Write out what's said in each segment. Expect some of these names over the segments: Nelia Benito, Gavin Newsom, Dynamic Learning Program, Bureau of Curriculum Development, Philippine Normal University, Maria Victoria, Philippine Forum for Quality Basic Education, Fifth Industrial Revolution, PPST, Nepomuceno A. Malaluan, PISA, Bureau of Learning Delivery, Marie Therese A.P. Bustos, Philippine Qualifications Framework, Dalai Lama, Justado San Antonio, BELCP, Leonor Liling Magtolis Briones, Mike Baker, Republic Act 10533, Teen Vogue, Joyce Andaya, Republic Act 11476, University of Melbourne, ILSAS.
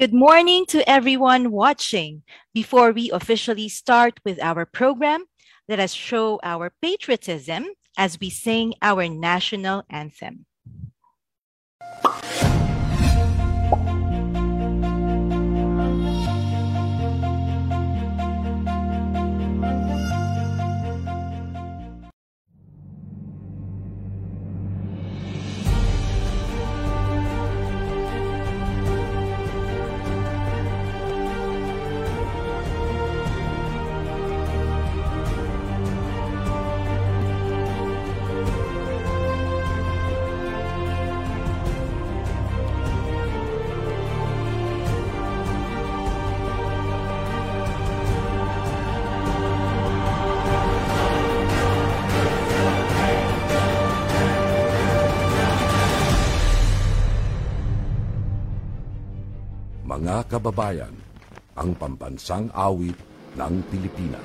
Good morning to everyone watching. Before we officially start with our program, let us show our patriotism as we sing our national anthem. Mga kababayan, ang pambansang awit ng Pilipinas.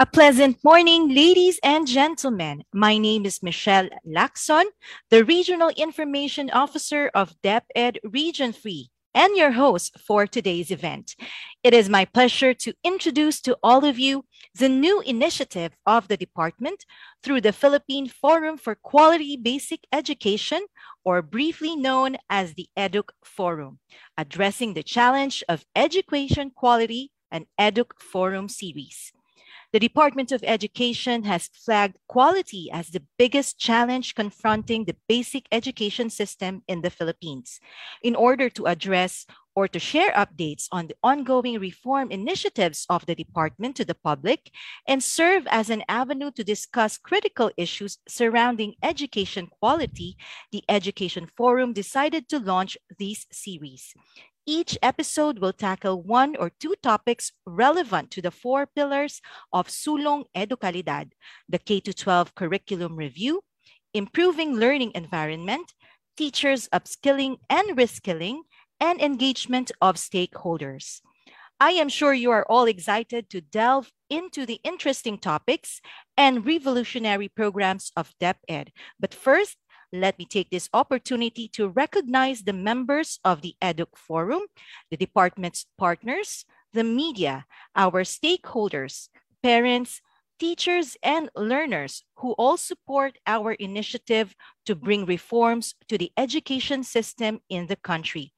A pleasant morning, ladies and gentlemen. My name is Michelle Lacson, the Regional Information Officer of DepEd Region 3, and your host for today's event. It is my pleasure to introduce to all of you the new initiative of the department through the Philippine Forum for Quality Basic Education, or briefly known as the Educ Forum, addressing the challenge of education quality and Educ Forum Series. The Department of Education has flagged quality as the biggest challenge confronting the basic education system in the Philippines. In order to address or to share updates on the ongoing reform initiatives of the department to the public and serve as an avenue to discuss critical issues surrounding education quality, the Education Forum decided to launch this series. Each episode will tackle one or two topics relevant to the four pillars of Sulong Edukalidad: the K to 12 curriculum review, improving learning environment, teachers upskilling and reskilling, and engagement of stakeholders. I am sure you are all excited to delve into the interesting topics and revolutionary programs of DepEd. But first, let me take this opportunity to recognize the members of the Educ Forum, the department's partners, the media, our stakeholders, parents, teachers, and learners who all support our initiative to bring reforms to the education system in the country.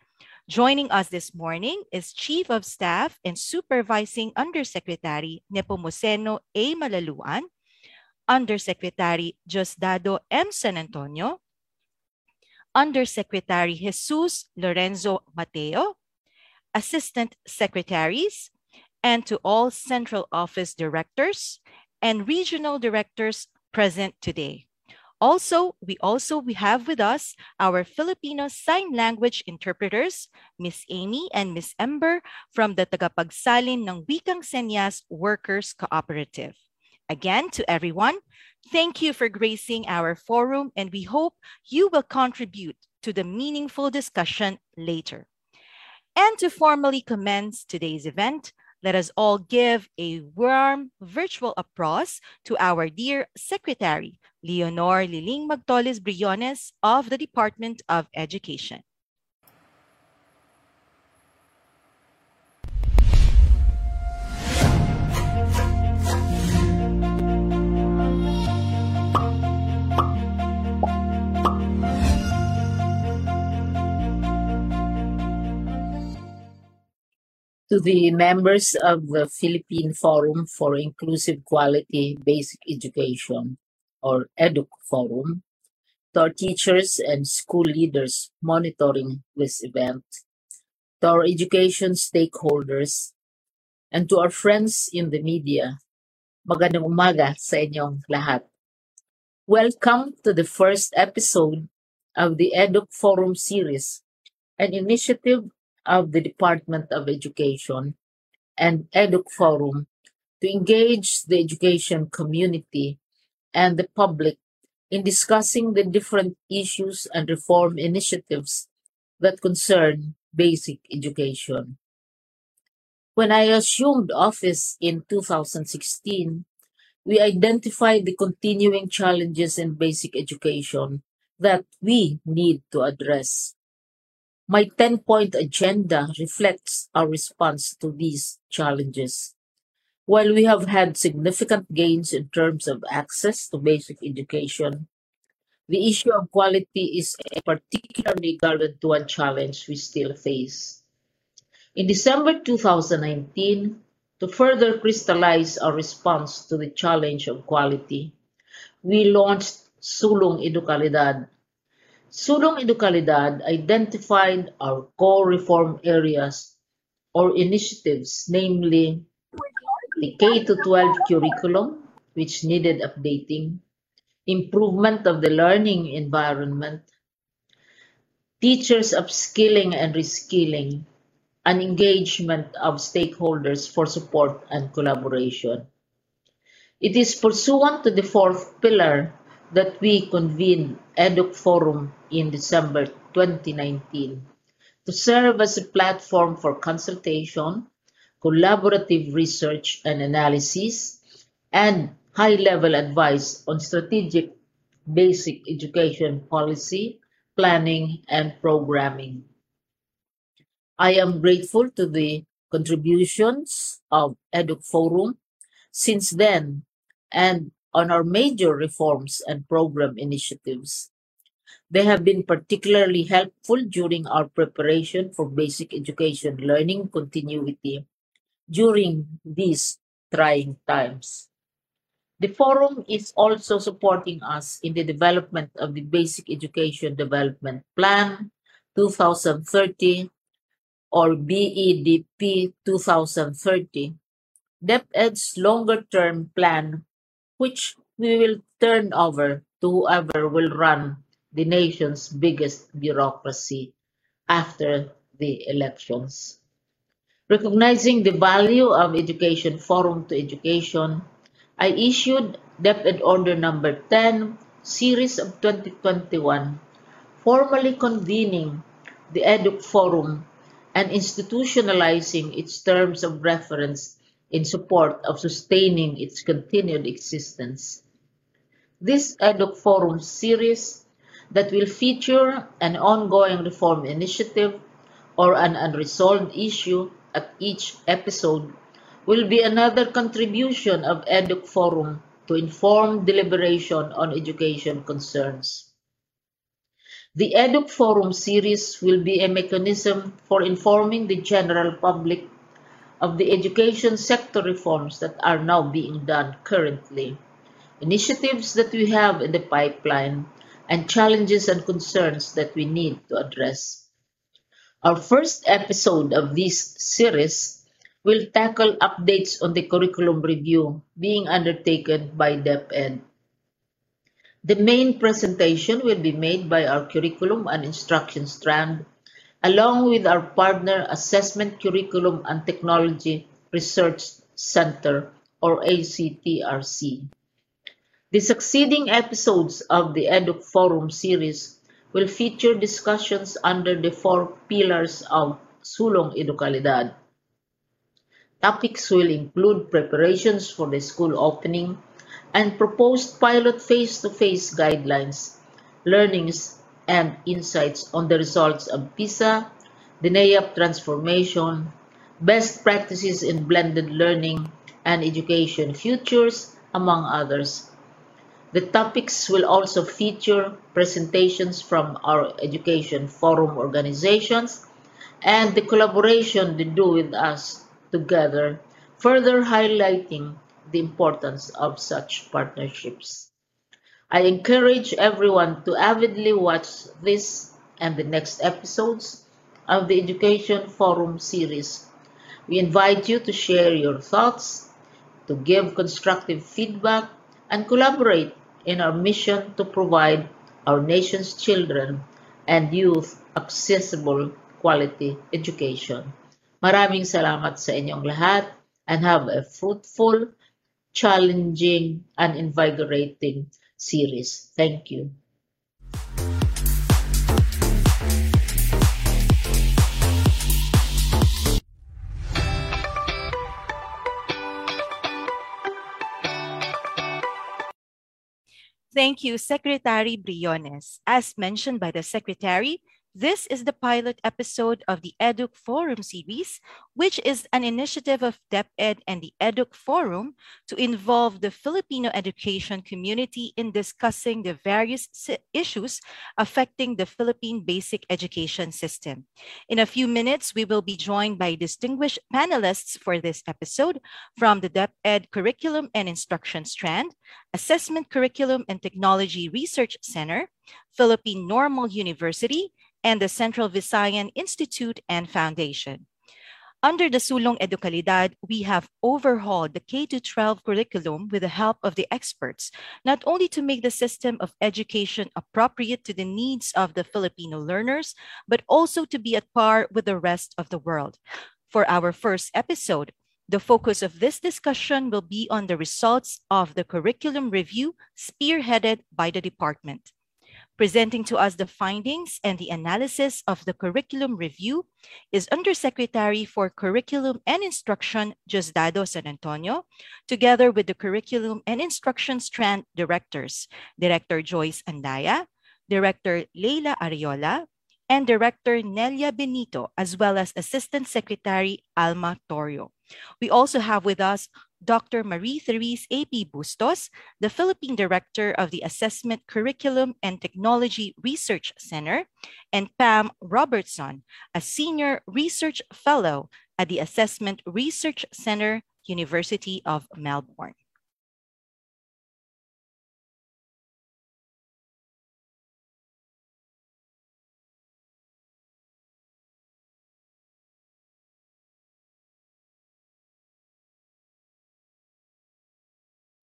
Joining us this morning is Chief of Staff and Supervising Undersecretary Nepomuceno A. Malaluan, Undersecretary Justado San Antonio, Undersecretary Jesus Lorenzo Mateo, Assistant Secretaries, and to all Central Office Directors and Regional Directors present today. Also, we have with us our Filipino Sign Language interpreters, Miss Amy and Miss Ember from the Tagapagsalin ng Wikang Senyas Workers Cooperative. Again, to everyone, thank you for gracing our forum, and we hope you will contribute to the meaningful discussion later. And to formally commence today's event, let us all give a warm virtual applause to our dear Secretary, Leonor Liling Magtolis Briones of the Department of Education. To the members of the Philippine Forum for Inclusive Quality Basic Education, or Educ Forum, to our teachers and school leaders monitoring this event, to our education stakeholders, and to our friends in the media, magandang umaga sa inyong lahat. Welcome to the first episode of the Educ Forum Series, an initiative of the Department of Education and Educ Forum to engage the education community and the public in discussing the different issues and reform initiatives that concern basic education. When I assumed office in 2016, we identified the continuing challenges in basic education that we need to address. My 10-point agenda reflects our response to these challenges. While we have had significant gains in terms of access to basic education, the issue of quality is a particularly relevant one challenge we still face. In December 2019, to further crystallize our response to the challenge of quality, we launched Sulong Edukalidad. Sulong Edukalidad identified our core reform areas or initiatives, namely the K to 12 curriculum, which needed updating, improvement of the learning environment, teachers upskilling and reskilling, and engagement of stakeholders for support and collaboration. It is pursuant to the fourth pillar that we convened Educ Forum in December 2019 to serve as a platform for consultation, collaborative research and analysis, and high-level advice on strategic basic education policy, planning, and programming. I am grateful to the contributions of Educ Forum since then and on our major reforms and program initiatives. They have been particularly helpful during our preparation for basic education learning continuity during these trying times. The forum is also supporting us in the development of the Basic Education Development Plan 2030 or BEDP 2030, DepEd's longer-term plan which we will turn over to whoever will run the nation's biggest bureaucracy after the elections. Recognizing the value of Education Forum to Education, I issued DepEd Order Number 10, Series of 2021, formally convening the Educ Forum and institutionalizing its terms of reference in support of sustaining its continued existence. This Educ Forum series that will feature an ongoing reform initiative or an unresolved issue at each episode will be another contribution of Educ Forum to inform deliberation on education concerns. The Educ Forum series will be a mechanism for informing the general public of the education sector reforms that are now being done currently, initiatives that we have in the pipeline, and challenges and concerns that we need to address. Our first episode of this series will tackle updates on the curriculum review being undertaken by DepEd. The main presentation will be made by our curriculum and instruction strand, along with our partner Assessment Curriculum and Technology Research Center, or ACTRC. The succeeding episodes of the Educ Forum series will feature discussions under the four pillars of Sulong Edukalidad. Topics will include preparations for the school opening and proposed pilot face-to-face guidelines, learnings, and insights on the results of PISA, the NEAP transformation, best practices in blended learning and education futures, among others. The topics will also feature presentations from our education forum organizations and the collaboration they do with us together, further highlighting the importance of such partnerships. I encourage everyone to avidly watch this and the next episodes of the Education Forum series. We invite you to share your thoughts, to give constructive feedback, and collaborate in our mission to provide our nation's children and youth accessible quality education. Maraming salamat sa inyong lahat, and have a fruitful, challenging, and invigorating series. Thank you. Thank you, Secretary Briones. As mentioned by the Secretary, this is the pilot episode of the Educ Forum series, which is an initiative of DepEd and the Educ Forum to involve the Filipino education community in discussing the various issues affecting the Philippine basic education system. In a few minutes, we will be joined by distinguished panelists for this episode from the DepEd Curriculum and Instruction Strand, Assessment Curriculum and Technology Research Center, Philippine Normal University, and the Central Visayan Institute and Foundation. Under the Sulong Edukalidad, we have overhauled the K to 12 curriculum with the help of the experts, not only to make the system of education appropriate to the needs of the Filipino learners, but also to be at par with the rest of the world. For our first episode, the focus of this discussion will be on the results of the curriculum review spearheaded by the department. Presenting to us the findings and the analysis of the curriculum review is Undersecretary for Curriculum and Instruction, Justado San Antonio, together with the Curriculum and Instruction Strand Directors, Director Joyce Andaya, Director Leila Ariola, and Director Nelia Benito, as well as Assistant Secretary Alma Torio. We also have with us Dr. Marie Therese A.P. Bustos, the Philippine Director of the Assessment Curriculum and Technology Research Center, and Pam Robertson, a Senior Research Fellow at the Assessment Research Center, University of Melbourne.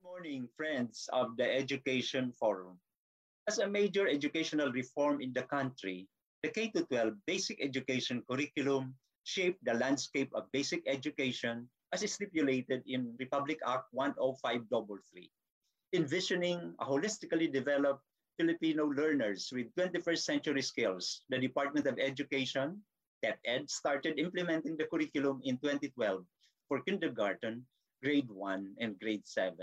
Good morning, friends of the Education Forum. As a major educational reform in the country, the K to 12 basic education curriculum shaped the landscape of basic education as stipulated in Republic Act 10533, envisioning a holistically developed Filipino learners with 21st century skills. The Department of Education, DepEd, started implementing the curriculum in 2012 for kindergarten, grade 1, and grade 7.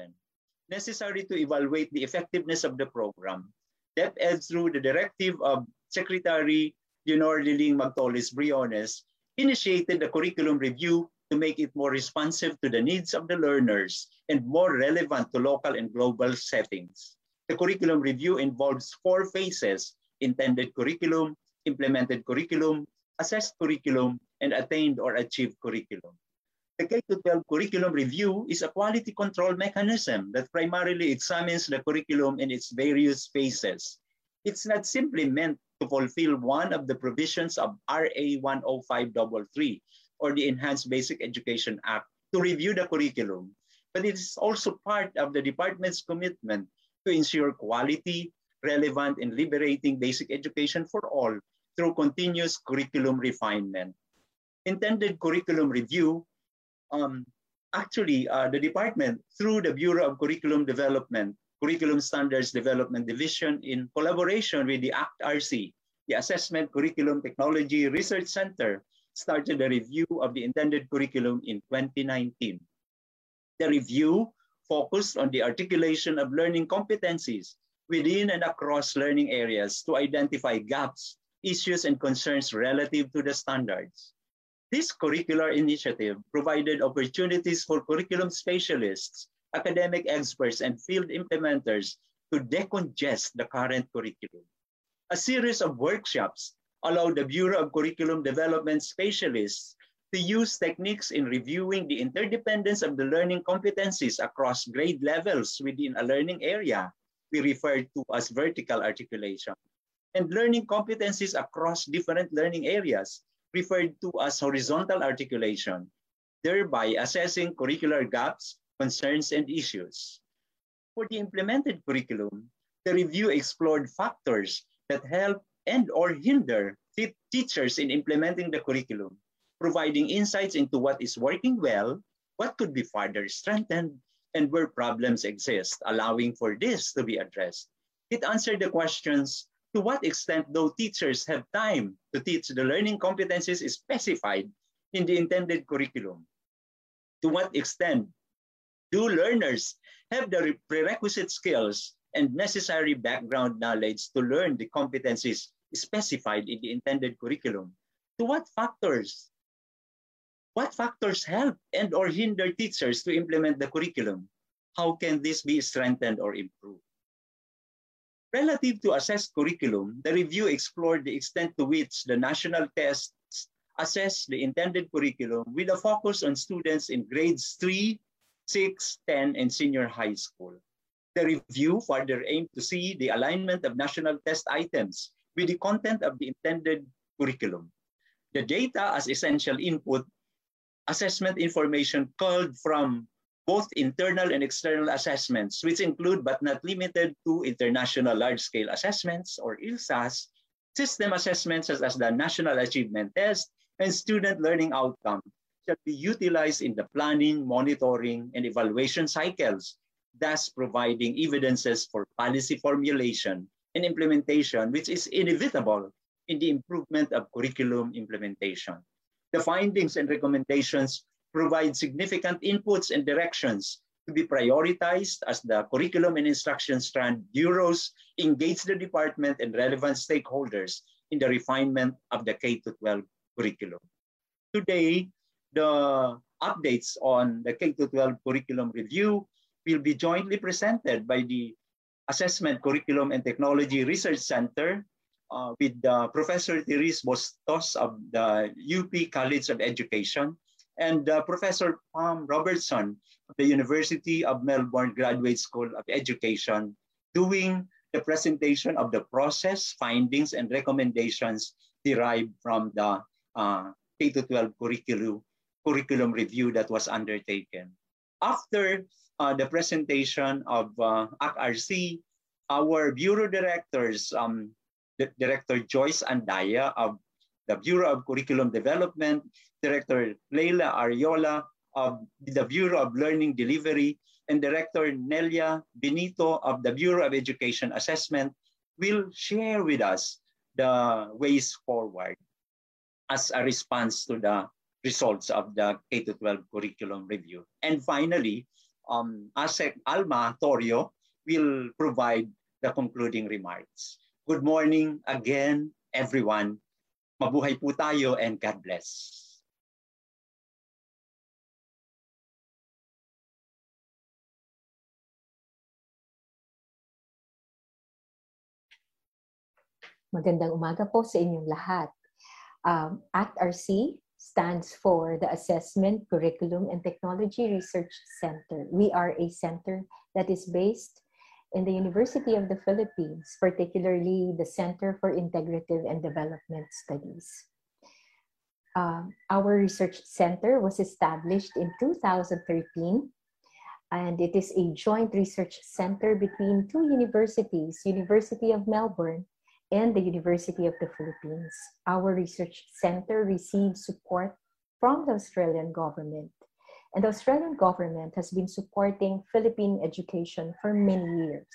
Necessary to evaluate the effectiveness of the program, DepEd through the directive of Secretary Leonor Liling Magtolis Briones initiated the curriculum review to make it more responsive to the needs of the learners and more relevant to local and global settings. The curriculum review involves four phases: intended curriculum, implemented curriculum, assessed curriculum, and attained or achieved curriculum. The K-12 curriculum review is a quality control mechanism that primarily examines the curriculum in its various phases. It's not simply meant to fulfill one of the provisions of RA 10533 or the Enhanced Basic Education Act to review the curriculum, but it is also part of the department's commitment to ensure quality, relevant, and liberating basic education for all through continuous curriculum refinement. Intended curriculum review the department, through the Bureau of Curriculum Development, Curriculum Standards Development Division, in collaboration with the ACT-RC, the Assessment Curriculum Technology Research Center, started a review of the intended curriculum in 2019. The review focused on the articulation of learning competencies within and across learning areas to identify gaps, issues, and concerns relative to the standards. This curricular initiative provided opportunities for curriculum specialists, academic experts, and field implementers to decongest the current curriculum. A series of workshops allowed the Bureau of Curriculum Development specialists to use techniques in reviewing the interdependence of the learning competencies across grade levels within a learning area, we refer to as vertical articulation, and learning competencies across different learning areas, referred to as horizontal articulation, thereby assessing curricular gaps, concerns, and issues. For the implemented curriculum, the review explored factors that help and/or hinder teachers in implementing the curriculum, providing insights into what is working well, what could be further strengthened, and where problems exist, allowing for this to be addressed. It answered the questions, to what extent do teachers have time to teach the learning competencies specified in the intended curriculum? To what extent do learners have the prerequisite skills and necessary background knowledge to learn the competencies specified in the intended curriculum? To what factors help and or hinder teachers to implement the curriculum? How can this be strengthened or improved? Relative to assessed curriculum, the review explored the extent to which the national tests assess the intended curriculum with a focus on students in grades 3, 6, 10, and senior high school. The review further aimed to see the alignment of national test items with the content of the intended curriculum. The data as essential input, assessment information culled from both internal and external assessments, which include but not limited to international large-scale assessments or ILSAs, system assessments such as the National Achievement Test, and student learning outcome shall be utilized in the planning, monitoring, and evaluation cycles, thus providing evidences for policy formulation and implementation, which is inevitable in the improvement of curriculum implementation. The findings and recommendations provide significant inputs and directions to be prioritized as the curriculum and instruction strand bureaus engage the department and relevant stakeholders in the refinement of the K to 12 curriculum. Today, the updates on the K to 12 curriculum review will be jointly presented by the Assessment Curriculum and Technology Research Center with Professor Therese Bustos of the UP College of Education and Professor Pam Robertson of the University of Melbourne Graduate School of Education, doing the presentation of the process, findings, and recommendations derived from the K-12 curriculum review that was undertaken. After the presentation of ACRC, our Bureau Directors, Director Joyce Andaya of the Bureau of Curriculum Development, Director Leila Ariola of the Bureau of Learning Delivery, and Director Nelia Benito of the Bureau of Education Assessment will share with us the ways forward as a response to the results of the K-12 curriculum review. And finally, Alma Torio will provide the concluding remarks. Good morning again, everyone. Mabuhay po tayo and God bless. Magandang umaga po sa inyong lahat. ACRC stands for the Assessment Curriculum and Technology Research Center. We are a center that is based in the University of the Philippines, particularly the Center for Integrative and Development Studies. Our research center was established in 2013, and it is a joint research center between two universities, University of Melbourne and the University of the Philippines. Our research center receives support from the Australian government. And the Australian government has been supporting Philippine education for many years.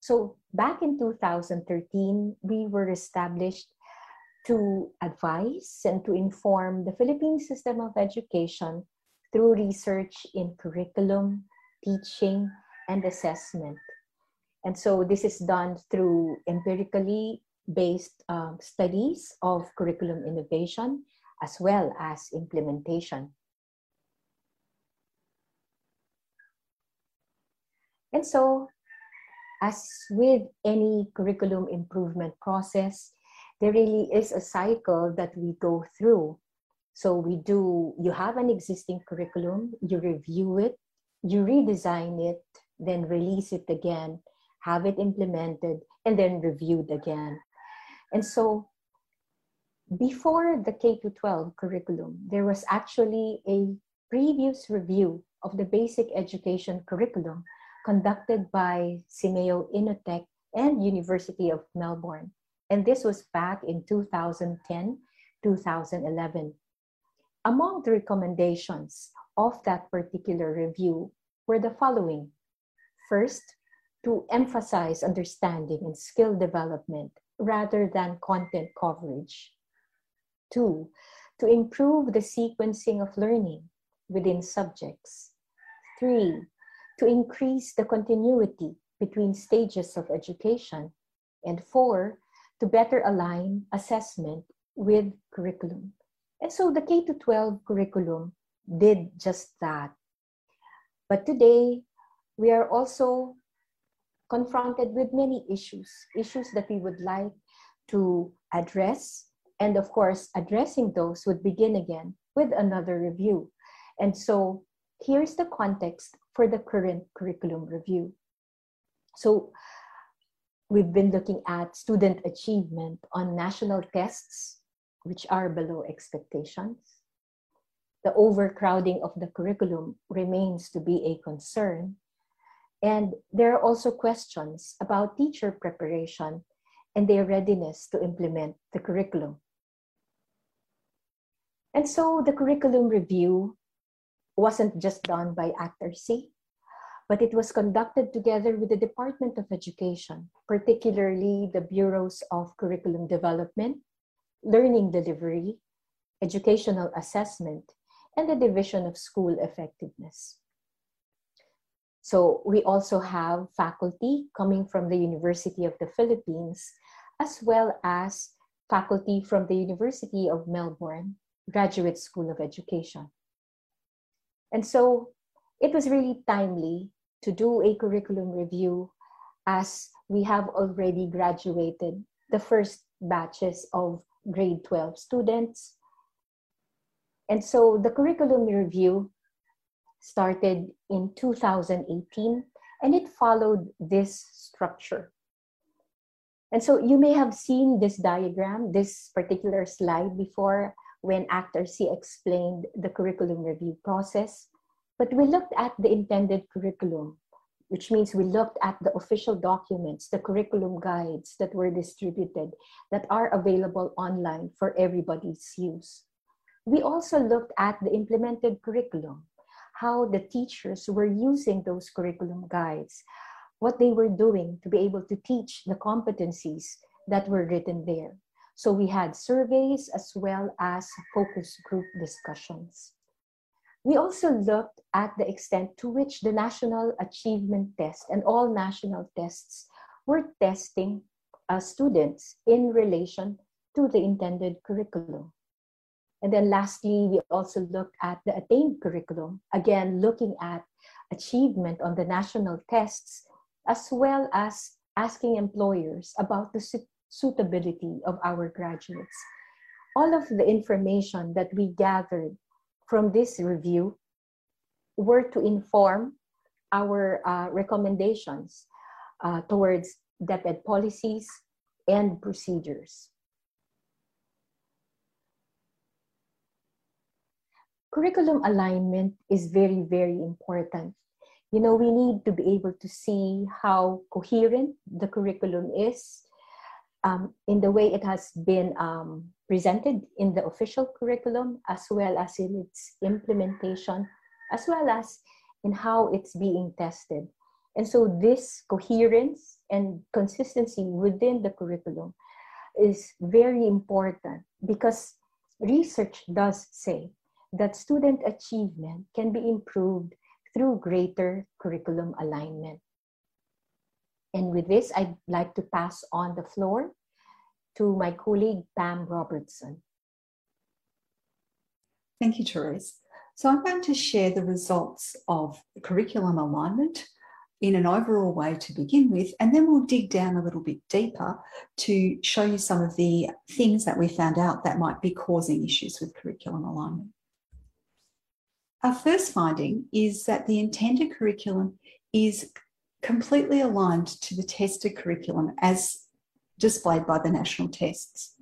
So back in 2013, we were established to advise and to inform the Philippine system of education through research in curriculum, teaching, and assessment. And so this is done through empirically based studies of curriculum innovation as well as implementation. And so, as with any curriculum improvement process, there really is a cycle that we go through. So you have an existing curriculum, you review it, you redesign it, then release it again, have it implemented, and then reviewed again. And so before the K to 12 curriculum, there was actually a previous review of the basic education curriculum conducted by Simeo Innotech and University of Melbourne. And this was back in 2010, 2011. Among the recommendations of that particular review were the following. First, to emphasize understanding and skill development rather than content coverage. Two, to improve the sequencing of learning within subjects. Three, to increase the continuity between stages of education. And four, to better align assessment with curriculum. And so the K to 12 curriculum did just that. But today, we are also confronted with many issues that we would like to address. And of course, addressing those would begin again with another review. And so here's the context for the current curriculum review. So we've been looking at student achievement on national tests, which are below expectations. The overcrowding of the curriculum remains to be a concern. And there are also questions about teacher preparation and their readiness to implement the curriculum. And so the curriculum review wasn't just done by ACT-RC, but it was conducted together with the Department of Education, particularly the Bureaus of Curriculum Development, Learning Delivery, Educational Assessment, and the Division of School Effectiveness. So we also have faculty coming from the University of the Philippines, as well as faculty from the University of Melbourne Graduate School of Education. And so it was really timely to do a curriculum review as we have already graduated the first batches of grade 12 students. And so the curriculum review started in 2018 and it followed this structure. And so you may have seen this diagram, this particular slide before when ACT-RC explained the curriculum review process, but we looked at the intended curriculum, which means we looked at the official documents, the curriculum guides that were distributed that are available online for everybody's use. We also looked at the implemented curriculum, how the teachers were using those curriculum guides, what they were doing to be able to teach the competencies that were written there. So we had surveys as well as focus group discussions. We also looked at the extent to which the National Achievement Test and all national tests were testing students in relation to the intended curriculum. And then lastly, we also looked at the attained curriculum, again, looking at achievement on the national tests, as well as asking employers about the suitability of our graduates. All of the information that we gathered from this review were to inform our recommendations towards DepEd policies and procedures. Curriculum alignment is very, very important. You know, we need to be able to see how coherent the curriculum is in the way it has been presented in the official curriculum, as well as in its implementation, as well as in how it's being tested. And so this coherence and consistency within the curriculum is very important because research does say that student achievement can be improved through greater curriculum alignment. And with this, I'd like to pass on the floor to my colleague, Pam Robertson. Thank you, Therese. So I'm going to share the results of curriculum alignment in an overall way to begin with, and then we'll dig down a little bit deeper to show you some of the things that we found out that might be causing issues with curriculum alignment. Our first finding is that the intended curriculum is completely aligned to the tested curriculum as displayed by the national tests.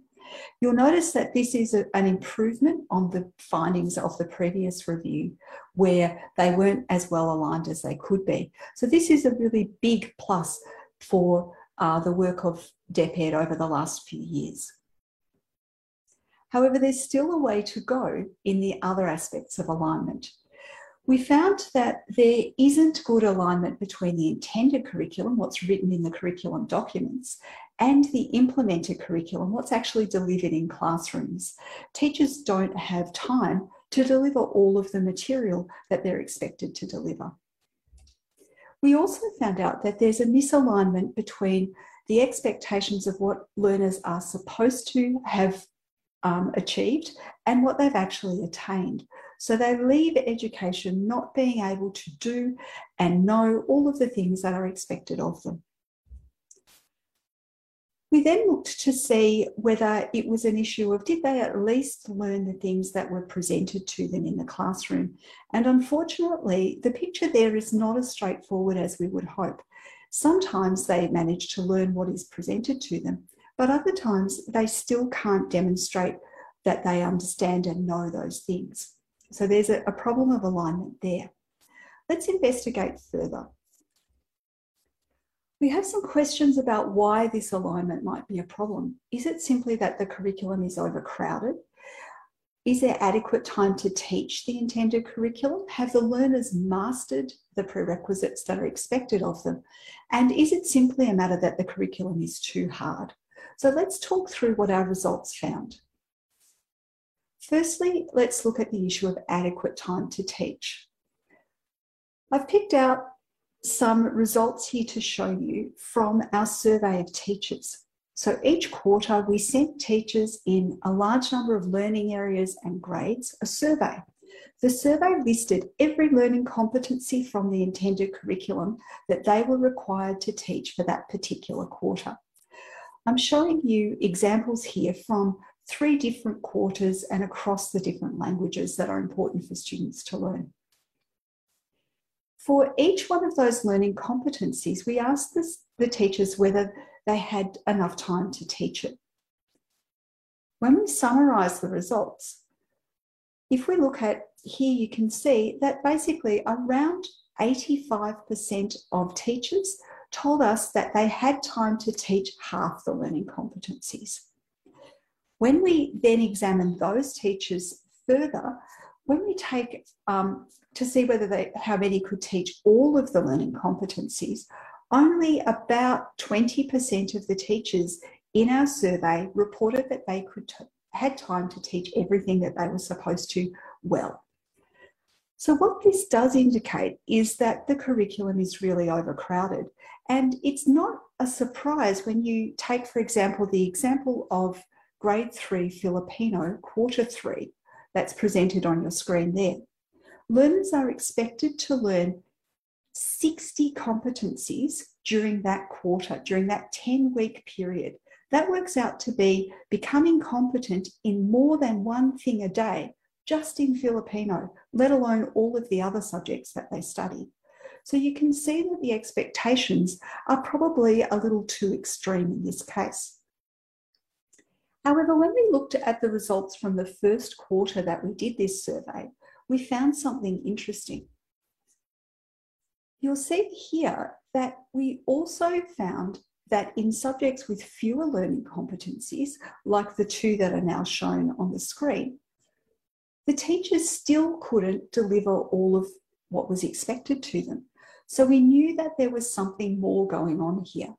You'll notice that this is an improvement on the findings of the previous review where they weren't as well aligned as they could be. So this is a really big plus for the work of DepEd over the last few years. However, there's still a way to go in the other aspects of alignment. We found that there isn't good alignment between the intended curriculum, what's written in the curriculum documents, and the implemented curriculum, what's actually delivered in classrooms. Teachers don't have time to deliver all of the material that they're expected to deliver. We also found out that there's a misalignment between the expectations of what learners are supposed to have achieved and what they've actually attained. So they leave education not being able to do and know all of the things that are expected of them. We then looked to see whether it was an issue of did they at least learn the things that were presented to them in the classroom. And unfortunately, the picture there is not as straightforward as we would hope. Sometimes they manage to learn what is presented to them, but other times they still can't demonstrate that they understand and know those things. So there's a problem of alignment there. Let's investigate further. We have some questions about why this alignment might be a problem. Is it simply that the curriculum is overcrowded? Is there adequate time to teach the intended curriculum? Have the learners mastered the prerequisites that are expected of them? And is it simply a matter that the curriculum is too hard? So let's talk through what our results found. Firstly, let's look at the issue of adequate time to teach. I've picked out some results here to show you from our survey of teachers. So each quarter, we sent teachers in a large number of learning areas and grades a survey. The survey listed every learning competency from the intended curriculum that they were required to teach for that particular quarter. I'm showing you examples here from three different quarters and across the different languages that are important for students to learn. For each one of those learning competencies, we asked the teachers whether they had enough time to teach it. When we summarise the results, if we look at here, you can see that basically around 85% of teachers told us that they had time to teach half the learning competencies. When we then examine those teachers further, when we take to see whether how many could teach all of the learning competencies, only about 20% of the teachers in our survey reported that they had time to teach everything that they were supposed to well. So what this does indicate is that the curriculum is really overcrowded, and it's not a surprise when you take, for example, the example of Grade 3 Filipino, Quarter 3, that's presented on your screen there. Learners are expected to learn 60 competencies during that quarter, during that 10-week period. That works out to be becoming competent in more than one thing a day, just in Filipino, let alone all of the other subjects that they study. So you can see that the expectations are probably a little too extreme in this case. However, when we looked at the results from the first quarter that we did this survey, we found something interesting. You'll see here that we also found that in subjects with fewer learning competencies, like the two that are now shown on the screen, the teachers still couldn't deliver all of what was expected to them. So we knew that there was something more going on here.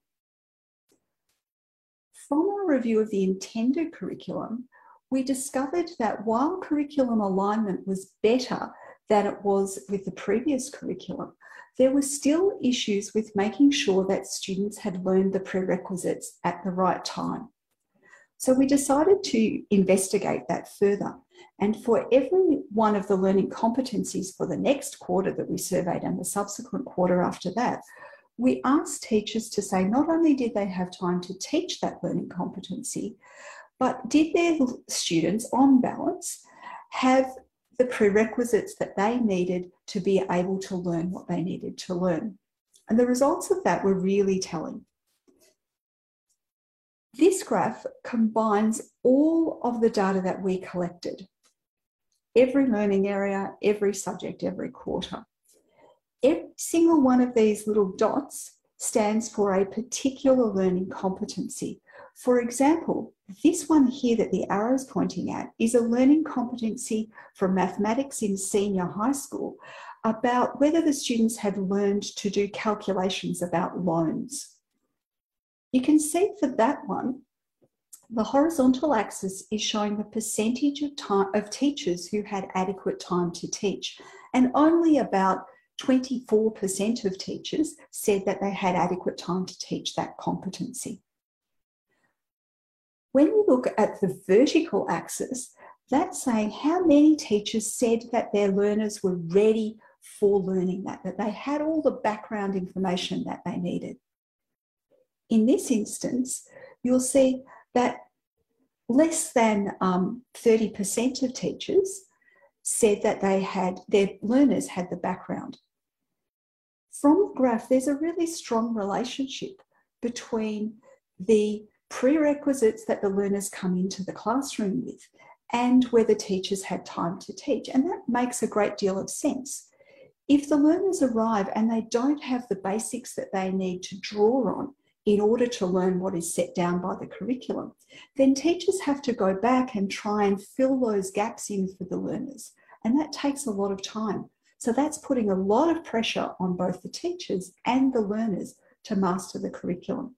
From our review of the intended curriculum, we discovered that while curriculum alignment was better than it was with the previous curriculum, there were still issues with making sure that students had learned the prerequisites at the right time. So we decided to investigate that further. And for every one of the learning competencies for the next quarter that we surveyed and the subsequent quarter after that, we asked teachers to say not only did they have time to teach that learning competency, but did their students on balance have the prerequisites that they needed to be able to learn what they needed to learn. And the results of that were really telling. This graph combines all of the data that we collected. Every learning area, every subject, every quarter. Every single one of these little dots stands for a particular learning competency. For example, this one here that the arrow is pointing at is a learning competency from mathematics in senior high school about whether the students had learned to do calculations about loans. You can see for that one, the horizontal axis is showing the percentage of time of teachers who had adequate time to teach, and only about 24% of teachers said that they had adequate time to teach that competency. When you look at the vertical axis, that's saying how many teachers said that their learners were ready for learning that they had all the background information that they needed. In this instance, you'll see that less than 30% of teachers said that their learners had the background. From the graph, there's a really strong relationship between the prerequisites that the learners come into the classroom with and whether teachers had time to teach. And that makes a great deal of sense. If the learners arrive and they don't have the basics that they need to draw on in order to learn what is set down by the curriculum, then teachers have to go back and try and fill those gaps in for the learners. And that takes a lot of time. So that's putting a lot of pressure on both the teachers and the learners to master the curriculum.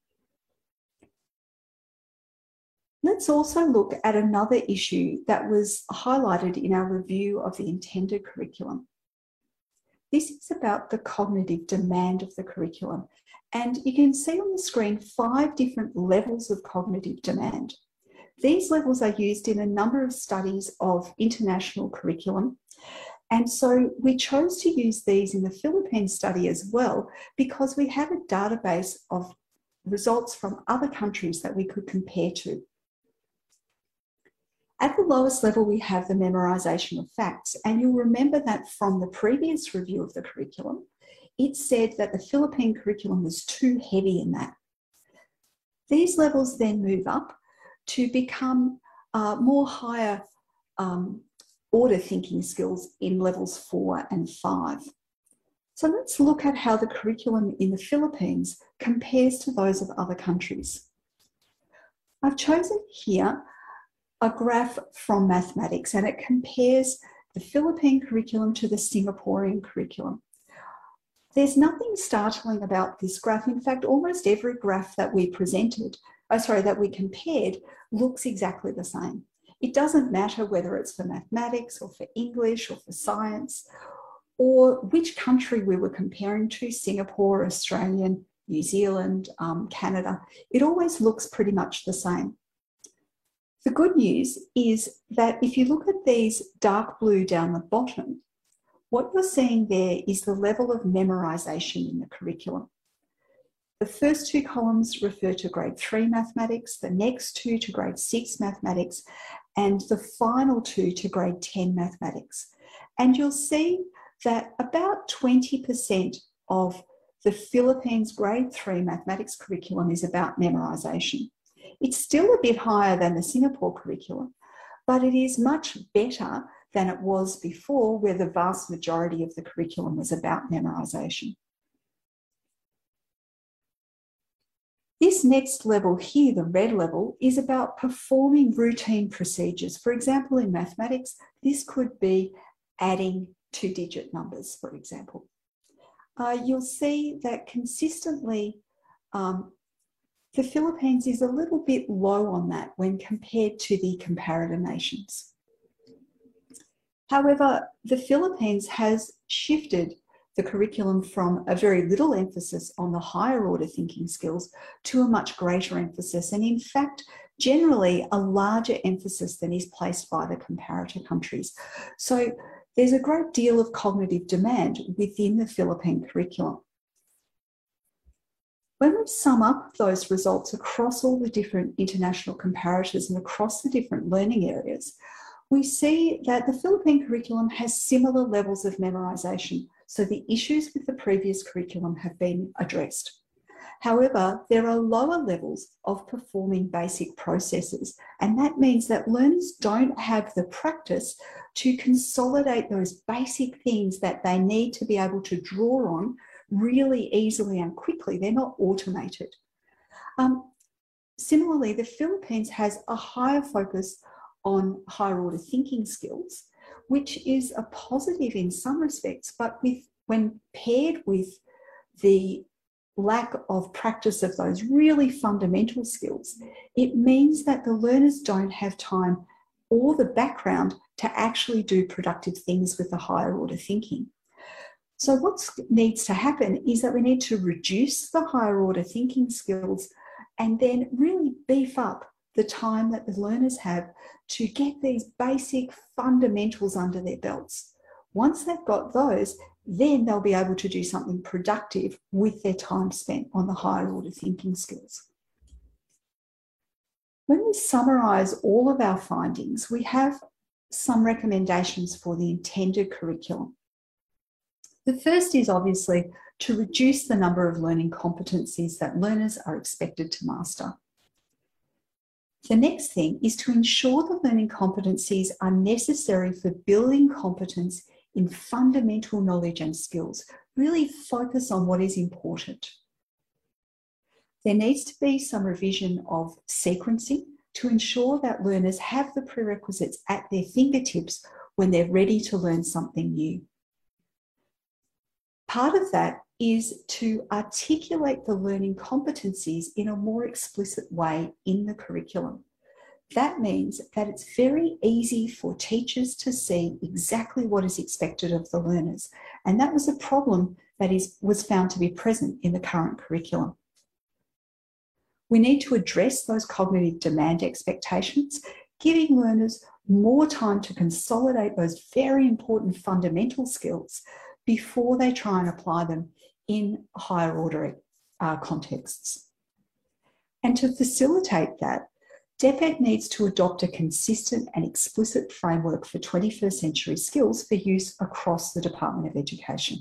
Let's also look at another issue that was highlighted in our review of the intended curriculum. This is about the cognitive demand of the curriculum. And you can see on the screen 5 different levels of cognitive demand. These levels are used in a number of studies of international curriculum. And so we chose to use these in the Philippines study as well, because we have a database of results from other countries that we could compare to. At the lowest level, we have the memorisation of facts, and you'll remember that from the previous review of the curriculum, it said that the Philippine curriculum was too heavy in that. These levels then move up to become more higher order thinking skills in levels 4 and 5. So let's look at how the curriculum in the Philippines compares to those of other countries. I've chosen here a graph from mathematics, and it compares the Philippine curriculum to the Singaporean curriculum. There's nothing startling about this graph. In fact, almost every graph that we compared looks exactly the same. It doesn't matter whether it's for mathematics or for English or for science or which country we were comparing to, Singapore, Australia, New Zealand, Canada. It always looks pretty much the same. The good news is that if you look at these dark blue down the bottom, what you're seeing there is the level of memorisation in the curriculum. The first 2 columns refer to grade 3 mathematics, the next 2 to grade 6 mathematics, and the final 2 to grade 10 mathematics. And you'll see that about 20% of the Philippines grade 3 mathematics curriculum is about memorisation. It's still a bit higher than the Singapore curriculum, but it is much better than it was before, where the vast majority of the curriculum was about memorisation. This next level here, the red level, is about performing routine procedures. For example, in mathematics, this could be adding 2-digit numbers, for example. You'll see that consistently the Philippines is a little bit low on that when compared to the comparator nations. However, the Philippines has shifted the curriculum from a very little emphasis on the higher order thinking skills to a much greater emphasis, and in fact, generally a larger emphasis than is placed by the comparator countries. So there's a great deal of cognitive demand within the Philippine curriculum. When we sum up those results across all the different international comparators and across the different learning areas, we see that the Philippine curriculum has similar levels of memorisation, so the issues with the previous curriculum have been addressed. However, there are lower levels of performing basic processes, and that means that learners don't have the practice to consolidate those basic things that they need to be able to draw on really easily and quickly. They're not automated. Similarly, the Philippines has a higher focus on higher order thinking skills, which is a positive in some respects, but when paired with the lack of practice of those really fundamental skills, it means that the learners don't have time or the background to actually do productive things with the higher order thinking. So what needs to happen is that we need to reduce the higher order thinking skills and then really beef up the time that the learners have to get these basic fundamentals under their belts. Once they've got those, then they'll be able to do something productive with their time spent on the higher order thinking skills. When we summarise all of our findings, we have some recommendations for the intended curriculum. The first is obviously to reduce the number of learning competencies that learners are expected to master. The next thing is to ensure the learning competencies are necessary for building competence in fundamental knowledge and skills. Really focus on what is important. There needs to be some revision of sequencing to ensure that learners have the prerequisites at their fingertips when they're ready to learn something new. Part of that is to articulate the learning competencies in a more explicit way in the curriculum. That means that it's very easy for teachers to see exactly what is expected of the learners, and that was a problem that was found to be present in the current curriculum. We need to address those cognitive demand expectations, giving learners more time to consolidate those very important fundamental skills before they try and apply them in higher order contexts. And to facilitate that, DepEd needs to adopt a consistent and explicit framework for 21st century skills for use across the Department of Education.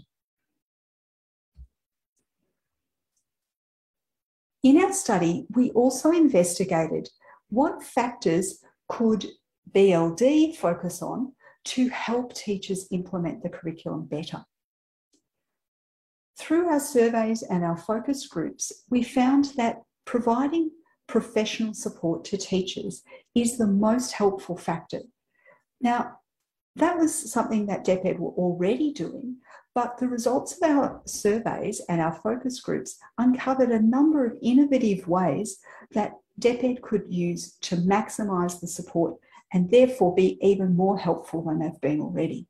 In our study, we also investigated what factors could BLD focus on to help teachers implement the curriculum better. Through our surveys and our focus groups, we found that providing professional support to teachers is the most helpful factor. Now, that was something that DepEd were already doing, but the results of our surveys and our focus groups uncovered a number of innovative ways that DepEd could use to maximise the support and therefore be even more helpful than they've been already.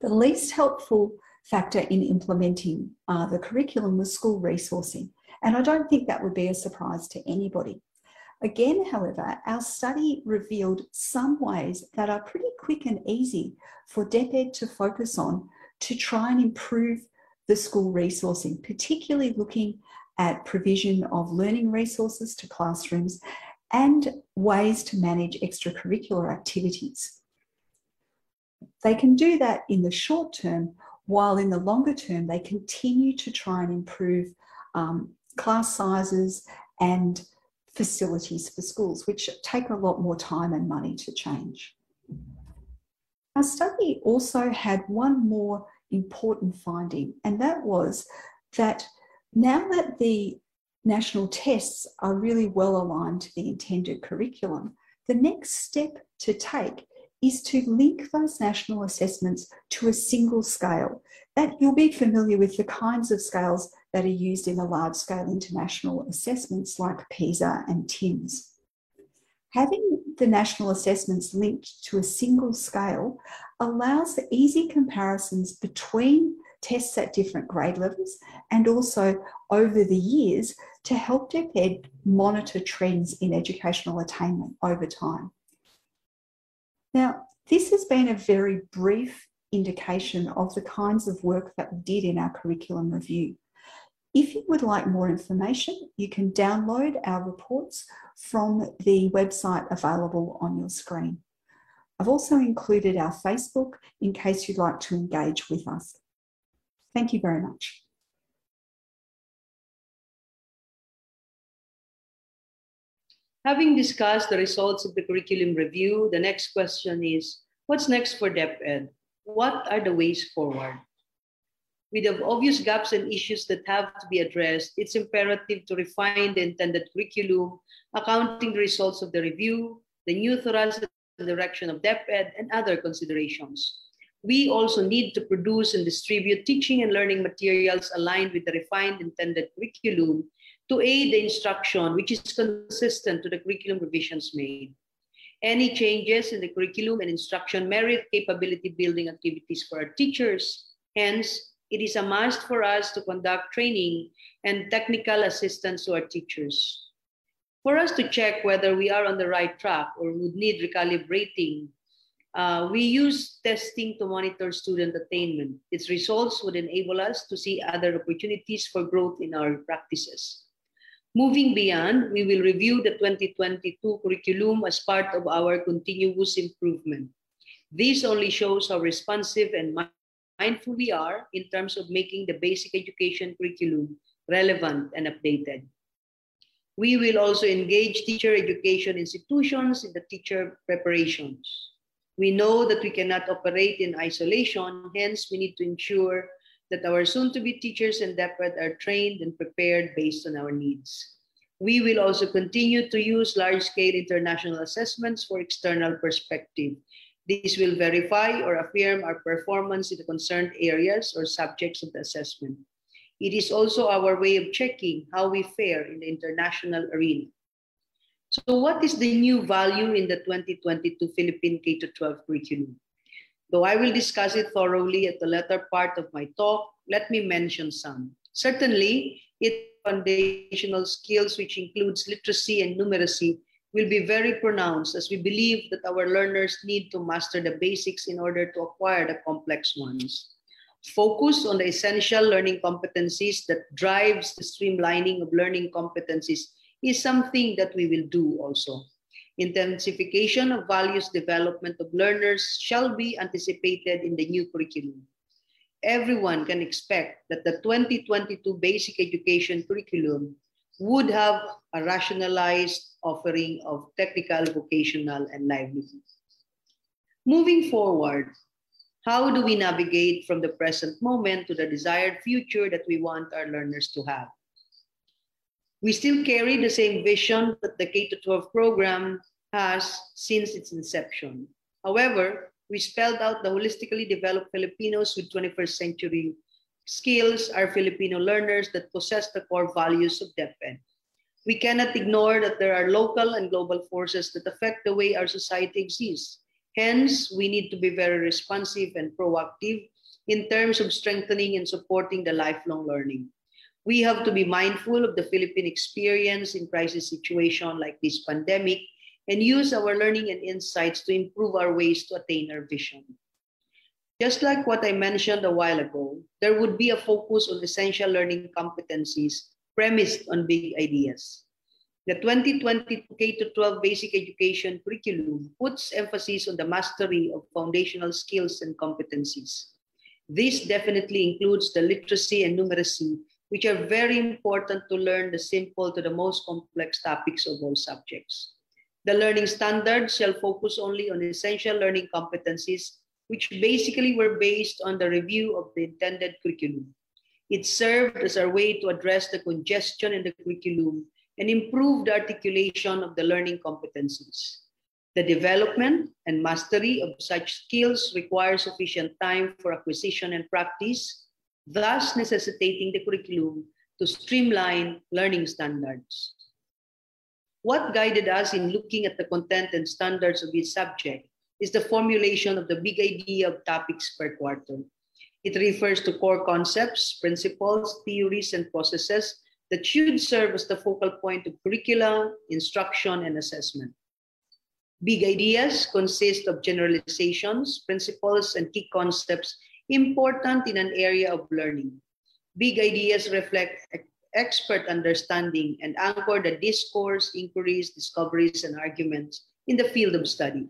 The least helpful factor in implementing the curriculum was school resourcing, and I don't think that would be a surprise to anybody. Again, however, our study revealed some ways that are pretty quick and easy for DepEd to focus on to try and improve the school resourcing, particularly looking at provision of learning resources to classrooms and ways to manage extracurricular activities. They can do that in the short term, while in the longer term, they continue to try and improve class sizes and facilities for schools, which take a lot more time and money to change. Our study also had one more important finding, and that was that now that the national tests are really well aligned to the intended curriculum, the next step to take is to link those national assessments to a single scale. That you'll be familiar with the kinds of scales that are used in the large-scale international assessments like PISA and TIMSS. Having the national assessments linked to a single scale allows for easy comparisons between tests at different grade levels and also over the years to help DepEd monitor trends in educational attainment over time. Now, this has been a very brief indication of the kinds of work that we did in our curriculum review. If you would like more information, you can download our reports from the website available on your screen. I've also included our Facebook in case you'd like to engage with us. Thank you very much. Having discussed the results of the curriculum review, the next question is, what's next for DepEd? What are the ways forward? With the obvious gaps and issues that have to be addressed, it's imperative to refine the intended curriculum, accounting the results of the review, the new thoracic direction of DepEd, and other considerations. We also need to produce and distribute teaching and learning materials aligned with the refined intended curriculum to aid the instruction, which is consistent to the curriculum revisions made. Any changes in the curriculum and instruction merit capability building activities for our teachers. Hence, it is a must for us to conduct training and technical assistance to our teachers. For us to check whether we are on the right track or would need recalibrating, we use testing to monitor student attainment. Its results would enable us to see other opportunities for growth in our practices. Moving beyond, we will review the 2022 curriculum as part of our continuous improvement. This only shows how responsive and mindful we are in terms of making the basic education curriculum relevant and updated. We will also engage teacher education institutions in the teacher preparations. We know that we cannot operate in isolation, hence we need to ensure that our soon-to-be teachers and DepEd are trained and prepared based on our needs. We will also continue to use large-scale international assessments for external perspective. This will verify or affirm our performance in the concerned areas or subjects of the assessment. It is also our way of checking how we fare in the international arena. So what is the new value in the 2022 Philippine K to 12 curriculum? Though I will discuss it thoroughly at the latter part of my talk, let me mention some. Certainly, its foundational skills, which includes literacy and numeracy, will be very pronounced as we believe that our learners need to master the basics in order to acquire the complex ones. Focus on the essential learning competencies that drives the streamlining of learning competencies is something that we will do also. Intensification of values development of learners shall be anticipated in the new curriculum. Everyone can expect that the 2022 basic education curriculum would have a rationalized offering of technical, vocational, and livelihood. Moving forward, how do we navigate from the present moment to the desired future that we want our learners to have? We still carry the same vision that the K-12 program has since its inception. However, we spelled out the holistically developed Filipinos with 21st century skills are Filipino learners that possess the core values of DepEd. We cannot ignore that there are local and global forces that affect the way our society exists. Hence, we need to be very responsive and proactive in terms of strengthening and supporting the lifelong learning. We have to be mindful of the Philippine experience in crisis situation like this pandemic and use our learning and insights to improve our ways to attain our vision. Just like what I mentioned a while ago, there would be a focus on essential learning competencies premised on big ideas. The 2022 K-12 basic education curriculum puts emphasis on the mastery of foundational skills and competencies. This definitely includes the literacy and numeracy, which are very important to learn the simple to the most complex topics of all subjects. The learning standards shall focus only on essential learning competencies, which basically were based on the review of the intended curriculum. It served as our way to address the congestion in the curriculum and improve the articulation of the learning competencies. The development and mastery of such skills requires sufficient time for acquisition and practice, thus necessitating the curriculum to streamline learning standards. What guided us in looking at the content and standards of each subject is the formulation of the big idea of topics per quarter. It refers to core concepts, principles, theories, and processes that should serve as the focal point of curricula, instruction, and assessment. Big ideas consist of generalizations, principles, and key concepts important in an area of learning. Big ideas reflect expert understanding and anchor the discourse, inquiries, discoveries, and arguments in the field of study.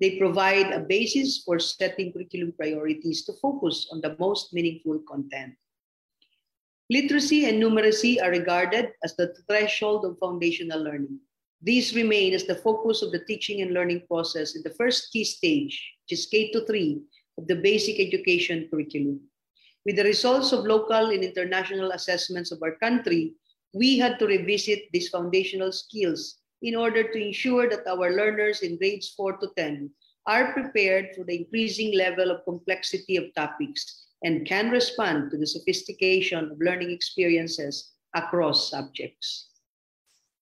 They provide a basis for setting curriculum priorities to focus on the most meaningful content. Literacy and numeracy are regarded as the threshold of foundational learning. These remain as the focus of the teaching and learning process in the first key stage, which is K to 3, of the basic education curriculum. With the results of local and international assessments of our country, we had to revisit these foundational skills in order to ensure that our learners in grades 4 to 10 are prepared for the increasing level of complexity of topics and can respond to the sophistication of learning experiences across subjects.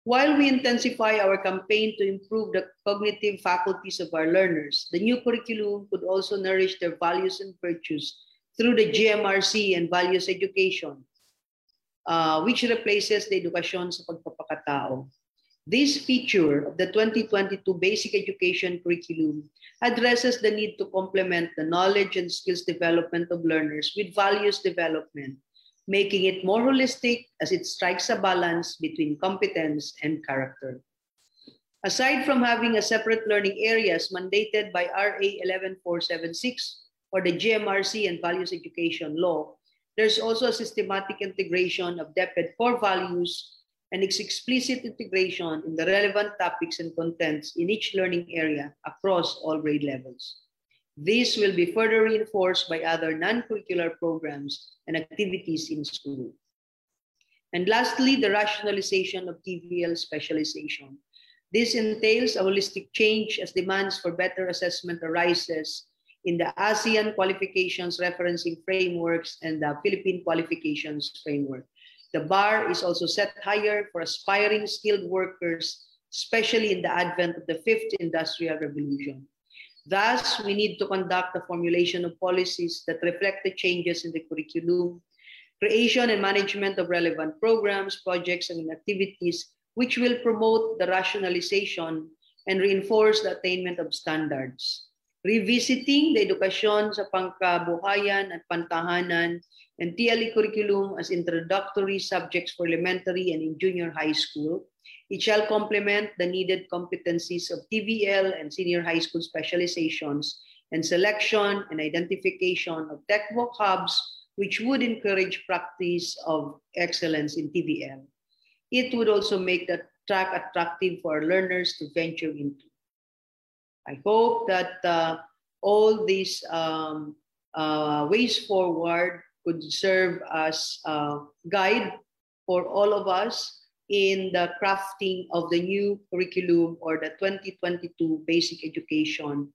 While we intensify our campaign to improve the cognitive faculties of our learners, the new curriculum could also nourish their values and virtues through the GMRC and values education, which replaces the edukasyon sa pagpapakatao. This feature of the 2022 Basic Education Curriculum addresses the need to complement the knowledge and skills development of learners with values development, making it more holistic as it strikes a balance between competence and character. Aside from having a separate learning areas mandated by RA 11476 or the GMRC and Values Education Law, there's also a systematic integration of DepEd core values and its explicit integration in the relevant topics and contents in each learning area across all grade levels. This will be further reinforced by other non-curricular programs and activities in school. And lastly, the rationalization of TVL specialization. This entails a holistic change as demands for better assessment arises in the ASEAN qualifications referencing frameworks and the Philippine qualifications framework. The bar is also set higher for aspiring skilled workers, especially in the advent of the Fifth Industrial Revolution. Thus, we need to conduct the formulation of policies that reflect the changes in the curriculum, creation and management of relevant programs, projects, and activities, which will promote the rationalization and reinforce the attainment of standards. Revisiting the edukasyon sa pangkabuhayan at pantahanan and TLE curriculum as introductory subjects for elementary and in junior high school. It shall complement the needed competencies of TVL and senior high school specializations and selection and identification of textbook hubs, which would encourage practice of excellence in TVL. It would also make the track attractive for learners to venture into. I hope that all these ways forward could serve as a guide for all of us in the crafting of the new curriculum or the 2022 Basic Education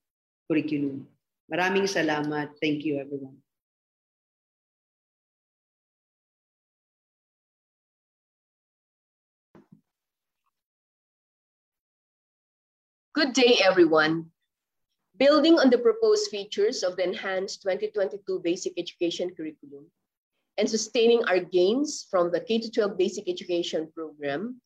Curriculum. Maraming salamat. Thank you, everyone. Good day, everyone. Building on the proposed features of the enhanced 2022 Basic Education Curriculum and sustaining our gains from the K to 12 Basic Education Program,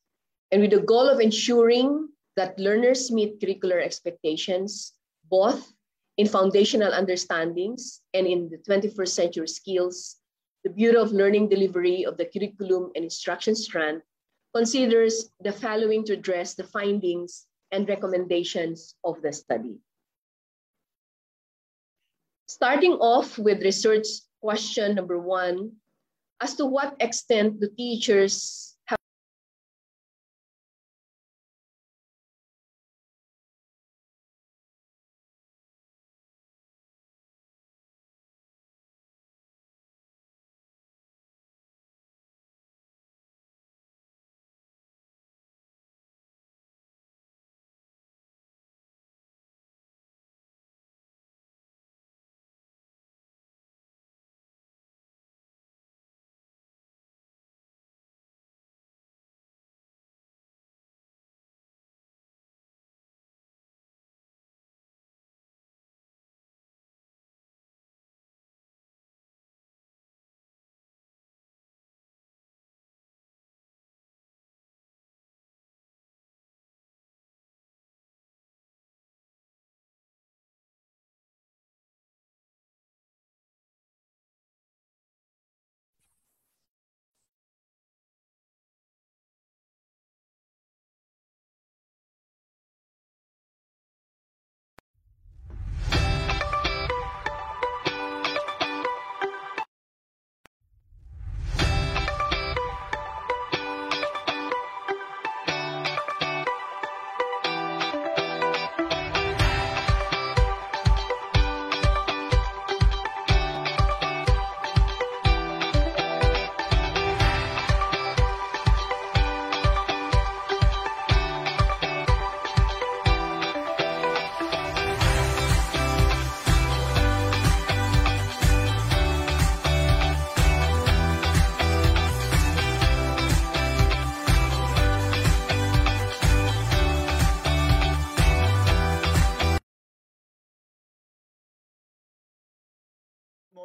and with the goal of ensuring that learners meet curricular expectations, both in foundational understandings and in the 21st century skills, the Bureau of Learning Delivery of the Curriculum and Instruction Strand considers the following to address the findings and recommendations of the study. Starting off with research question number 1, as to what extent do teachers have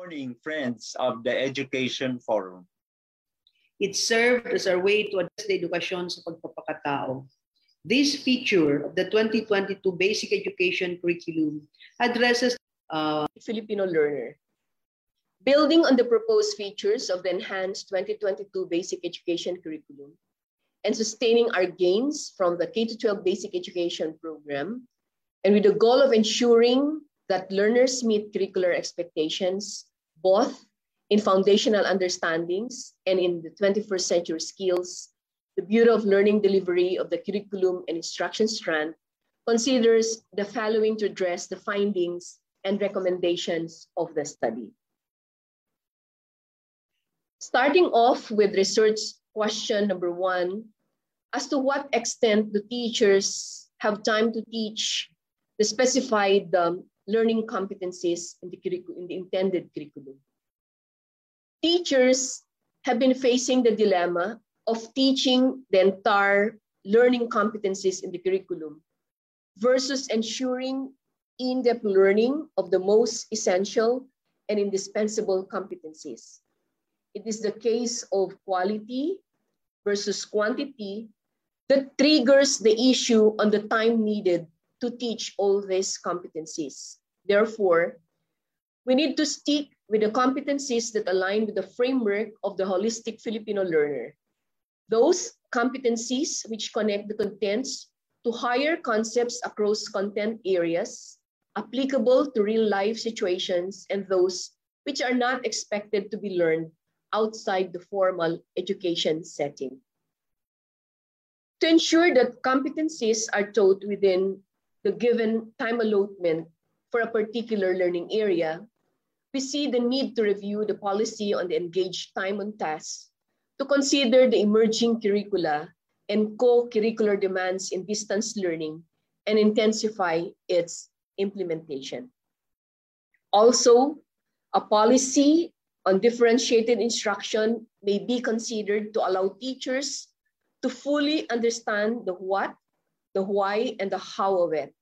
morning, friends of the Education Forum. It served as our way to address the edukasyon sa pagpapakatao. This feature of the 2022 Basic Education Curriculum addresses Filipino learner. Building on the proposed features of the enhanced 2022 Basic Education Curriculum and sustaining our gains from the K to 12 Basic Education Program, and with the goal of ensuring that learners meet curricular expectations, both in foundational understandings and in the 21st century skills, the Bureau of Learning Delivery of the Curriculum and Instruction Strand considers the following to address the findings and recommendations of the study. Starting off with research question number 1, as to what extent do teachers have time to teach the specified learning competencies in the intended curriculum? Teachers have been facing the dilemma of teaching the entire learning competencies in the curriculum versus ensuring in-depth learning of the most essential and indispensable competencies. It is the case of quality versus quantity that triggers the issue on the time needed to teach all these competencies. Therefore, we need to stick with the competencies that align with the framework of the holistic Filipino learner. Those competencies which connect the contents to higher concepts across content areas, applicable to real-life situations, and those which are not expected to be learned outside the formal education setting. To ensure that competencies are taught within the given time allotment for a particular learning area, we see the need to review the policy on the engaged time on tasks to consider the emerging curricula and co-curricular demands in distance learning and intensify its implementation. Also, a policy on differentiated instruction may be considered to allow teachers to fully understand the what, the why, and the how of it.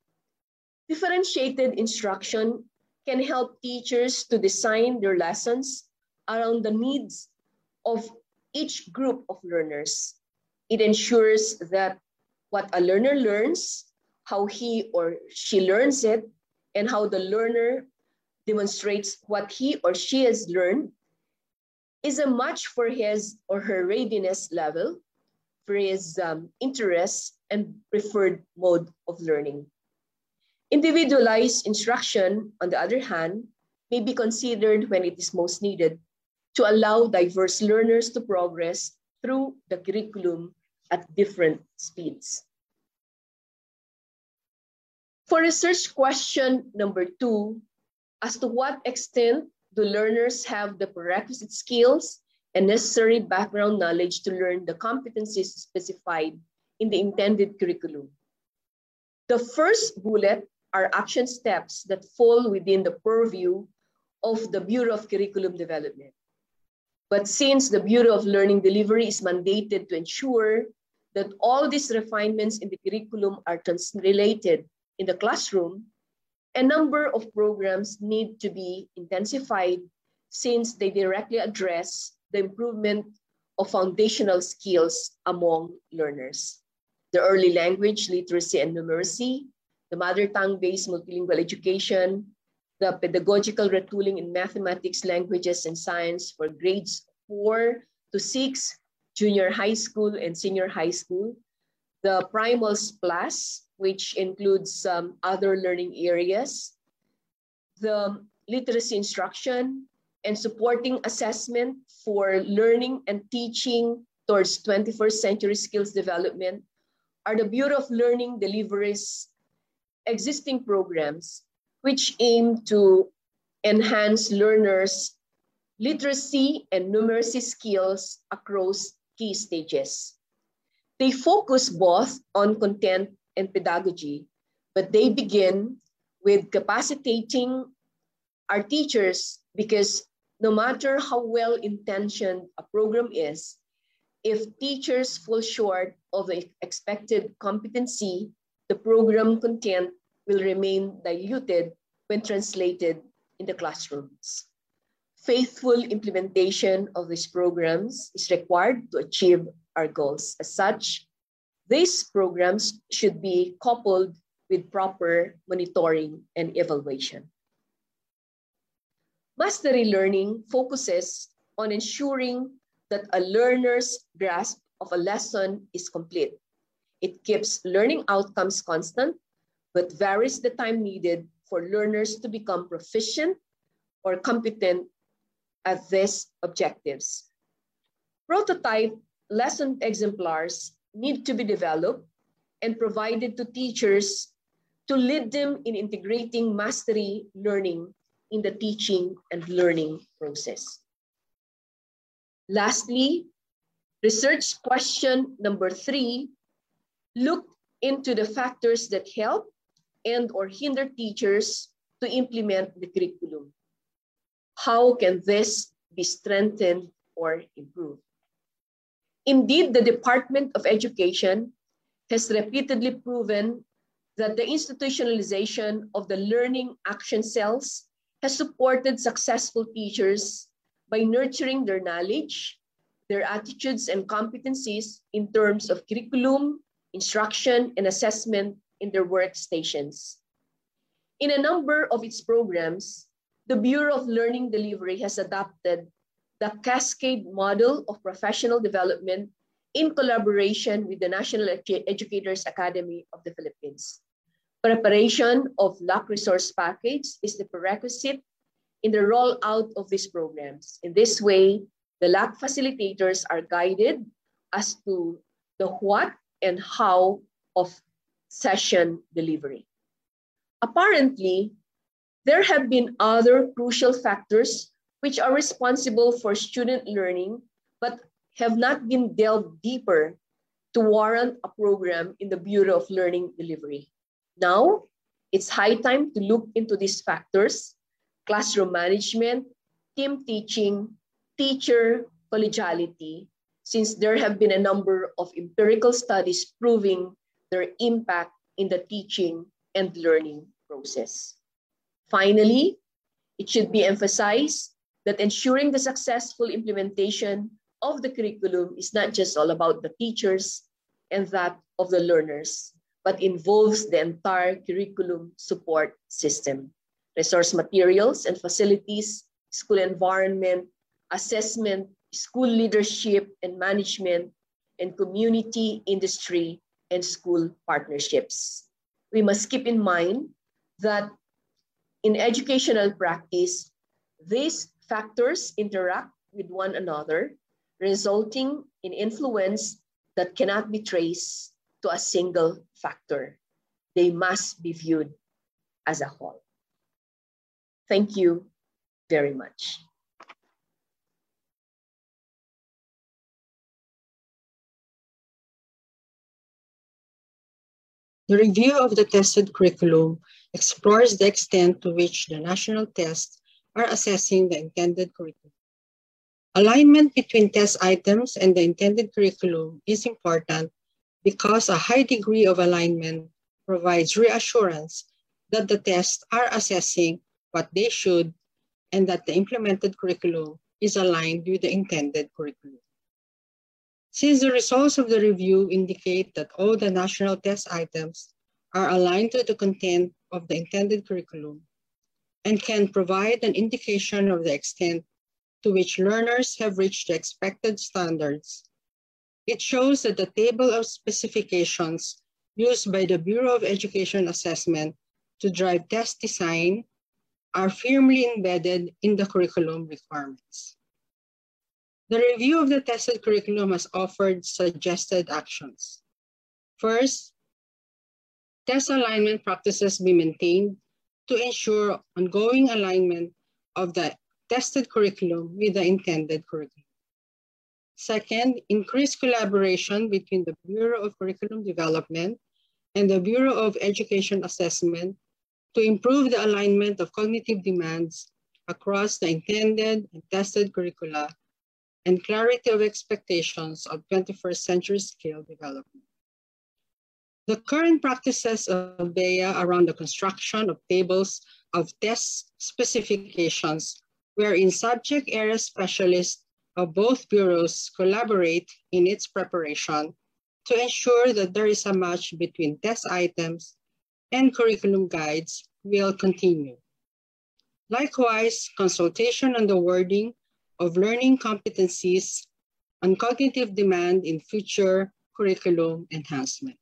Differentiated instruction can help teachers to design their lessons around the needs of each group of learners. It ensures that what a learner learns, how he or she learns it, and how the learner demonstrates what he or she has learned is a match for his or her readiness level, for his interests and preferred mode of learning. Individualized instruction, on the other hand, may be considered when it is most needed to allow diverse learners to progress through the curriculum at different speeds. For research question number 2, as to what extent do learners have the prerequisite skills and necessary background knowledge to learn the competencies specified in the intended curriculum? The first bullet are action steps that fall within the purview of the Bureau of Curriculum Development. But since the Bureau of Learning Delivery is mandated to ensure that all these refinements in the curriculum are translated in the classroom, a number of programs need to be intensified since they directly address the improvement of foundational skills among learners. The early language, literacy, and numeracy, the mother tongue-based multilingual education, the pedagogical retooling in mathematics, languages, and science for grades 4 to 6, junior high school and senior high school, the primals plus, which includes other learning areas, the literacy instruction, and supporting assessment for learning and teaching towards 21st century skills development are the Bureau of Learning Delivery's existing programs, which aim to enhance learners' literacy and numeracy skills across key stages. They focus both on content and pedagogy, but they begin with capacitating our teachers, because no matter how well-intentioned a program is, if teachers fall short of the expected competency, the program content will remain diluted when translated in the classrooms. Faithful implementation of these programs is required to achieve our goals. As such, these programs should be coupled with proper monitoring and evaluation. Mastery learning focuses on ensuring that a learner's grasp of a lesson is complete. It keeps learning outcomes constant, but varies the time needed for learners to become proficient or competent at these objectives. Prototype lesson exemplars need to be developed and provided to teachers to lead them in integrating mastery learning in the teaching and learning process. Lastly, research question number 3 looked into the factors that help and or hinder teachers to implement the curriculum. How can this be strengthened or improved? Indeed, the Department of Education has repeatedly proven that the institutionalization of the learning action cells has supported successful teachers by nurturing their knowledge, their attitudes and competencies in terms of curriculum, instruction, and assessment in their workstations. In a number of its programs, the Bureau of Learning Delivery has adopted the cascade model of professional development in collaboration with the National Educators Academy of the Philippines. Preparation of LAC resource package is the prerequisite in the rollout of these programs. In this way, the LAC facilitators are guided as to the what and how of session delivery. Apparently, there have been other crucial factors which are responsible for student learning but have not been delved deeper to warrant a program in the Bureau of Learning Delivery. Now, it's high time to look into these factors: classroom management, team teaching, teacher collegiality, since there have been a number of empirical studies proving their impact in the teaching and learning process. Finally, it should be emphasized that ensuring the successful implementation of the curriculum is not just all about the teachers and that of the learners, but involves the entire curriculum support system, resource materials and facilities, school environment, assessment, school leadership and management, and community, industry, and school partnerships. We must keep in mind that in educational practice, these factors interact with one another, resulting in influence that cannot be traced to a single factor. They must be viewed as a whole. Thank you very much. The review of the tested curriculum explores the extent to which the national tests are assessing the intended curriculum. Alignment between test items and the intended curriculum is important because a high degree of alignment provides reassurance that the tests are assessing what they should and that the implemented curriculum is aligned with the intended curriculum. Since the results of the review indicate that all the national test items are aligned to the content of the intended curriculum and can provide an indication of the extent to which learners have reached the expected standards, it shows that the table of specifications used by the Bureau of Education Assessment to drive test design are firmly embedded in the curriculum requirements. The review of the tested curriculum has offered suggested actions. First, test alignment practices be maintained to ensure ongoing alignment of the tested curriculum with the intended curriculum. Second, increased collaboration between the Bureau of Curriculum Development and the Bureau of Education Assessment to improve the alignment of cognitive demands across the intended and tested curricula and clarity of expectations of 21st century skill development. The current practices of BEA around the construction of tables of test specifications wherein subject area specialists of both bureaus collaborate in its preparation to ensure that there is a match between test items and curriculum guides will continue. Likewise, consultation on the wording of learning competencies on cognitive demand in future curriculum enhancement.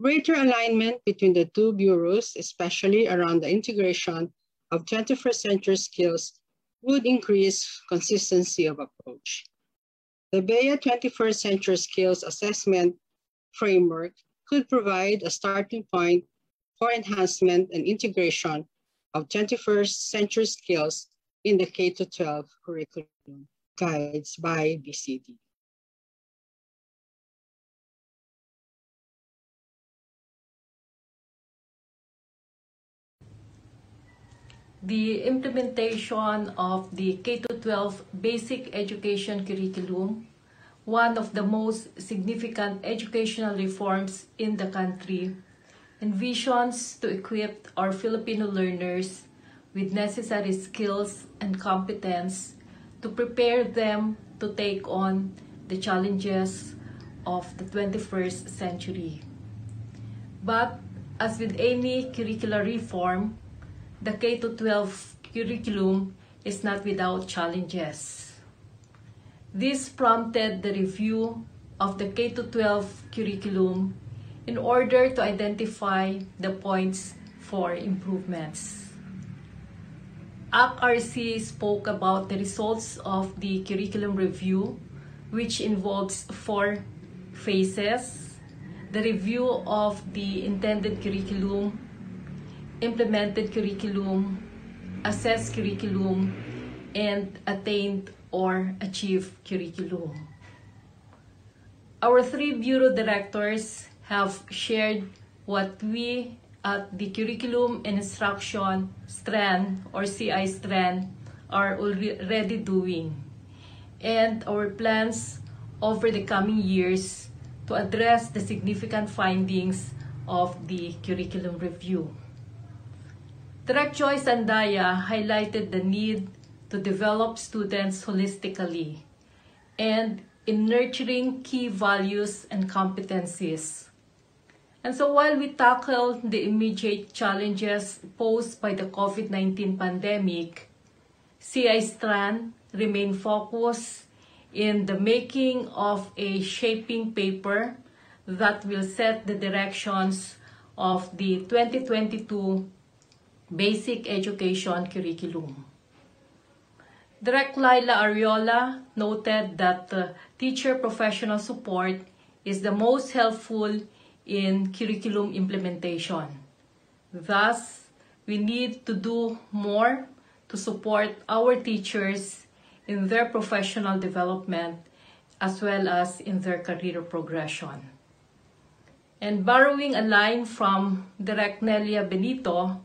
Greater alignment between the two bureaus, especially around the integration of 21st century skills, would increase consistency of approach. The BEA 21st Century Skills Assessment Framework could provide a starting point for enhancement and integration of 21st century skills in the K to 12 curriculum guides by BCD. The implementation of the K-12 Basic Education Curriculum, one of the most significant educational reforms in the country, envisions to equip our Filipino learners with necessary skills and competence to prepare them to take on the challenges of the 21st century. But as with any curricular reform, the K-12 curriculum is not without challenges. This prompted the review of the K-12 curriculum in order to identify the points for improvements. ACRC spoke about the results of the curriculum review, which involves 4 phases: the review of the intended curriculum, implemented curriculum, assessed curriculum, and attained or achieved curriculum. Our 3 bureau directors have shared what we at the Curriculum and Instruction Strand, or CI Strand, are already doing, and our plans over the coming years to address the significant findings of the curriculum review. Direct Joyce Andaya highlighted the need to develop students holistically and in nurturing key values and competencies. And so while we tackle the immediate challenges posed by the COVID-19 pandemic, CI Strand remained focused in the making of a shaping paper that will set the directions of the 2022 Basic Education Curriculum. Direct Leila Ariola noted that teacher professional support is the most helpful in curriculum implementation. Thus, we need to do more to support our teachers in their professional development as well as in their career progression. And borrowing a line from Direct Nelia Benito,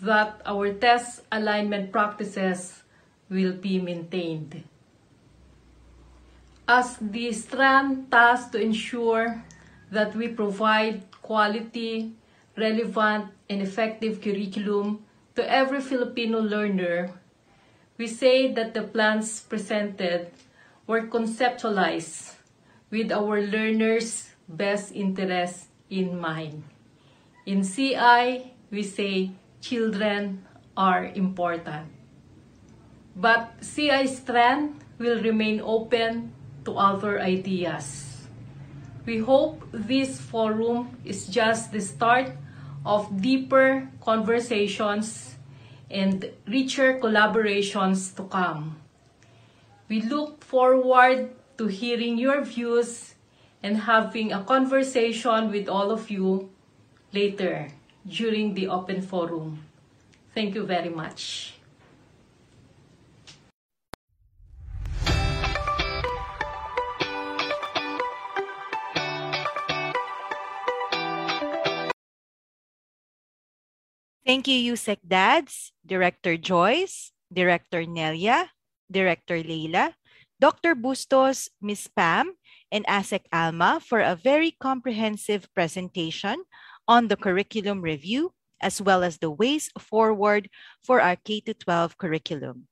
that our test alignment practices will be maintained. As the Strand tasked to ensure that we provide quality, relevant, and effective curriculum to every Filipino learner, we say that the plans presented were conceptualized with our learners' best interests in mind. In CI, we say, children are important. But CI Strand will remain open to other ideas. We hope this forum is just the start of deeper conversations and richer collaborations to come. We look forward to hearing your views and having a conversation with all of you later during the open forum. Thank you very much. Thank you, USEC Dads, Director Joyce, Director Nelia, Director Leila, Dr. Bustos, Ms. Pam, and ASEC Alma for a very comprehensive presentation on the curriculum review as well as the ways forward for our K to 12 curriculum.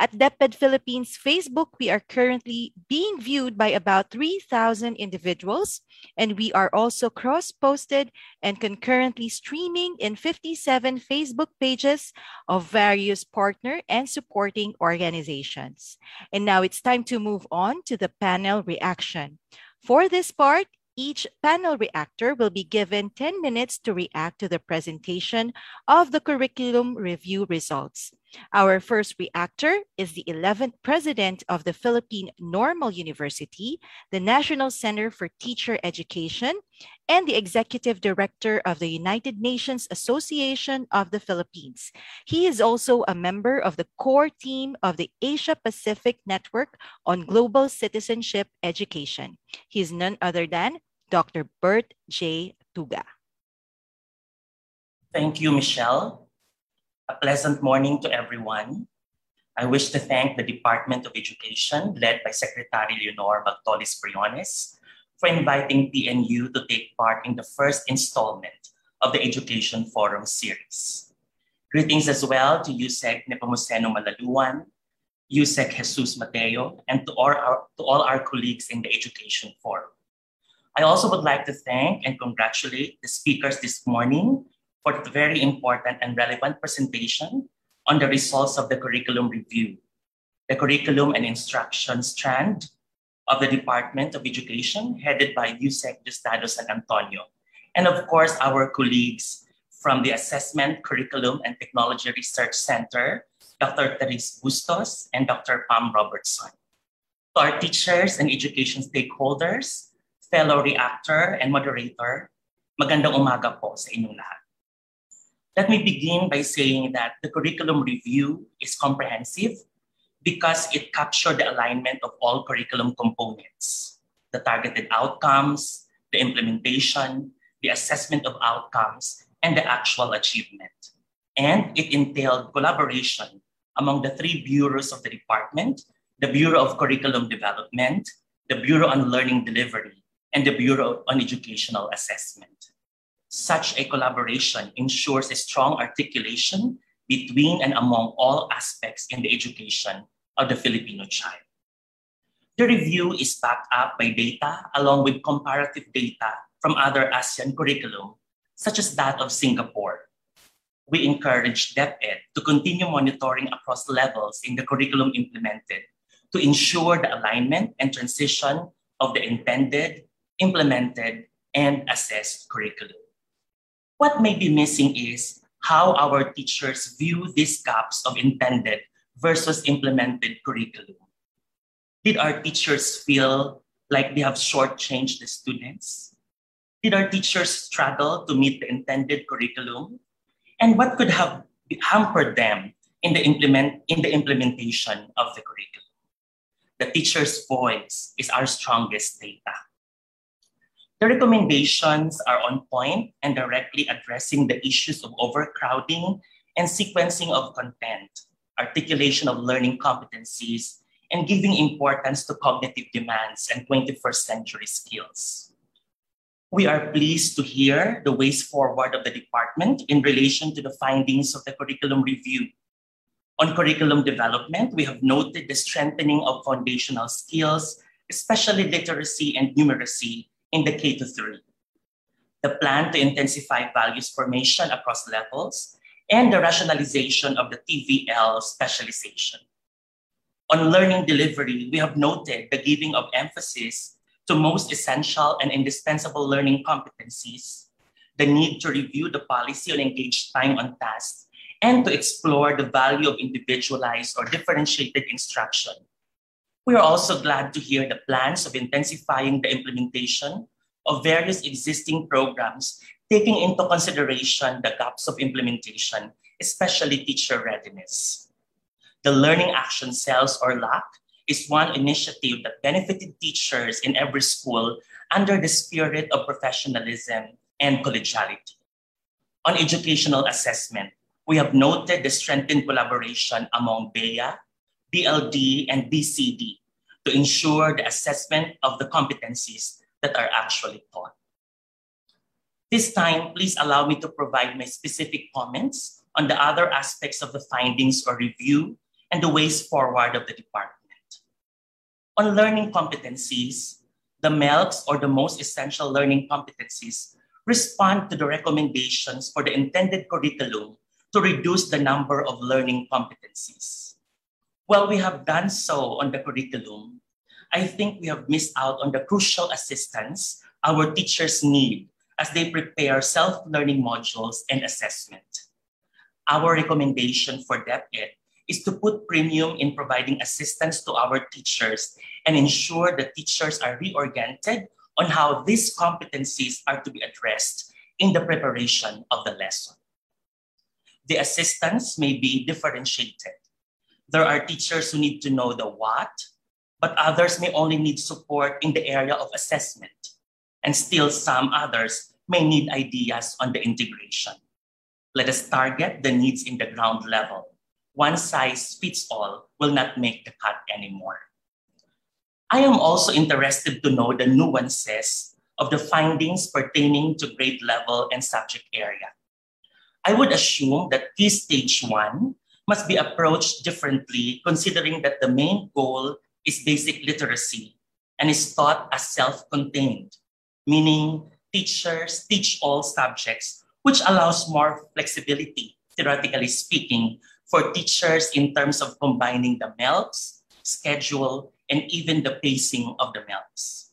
At DepEd Philippines Facebook, we are currently being viewed by about 3,000 individuals, and we are also cross-posted and concurrently streaming in 57 Facebook pages of various partner and supporting organizations. And now it's time to move on to the panel reaction. For this part, each panel reactor will be given 10 minutes to react to the presentation of the curriculum review results. Our first reactor is the 11th president of the Philippine Normal University, the National Center for Teacher Education, and the executive director of the United Nations Association of the Philippines. He is also a member of the core team of the Asia Pacific Network on Global Citizenship Education. He is none other than Dr. Bert J. Tuga. Thank you, Michelle. A pleasant morning to everyone. I wish to thank the Department of Education, led by Secretary Leonor Magtolis Briones, for inviting PNU to take part in the first installment of the Education Forum Series. Greetings as well to USEC Nepomuceno Malaluan, USEC Jesus Mateo, and to all our colleagues in the Education Forum. I also would like to thank and congratulate the speakers this morning for the very important and relevant presentation on the results of the curriculum review, the curriculum and instruction strand of the Department of Education, headed by USEC Justado San Antonio, and of course, our colleagues from the Assessment Curriculum and Technology Research Center, Dr. Therese Bustos and Dr. Pam Robertson. To our teachers and education stakeholders, fellow reactor and moderator, magandang umaga po sa inyong lahat. Let me begin by saying that the curriculum review is comprehensive because it captured the alignment of all curriculum components, the targeted outcomes, the implementation, the assessment of outcomes, and the actual achievement. And it entailed collaboration among the three bureaus of the department, the Bureau of Curriculum Development, the Bureau on Learning Delivery, and the Bureau on Educational Assessment. Such a collaboration ensures a strong articulation between and among all aspects in the education of the Filipino child. The review is backed up by data along with comparative data from other ASEAN curriculum, such as that of Singapore. We encourage DepEd to continue monitoring across levels in the curriculum implemented to ensure the alignment and transition of the intended, implemented, and assessed curriculum. What may be missing is how our teachers view these gaps of intended versus implemented curriculum. Did our teachers feel like they have shortchanged the students? Did our teachers struggle to meet the intended curriculum? And what could have hampered them in the implementation of the curriculum? The teacher's voice is our strongest data. The recommendations are on point and directly addressing the issues of overcrowding and sequencing of content, articulation of learning competencies, and giving importance to cognitive demands and 21st century skills. We are pleased to hear the ways forward of the department in relation to the findings of the curriculum review. On curriculum development, we have noted the strengthening of foundational skills, especially literacy and numeracy, in the K to 3. The plan to intensify values formation across levels and the rationalization of the TVL specialization. On learning delivery, we have noted the giving of emphasis to most essential and indispensable learning competencies, the need to review the policy on engaged time on tasks, and to explore the value of individualized or differentiated instruction. We are also glad to hear the plans of intensifying the implementation of various existing programs, taking into consideration the gaps of implementation, especially teacher readiness. The Learning Action Cells, or LAC, is one initiative that benefited teachers in every school under the spirit of professionalism and collegiality. On educational assessment, we have noted the strengthened collaboration among BEA, BLD, and BCD to ensure the assessment of the competencies that are actually taught. This time, please allow me to provide my specific comments on the other aspects of the findings or review and the ways forward of the department. On learning competencies, the MELCs, or the most essential learning competencies, respond to the recommendations for the intended curriculum to reduce the number of learning competencies. While we have done so on the curriculum, I think we have missed out on the crucial assistance our teachers need as they prepare self-learning modules and assessment. Our recommendation for DepEd is to put premium in providing assistance to our teachers and ensure that teachers are reoriented on how these competencies are to be addressed in the preparation of the lesson. The assistance may be differentiated. There are teachers who need to know the what, but others may only need support in the area of assessment, and still some others may need ideas on the integration. Let us target the needs in the ground level. One size fits all will not make the cut anymore. I am also interested to know the nuances of the findings pertaining to grade level and subject area. I would assume that key stage 1 must be approached differently, considering that the main goal is basic literacy and is taught as self-contained, meaning teachers teach all subjects, which allows more flexibility, theoretically speaking, for teachers in terms of combining the MELCs, schedule, and even the pacing of the MELCs.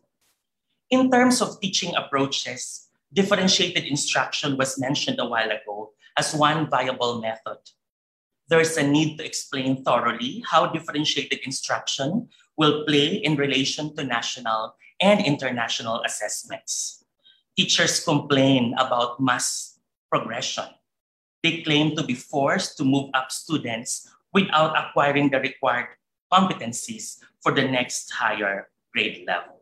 In terms of teaching approaches, differentiated instruction was mentioned a while ago as one viable method. There is a need to explain thoroughly how differentiated instruction will play in relation to national and international assessments. Teachers complain about mass progression. They claim to be forced to move up students without acquiring the required competencies for the next higher grade level.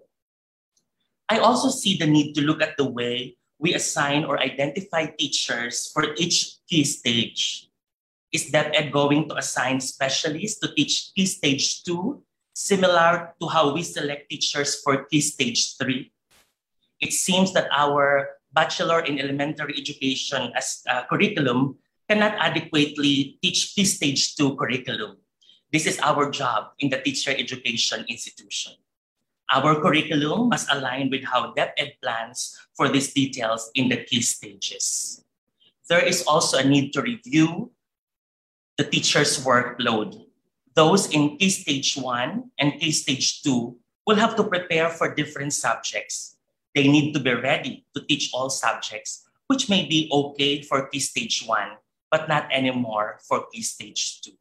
I also see the need to look at the way we assign or identify teachers for each key stage. Is DepEd going to assign specialists to teach key stage 2, similar to how we select teachers for key stage 3? It seems that our Bachelor in Elementary Education as curriculum cannot adequately teach key stage 2 curriculum. This is our job in the teacher education institution. Our curriculum must align with how DepEd plans for these details in the key stages. There is also a need to review the teacher's workload. Those in key stage 1 and key stage 2 will have to prepare for different subjects. They need to be ready to teach all subjects, which may be okay for key stage 1, but not anymore for key stage 2.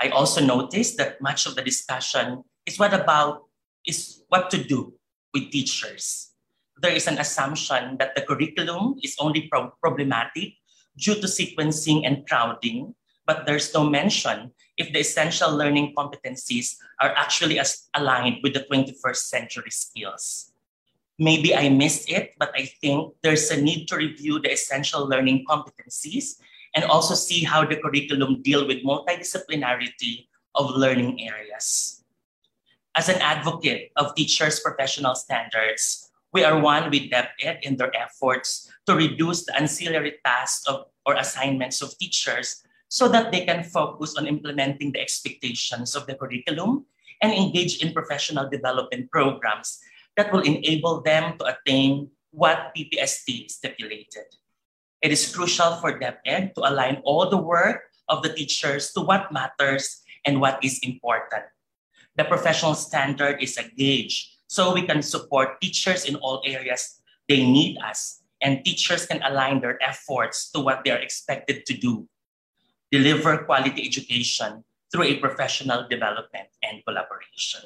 I also noticed that much of the discussion is what to do with teachers. There is an assumption that the curriculum is only problematic due to sequencing and crowding, but there's no mention if the essential learning competencies are actually as aligned with the 21st century skills. Maybe I missed it, but I think there's a need to review the essential learning competencies and also see how the curriculum deal with multidisciplinarity of learning areas. As an advocate of teachers' professional standards, we are one with DepEd in their efforts to reduce the ancillary tasks or assignments of teachers so that they can focus on implementing the expectations of the curriculum and engage in professional development programs that will enable them to attain what PPST stipulated. It is crucial for DepEd to align all the work of the teachers to what matters and what is important. The professional standard is a gauge, so we can support teachers in all areas they need us, and teachers can align their efforts to what they are expected to do. Deliver quality education through a professional development and collaboration.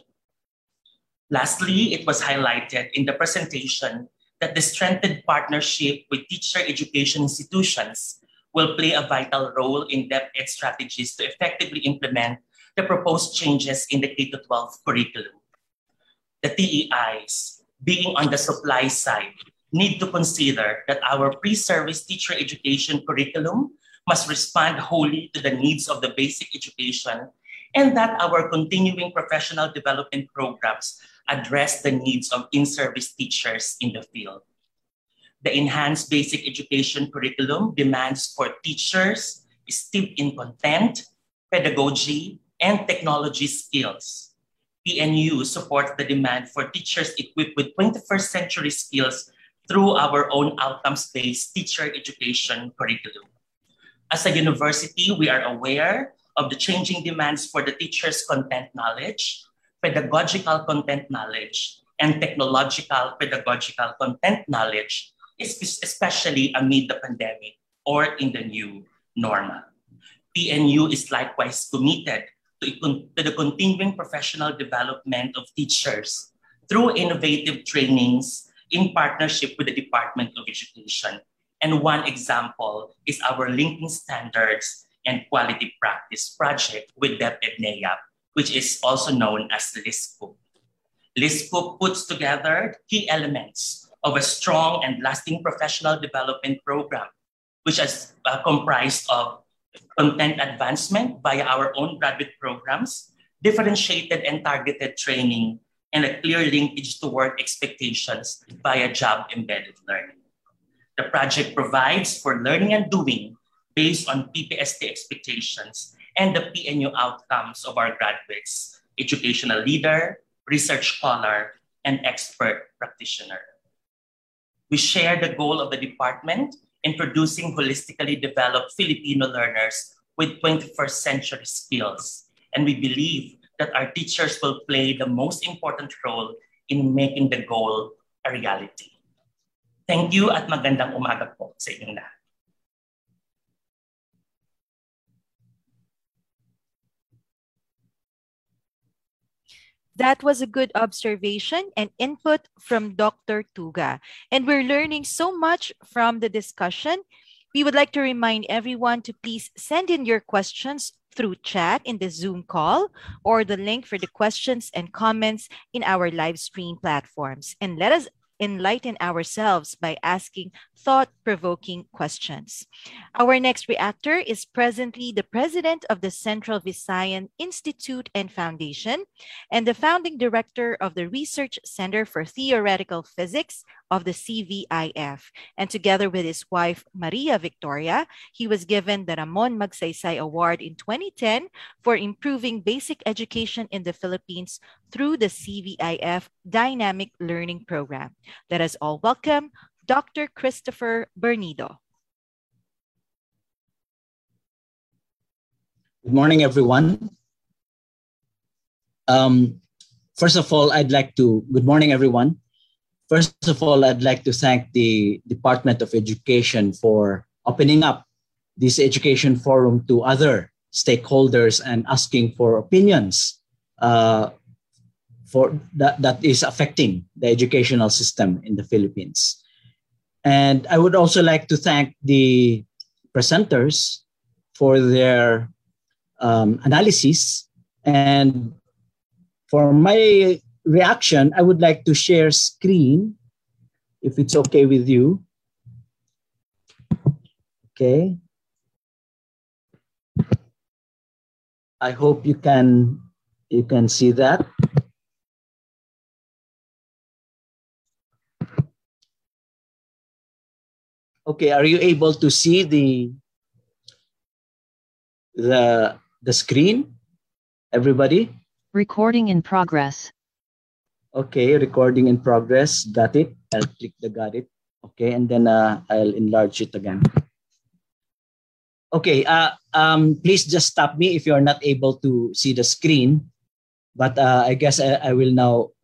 Lastly, it was highlighted in the presentation that the strengthened partnership with teacher education institutions will play a vital role in DepEd strategies to effectively implement the proposed changes in the K to 12 curriculum. The TEIs, being on the supply side, need to consider that our pre-service teacher education curriculum must respond wholly to the needs of the basic education, and that our continuing professional development programs address the needs of in-service teachers in the field. The enhanced basic education curriculum demands for teachers steeped in content, pedagogy, and technology skills. PNU supports the demand for teachers equipped with 21st century skills through our own outcomes-based teacher education curriculum. As a university, we are aware of the changing demands for the teacher's content knowledge, pedagogical content knowledge, and technological pedagogical content knowledge, especially amid the pandemic or in the new normal. PNU is likewise committed to the continuing professional development of teachers through innovative trainings in partnership with the Department of Education. And one example is our Linking Standards and Quality Practice project with DepEd, which is also known as LISCOOP. LISCOOP puts together key elements of a strong and lasting professional development program, which is comprised of content advancement via our own graduate programs, differentiated and targeted training, and a clear linkage to work expectations via job-embedded learning. The project provides for learning and doing based on PPST expectations and the PNU outcomes of our graduates, educational leader, research scholar, and expert practitioner. We share the goal of the department in producing holistically developed Filipino learners with 21st century skills. And we believe that our teachers will play the most important role in making the goal a reality. Thank you at magandang umaga po sa inyong lahat. That was a good observation and input from Dr. Tuga. And we're learning so much from the discussion. We would like to remind everyone to please send in your questions through chat in the Zoom call or the link for the questions and comments in our live stream platforms. And let us enlighten ourselves by asking thought-provoking questions. Our next reactor is presently the president of the Central Visayan Institute and Foundation and the founding director of the Research Center for Theoretical Physics of the CVIF. And together with his wife, Maria Victoria, he was given the Ramon Magsaysay Award in 2010 for improving basic education in the Philippines through the CVIF Dynamic Learning Program. Let us all welcome Dr. Christopher Bernido. Good morning, everyone. Good morning, everyone. First of all, I'd like to thank the Department of Education for opening up this education forum to other stakeholders and asking for opinions that is affecting the educational system in the Philippines. And I would also like to thank the presenters for their analysis. And for my reaction, I would like to share screen, if it's okay with you. Okay. I hope you can see that. Okay, are you able to see the screen, everybody? Recording in progress. Okay, recording in progress. Got it. I'll click the got it. Okay, and then I'll enlarge it again. Okay, please just stop me if you're not able to see the screen. But I guess I will now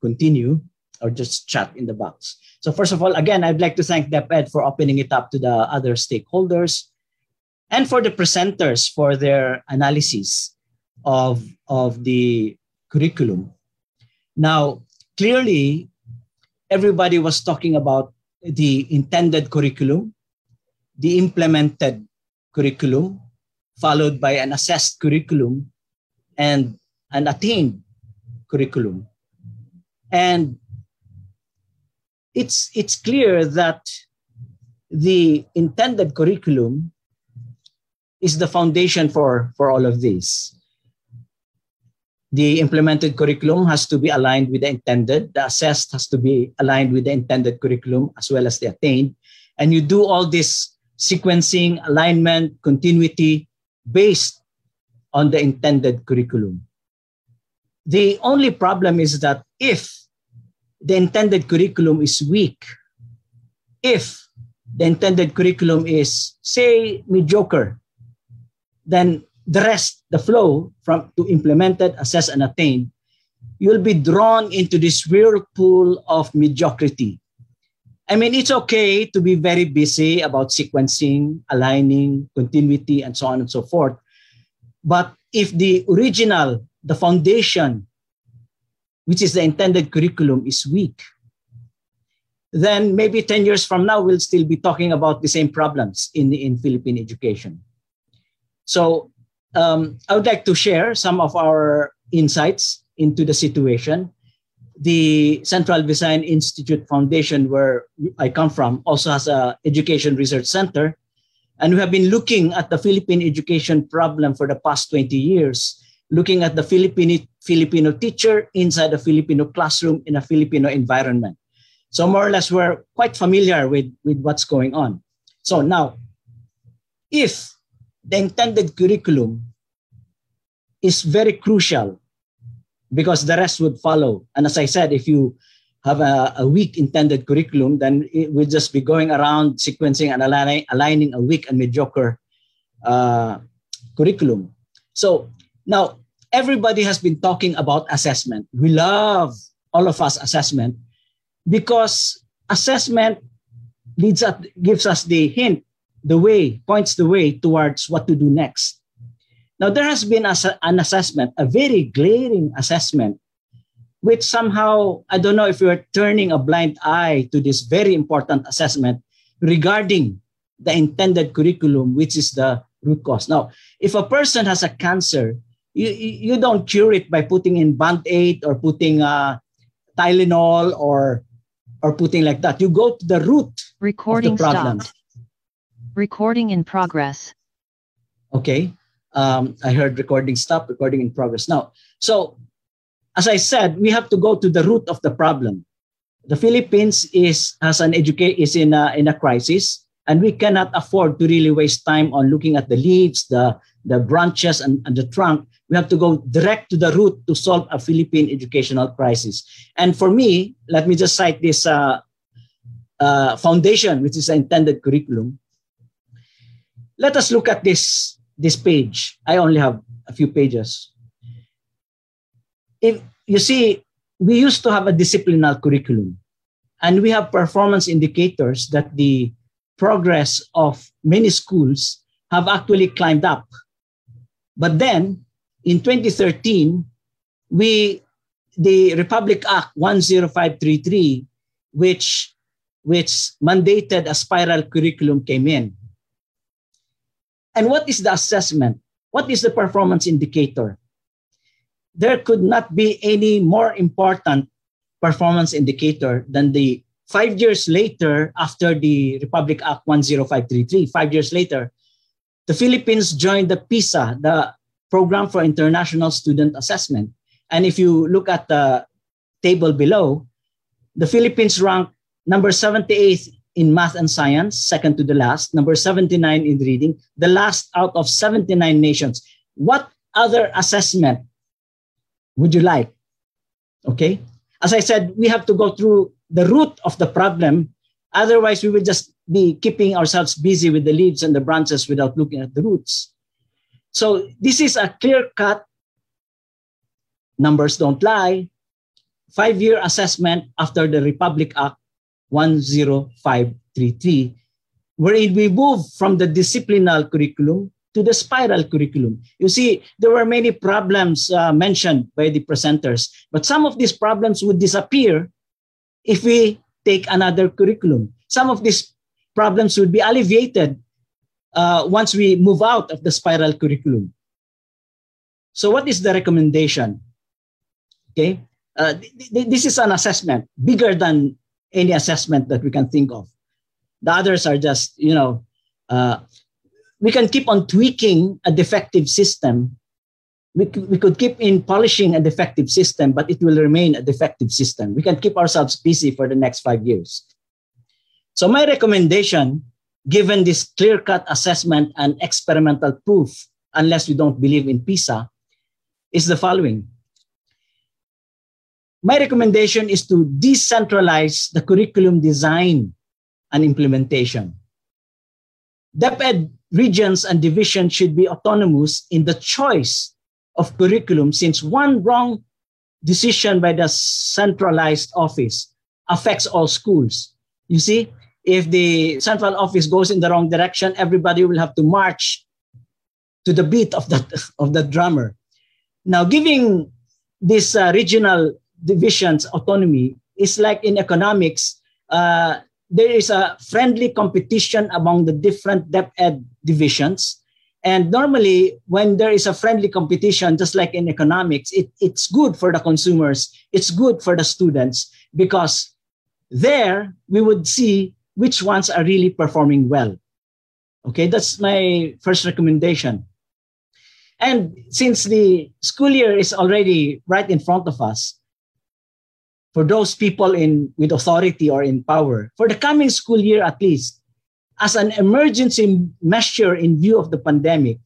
continue or just chat in the box. So first of all, again, I'd like to thank DepEd for opening it up to the other stakeholders and for the presenters for their analysis of the curriculum. Now, clearly, everybody was talking about the intended curriculum, the implemented curriculum, followed by an assessed curriculum, and an attained curriculum. And it's clear that the intended curriculum is the foundation for all of this. The implemented curriculum has to be aligned with the intended. The assessed has to be aligned with the intended curriculum as well as the attained. And you do all this sequencing, alignment, continuity based on the intended curriculum. The only problem is that if the intended curriculum is weak, if the intended curriculum is, say, mediocre, then the rest, the flow from to implemented, assess, and attain, you'll be drawn into this whirlpool of mediocrity. I mean, it's okay to be very busy about sequencing, aligning, continuity, and so on and so forth. But if the original, the foundation, which is the intended curriculum, is weak, then maybe 10 years from now, we'll still be talking about the same problems in Philippine education. So I would like to share some of our insights into the situation. The Central Visayan Institute Foundation, where I come from, also has an education research center. And we have been looking at the Philippine education problem for the past 20 years, looking at the Filipino teacher inside a Filipino classroom in a Filipino environment. So more or less, we're quite familiar with what's going on. So now, if the intended curriculum is very crucial because the rest would follow. And as I said, if you have a weak intended curriculum, then it will just be going around sequencing and aligning a weak and mediocre curriculum. So now, everybody has been talking about assessment. We love, all of us, assessment, because assessment gives us the hint, the way, points the way towards what to do next. Now, there has been an assessment, a very glaring assessment, which somehow, I don't know if we're turning a blind eye to this very important assessment regarding the intended curriculum, which is the root cause. Now, if a person has a cancer, you don't cure it by putting in Band-Aid or putting Tylenol or putting like that. You go to the root of the problem. Stopped. Recording in progress. Okay. I heard recording stop, recording in progress. Now, so as I said, we have to go to the root of the problem. The Philippines is in a crisis, and we cannot afford to really waste time on looking at the leaves, the branches, and the trunk. We have to go direct to the root to solve a Philippine educational crisis. And for me, let me just cite this foundation, which is the intended curriculum. Let us look at this page. I only have a few pages. If you see, we used to have a disciplinal curriculum, and we have performance indicators that the progress of many schools have actually climbed up. But then, in 2013, the Republic Act 10533, which mandated a spiral curriculum, came in. And what is the assessment? What is the performance indicator? There could not be any more important performance indicator than the 5 years later, after the Republic Act 10533, 5 years later, the Philippines joined the PISA, the Program for International Student Assessment. And if you look at the table below, the Philippines ranked number 78th in math and science, second to the last, number 79 in reading, the last out of 79 nations. What other assessment would you like? Okay. As I said, we have to go through the root of the problem. Otherwise, we will just be keeping ourselves busy with the leaves and the branches without looking at the roots. So this is a clear-cut, numbers don't lie, 5-year assessment after the Republic Act 10533, wherein we move from the disciplinal curriculum to the spiral curriculum. You see, there were many problems mentioned by the presenters, but some of these problems would disappear if we take another curriculum. Some of these problems would be alleviated once we move out of the spiral curriculum. So what is the recommendation? Okay, this is an assessment bigger than any assessment that we can think of. The others are just, you know, we can keep on tweaking a defective system we could keep in polishing a defective system, but it will remain a defective system. We can keep ourselves busy for the next 5 years. So my recommendation, given this clear-cut assessment and experimental proof, unless we don't believe in PISA, is the following. My recommendation is to decentralize the curriculum design and implementation. DepEd regions and divisions should be autonomous in the choice of curriculum, since one wrong decision by the centralized office affects all schools. You see, if the central office goes in the wrong direction, everybody will have to march to the beat of the drummer. Now, giving these regional divisions autonomy is like in economics, there is a friendly competition among the different DepEd divisions. And normally, when there is a friendly competition, just like in economics, it's good for the consumers, it's good for the students, because there we would see which ones are really performing well. Okay, that's my first recommendation. And since the school year is already right in front of us, for those people with authority or in power, for the coming school year at least, as an emergency measure in view of the pandemic,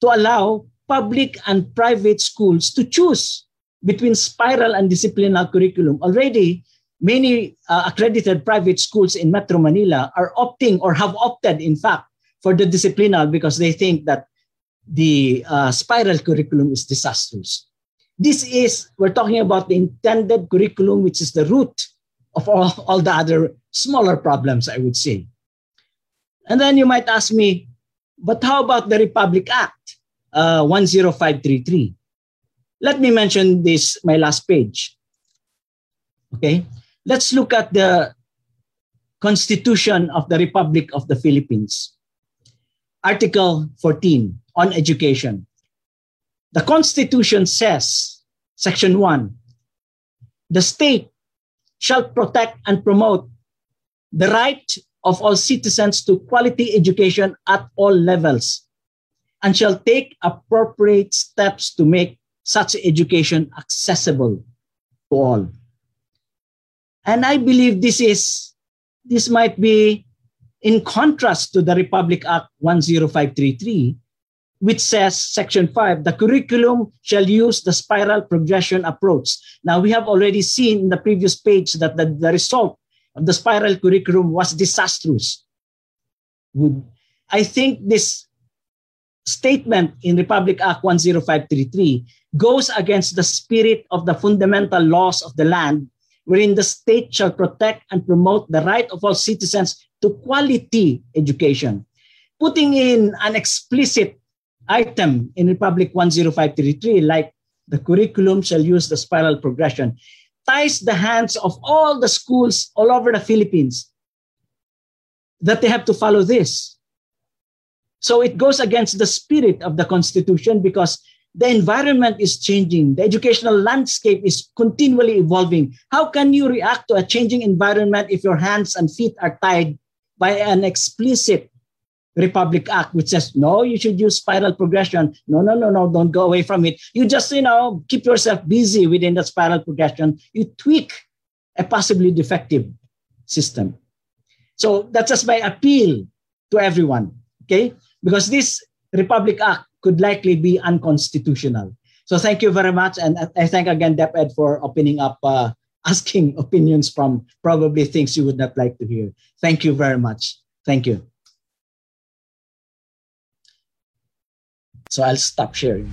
to allow public and private schools to choose between spiral and disciplinal curriculum. Already, many accredited private schools in Metro Manila are opting or have opted, in fact, for the disciplinal because they think that the spiral curriculum is disastrous. This is, we're talking about the intended curriculum, which is the root of all the other smaller problems, I would say. And then you might ask me, but how about the Republic Act 10533? Let me mention this, my last page. Okay, let's look at the Constitution of the Republic of the Philippines. Article 14 on education. The Constitution says, Section 1, the state shall protect and promote the right of all citizens to quality education at all levels, and shall take appropriate steps to make such education accessible to all. And I believe this might be in contrast to the Republic Act 10533, which says, Section 5, the curriculum shall use the spiral progression approach. Now, we have already seen in the previous page that the result of the spiral curriculum was disastrous. I think this statement in Republic Act 10533 goes against the spirit of the fundamental laws of the land, wherein the state shall protect and promote the right of all citizens to quality education. Putting in an explicit item in Republic 10533, like the curriculum shall use the spiral progression, ties the hands of all the schools all over the Philippines that they have to follow this. So it goes against the spirit of the Constitution because the environment is changing. The educational landscape is continually evolving. How can you react to a changing environment if your hands and feet are tied by an explicit Republic Act, which says, no, you should use spiral progression. No, no, no, no, don't go away from it. You just, keep yourself busy within the spiral progression. You tweak a possibly defective system. So that's just my appeal to everyone, okay? Because this Republic Act could likely be unconstitutional. So thank you very much. And I thank again DepEd for opening up, asking opinions from probably things you would not like to hear. Thank you very much. Thank you. So I'll stop sharing.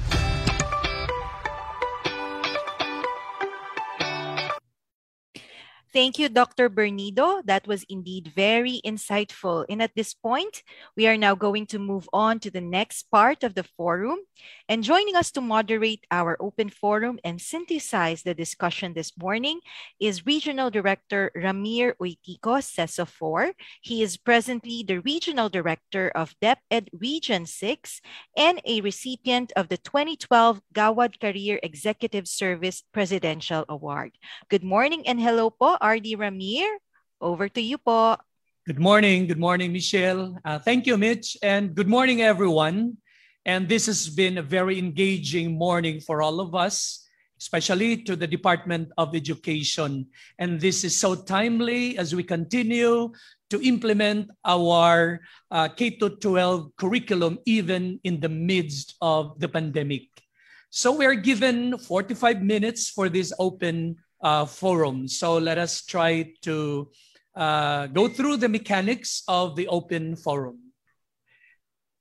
Thank you, Dr. Bernido. That was indeed very insightful. And at this point, we are now going to move on to the next part of the forum. And joining us to moderate our open forum and synthesize the discussion this morning is Regional Director Ramir Uitiko Sesafor. He is presently the Regional Director of DepEd Region 6 and a recipient of the 2012 Gawad Career Executive Service Presidential Award. Good morning and hello po. RD Ramir, over to you po. Good morning. Good morning, Michelle. Thank you, Mitch. And good morning, everyone. And this has been a very engaging morning for all of us, especially to the Department of Education. And this is so timely as we continue to implement our K to 12 curriculum even in the midst of the pandemic. So we are given 45 minutes for this open forum. So let us try to go through the mechanics of the open forum.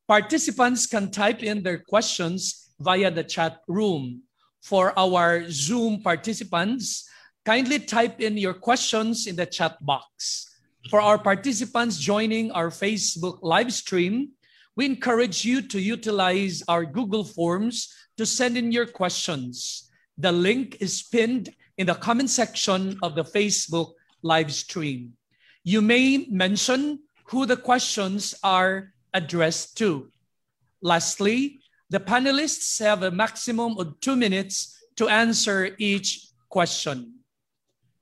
Participants can type in their questions via the chat room. For our Zoom participants, kindly type in your questions in the chat box. For our participants joining our Facebook live stream, we encourage you to utilize our Google Forms to send in your questions. The link is pinned in the comment section of the Facebook live stream. You may mention who the questions are addressed to. Lastly, the panelists have a maximum of 2 minutes to answer each question.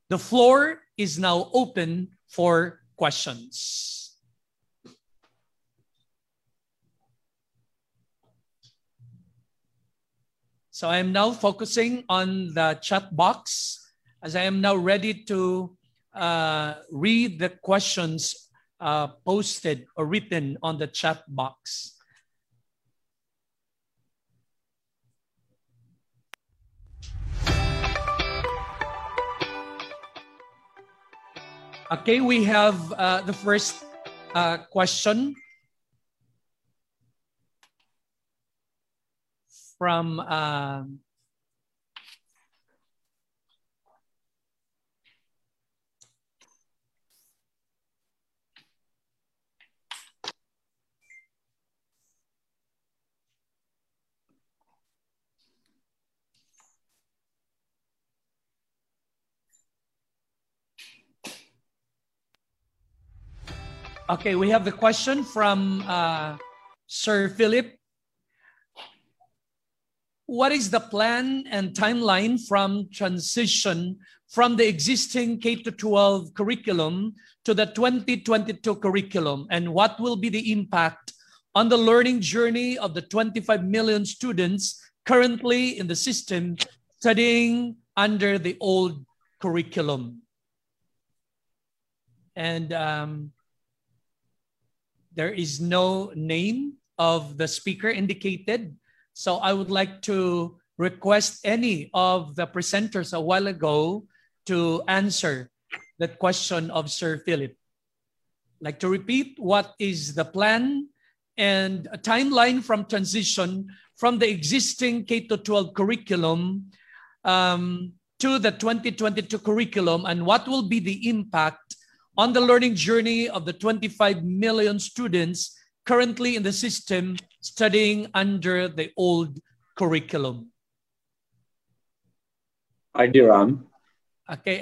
The floor is now open for questions. So I am now focusing on the chat box as I am now ready to read the questions posted or written on the chat box. Okay, we have the first question from okay, we have the question from Sir Philip. What is the plan and timeline from transition from the existing K-12 curriculum to the 2022 curriculum? And what will be the impact on the learning journey of the 25 million students currently in the system studying under the old curriculum? And there is no name of the speaker indicated. So I would like to request any of the presenters a while ago to answer that question of Sir Philip. I'd like to repeat, what is the plan and a timeline from transition from the existing K-12 curriculum to the 2022 curriculum, and what will be the impact on the learning journey of the 25 million students currently in the system studying under the old curriculum? Hi, Diram. Okay,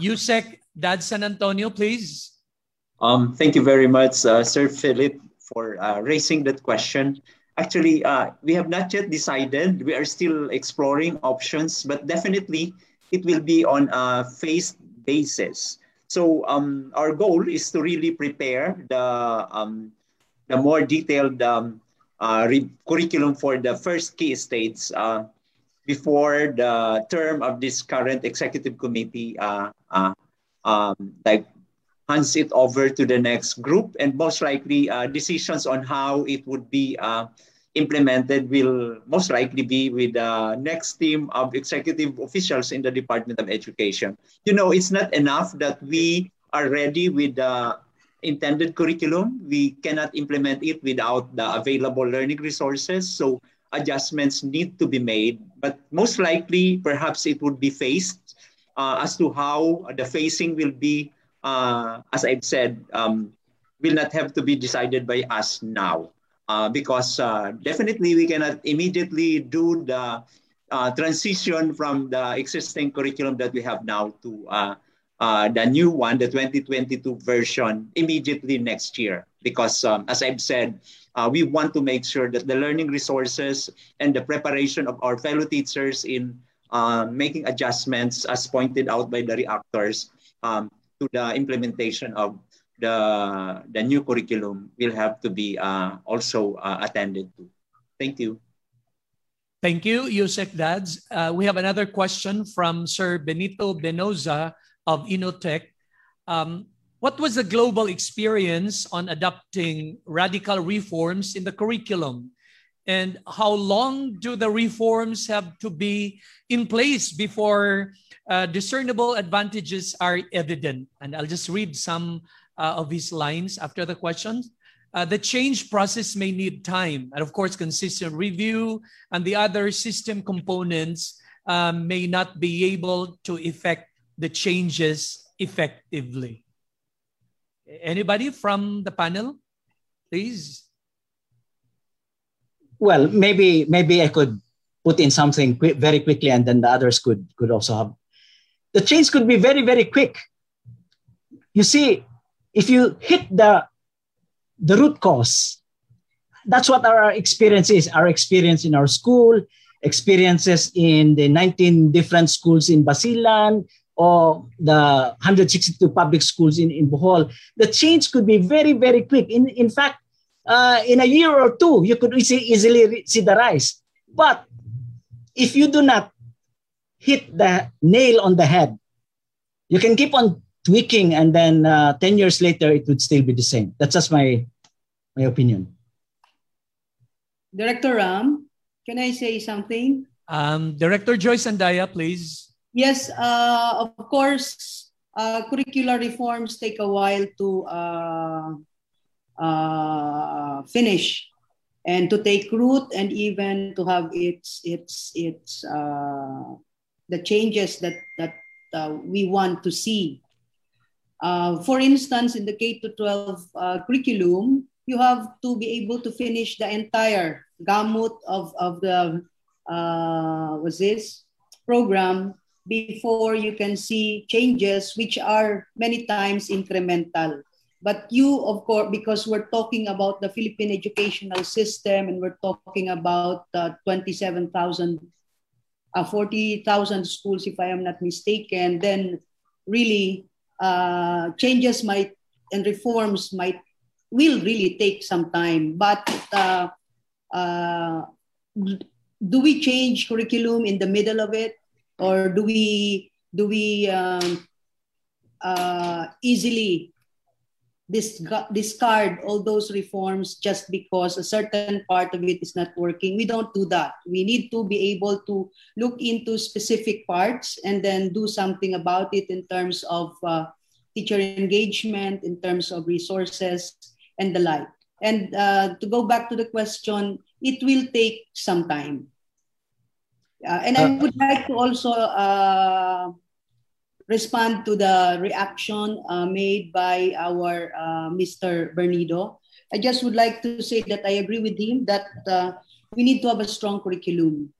Yusek Dad San Antonio, please. Thank you very much, Sir Philip, for raising that question. Actually, we have not yet decided. We are still exploring options, but definitely it will be on a phased basis. So our goal is to really prepare the more detailed curriculum for the first key states before the term of this current executive committee hands it over to the next group, and most likely decisions on how it would be implemented will most likely be with the next team of executive officials in the Department of Education. You know, it's not enough that we are ready with the intended curriculum. We cannot implement it without the available learning resources. So adjustments need to be made, but most likely perhaps it would be phased as to how the phasing will be, as I've said, will not have to be decided by us now because definitely we cannot immediately do the transition from the existing curriculum that we have now to the new one, the 2022 version, immediately next year. Because as I've said, we want to make sure that the learning resources and the preparation of our fellow teachers in making adjustments as pointed out by the reactors to the implementation of the new curriculum will have to be also attended to. Thank you. Thank you, Yusek Dads. We have another question from Sir Benito Benoza of Inotech. What was the global experience on adopting radical reforms in the curriculum? And how long do the reforms have to be in place before discernible advantages are evident? And I'll just read some of his lines after the questions. The change process may need time, and of course, consistent review and the other system components may not be able to effect the changes effectively. Anybody from the panel, please? Well, maybe I could put in something very quickly, and then the others could also have. The change could be very, very quick. You see, if you hit the root cause, that's what our experience is. Our experience in our school, experiences in the 19 different schools in Basilan, or the 162 public schools in Bohol. The change could be very, very quick. In fact, in a year or two, you could easily see the rise. But if you do not hit the nail on the head, you can keep on tweaking, and then 10 years later, it would still be the same. That's just my opinion. Director Ram, can I say something? Director Joyce Andaya, please. Yes, of course, curricular reforms take a while to finish and to take root, and even to have the changes that we want to see. For instance, in the K to 12 curriculum, you have to be able to finish the entire gamut of the program before you can see changes, which are many times incremental. But you, of course, because we're talking about the Philippine educational system, and we're talking about 40,000 schools, if I am not mistaken, then really changes might, and reforms will really take some time. But do we change curriculum in the middle of it, or do we easily discard all those reforms just because a certain part of it is not working? We don't do that. We need to be able to look into specific parts and then do something about it in terms of teacher engagement, in terms of resources, and the like. And to go back to the question, it will take some time. And I would like to also respond to the reaction made by our Mr. Bernido. I just would like to say that I agree with him that we need to have a strong curriculum.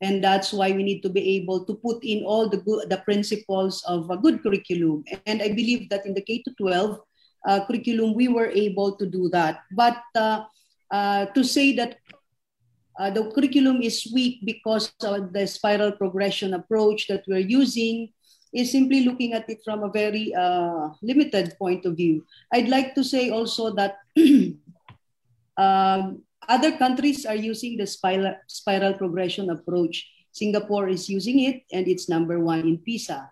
And that's why we need to be able to put in all the principles of a good curriculum. And I believe that in the K-12 curriculum, we were able to do that. But to say that the curriculum is weak because of the spiral progression approach that we're using is simply looking at it from a very limited point of view. I'd like to say also that other countries are using the spiral progression approach. Singapore is using it, and it's #1 in PISA.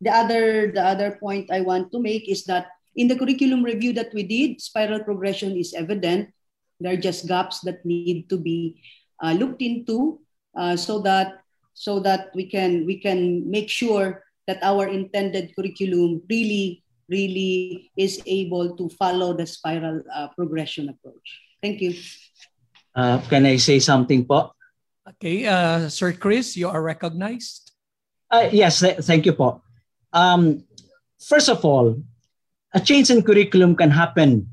The other point I want to make is that in the curriculum review that we did, spiral progression is evident. There are just gaps that need to be looked into so that we can make sure that our intended curriculum really is able to follow the spiral progression approach. Thank you. Can I say something, po? Okay, Sir Chris, you are recognized. Yes, thank you, po. First of all, a change in curriculum can happen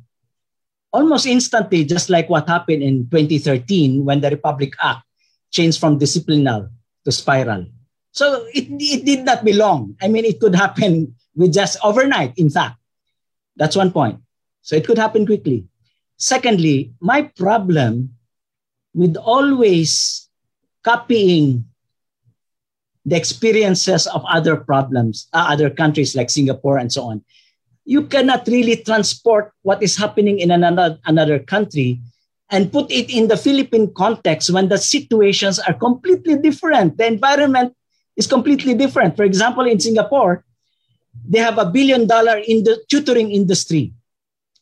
almost instantly, just like what happened in 2013 when the Republic Act changed from disciplinary to spiral. So it did not belong. I mean, it could happen with just overnight, in fact. That's one point. So it could happen quickly. Secondly, my problem with always copying the experiences of other countries like Singapore and so on, you cannot really transport what is happening in another country and put it in the Philippine context when the situations are completely different. The environment is completely different. For example, in Singapore, they have $1 billion in the tutoring industry.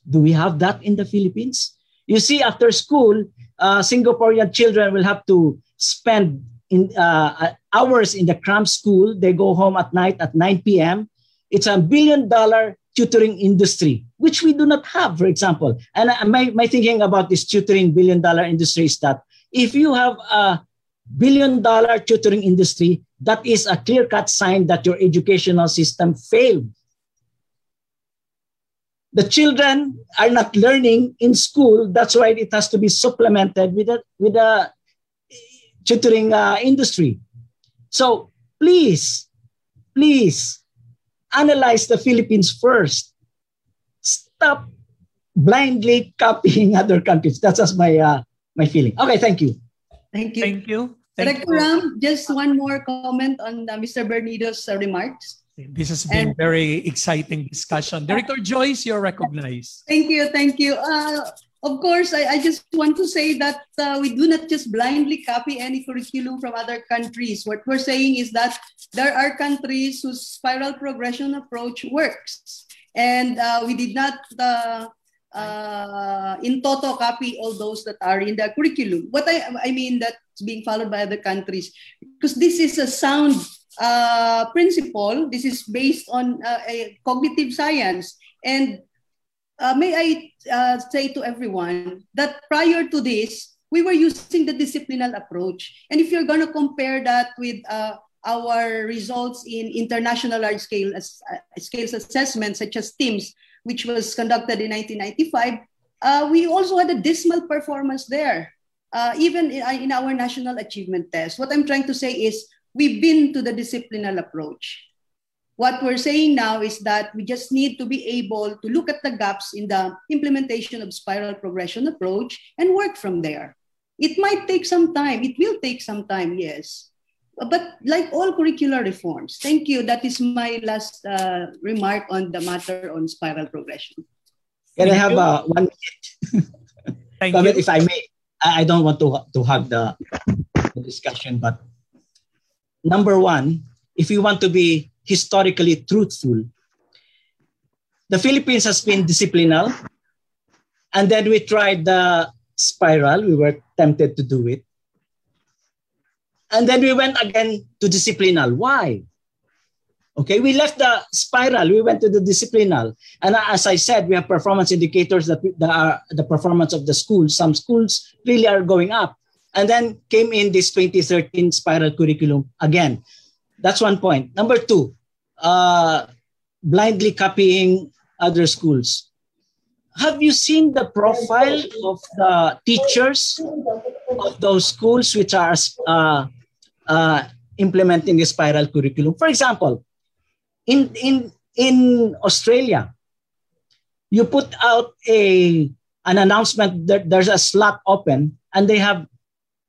Do we have that in the Philippines? You see, after school, Singaporean children will have to spend hours in the cram school. They go home at night at 9 p.m. It's $1 billion tutoring industry, which we do not have, for example. And my thinking about this tutoring $1 billion industry is that if you have a $1 billion tutoring industry, that is a clear-cut sign that your educational system failed. The children are not learning in school. That's why it has to be supplemented with a tutoring industry. So please, analyze the Philippines first. Stop blindly copying other countries. That's just my feeling. Okay, thank you. Thank you. Director Ram, just one more comment on Mr. Bernido's remarks. This has been a very exciting discussion. Director Joyce, you're recognized. Thank you. Of course, I just want to say that we do not just blindly copy any curriculum from other countries. What we're saying is that there are countries whose spiral progression approach works. And we did not in toto copy all those that are in the curriculum. What I mean that's being followed by other countries. Because this is a sound principle. This is based on a cognitive science. And may I say to everyone that prior to this, we were using the disciplinal approach. And if you're going to compare that with our results in international large-scale scales assessments such as TIMSS, which was conducted in 1995, we also had a dismal performance there, even in our national achievement test. What I'm trying to say is we've been to the disciplinal approach. What we're saying now is that we just need to be able to look at the gaps in the implementation of spiral progression approach and work from there. It might take some time. It will take some time, yes. But like all curricular reforms, thank you. That is my last remark on the matter on spiral progression. Can I have 1 minute? Thank you. If I may, I don't want to hug the discussion, but number one, if you want to be historically truthful, the Philippines has been disciplinal, and then we tried the spiral. We were tempted to do it. And then we went again to disciplinal. Why? Okay, we left the spiral. We went to the disciplinal. And as I said, we have performance indicators that are the performance of the schools. Some schools really are going up. And then came in this 2013 spiral curriculum again. That's one point. Number two, blindly copying other schools. Have you seen the profile of the teachers of those schools which are implementing the spiral curriculum? For example, in Australia, you put out an announcement that there's a slot open, and they have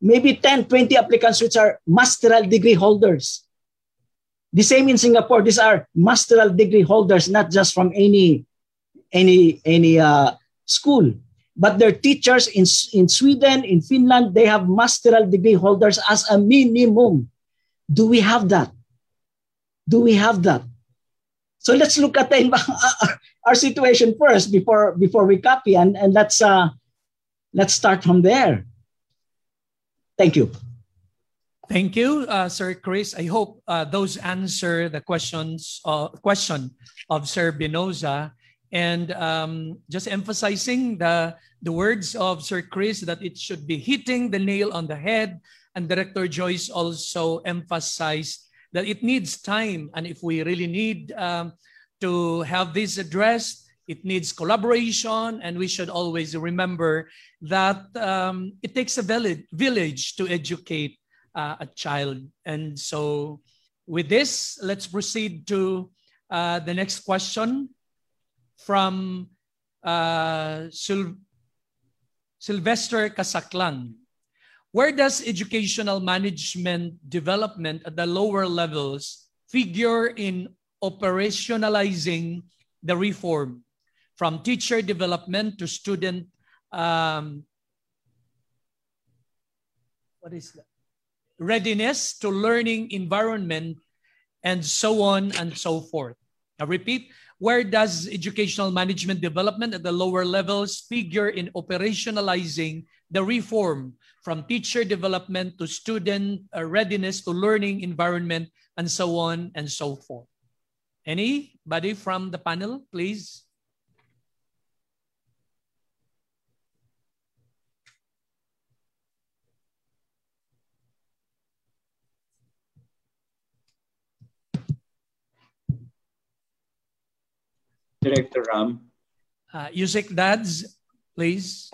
maybe 10, 20 applicants which are masteral degree holders. The same in Singapore. These are masteral degree holders, not just from any school, but their teachers in Sweden, in Finland, they have masteral degree holders as a minimum. Do we have that? So let's look at our situation first before we copy, and let's start from there. Thank you. Thank you, Sir Chris. I hope those answer the question of Sir Binoza. And just emphasizing the words of Sir Chris that it should be hitting the nail on the head. And Director Joyce also emphasized that it needs time. And if we really need to have this addressed, it needs collaboration, and we should always remember that it takes a village to educate a child. And so with this, let's proceed to the next question from Sylvester Casaclan. Where does educational management development at the lower levels figure in operationalizing the reform? From teacher development to student what is that? Readiness to learning environment, and so on and so forth. Now repeat, where does educational management development at the lower levels figure in operationalizing the reform from teacher development to student readiness to learning environment, and so on and so forth? Anybody from the panel, please? Director Ram. Yusek Dads, please.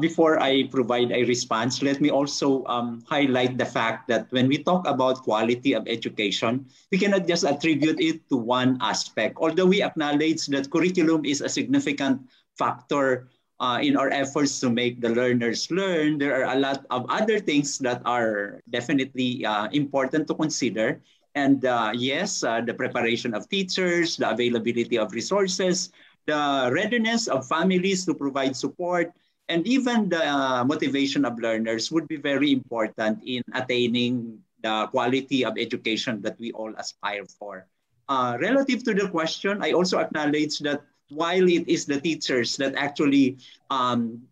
Before I provide a response, let me also highlight the fact that when we talk about quality of education, we cannot just attribute it to one aspect. Although we acknowledge that curriculum is a significant factor in our efforts to make the learners learn, there are a lot of other things that are definitely important to consider. And yes, the preparation of teachers, the availability of resources, the readiness of families to provide support, and even the motivation of learners would be very important in attaining the quality of education that we all aspire for. Relative to the question, I also acknowledge that while it is the teachers that actually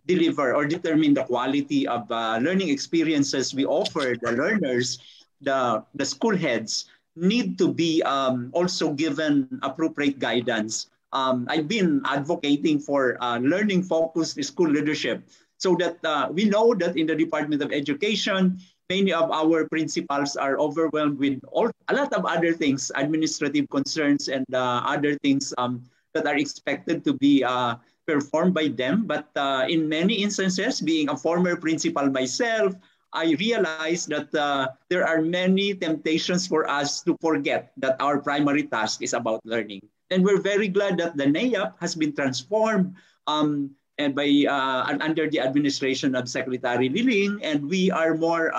deliver or determine the quality of learning experiences we offer the learners, the school heads need to be also given appropriate guidance. I've been advocating for learning-focused school leadership so that we know that in the Department of Education, many of our principals are overwhelmed with a lot of other things, administrative concerns and other things that are expected to be performed by them. But in many instances, being a former principal myself, I realize that there are many temptations for us to forget that our primary task is about learning. And we're very glad that the NAYAP has been transformed under the administration of Secretary Liling, and we are more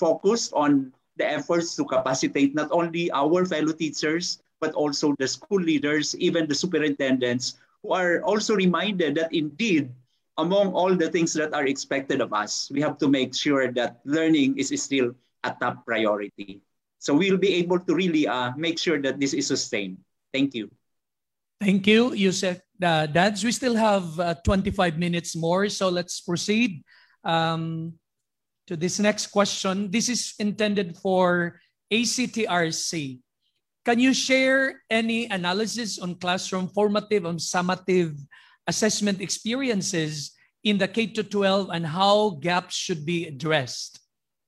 focused on the efforts to capacitate not only our fellow teachers, but also the school leaders, even the superintendents, who are also reminded that indeed, among all the things that are expected of us, we have to make sure that learning is still a top priority. So we'll be able to really make sure that this is sustained. Thank you. Thank you, Yusef Dads. We still have 25 minutes more, so let's proceed to this next question. This is intended for ACTRC. Can you share any analysis on classroom formative and summative assessment experiences in the K to 12 and how gaps should be addressed?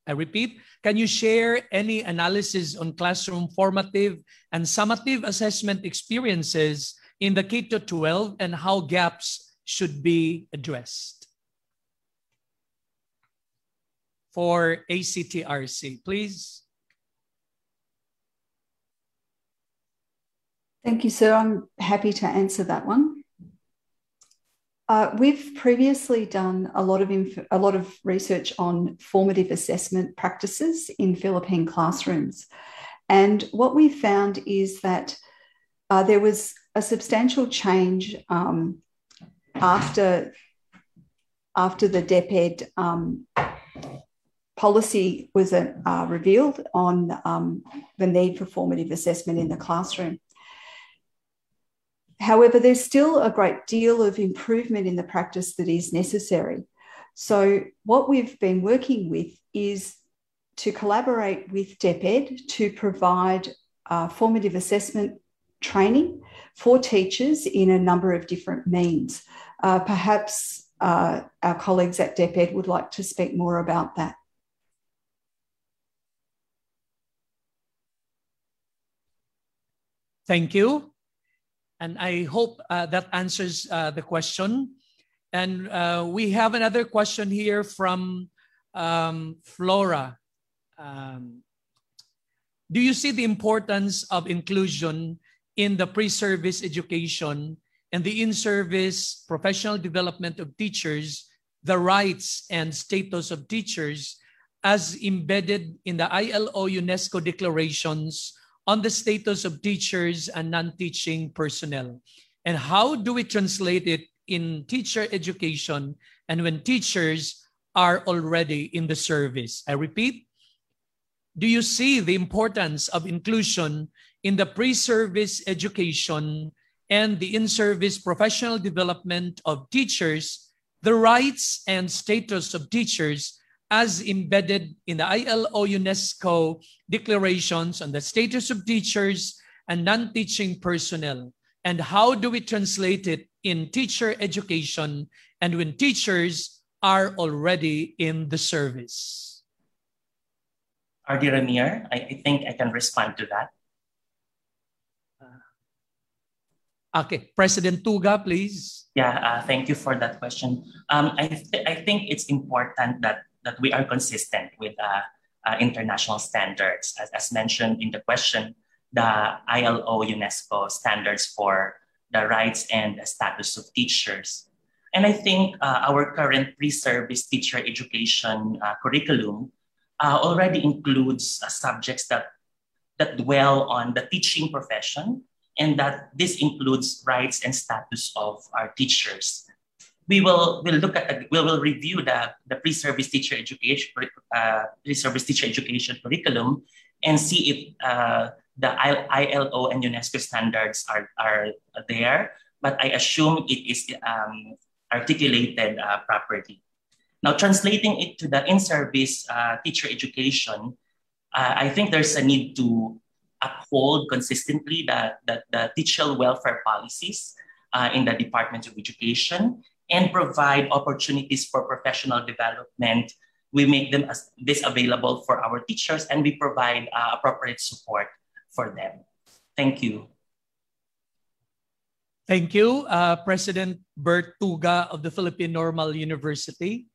I repeat, can you share any analysis on classroom formative and summative assessment experiences in the K to 12 and how gaps should be addressed? For ACTRC, please. Thank you, sir. I'm happy to answer that one. We've previously done a lot of research on formative assessment practices in Philippine classrooms. And what we found is that there was a substantial change after the DepEd policy was revealed on the need for formative assessment in the classroom. However, there's still a great deal of improvement in the practice that is necessary. So what we've been working with is to collaborate with DepEd to provide formative assessment training for teachers in a number of different means. Perhaps our colleagues at DepEd would like to speak more about that. Thank you. And I hope that answers the question. And we have another question here from Flora. Do you see the importance of inclusion in the pre-service education and the in-service professional development of teachers, the rights and status of teachers as embedded in the ILO UNESCO declarations on the status of teachers and non-teaching personnel? And how do we translate it in teacher education and when teachers are already in the service. I repeat, do you see the importance of inclusion in the pre-service education and the in-service professional development of teachers, the rights and status of teachers as embedded in the ILO UNESCO declarations on the status of teachers and non-teaching personnel? And how do we translate it in teacher education and when teachers are already in the service? R.D. Ramir, I think I can respond to that. Okay, President Tuga, please. Yeah, thank you for that question. I think it's important that we are consistent with international standards. As mentioned in the question, the ILO UNESCO standards for the rights and the status of teachers. And I think our current pre-service teacher education curriculum already includes subjects that dwell on the teaching profession, and that this includes rights and status of our teachers. We will review the pre-service teacher education curriculum and see if the ILO and UNESCO standards are there. But I assume it is articulated properly. Now, translating it to the in-service teacher education, I think there's a need to uphold consistently the teacher welfare policies in the Department of Education, and provide opportunities for professional development. We make them this available for our teachers, and we provide appropriate support for them. Thank you. Thank you, President Bert Tuga of the Philippine Normal University.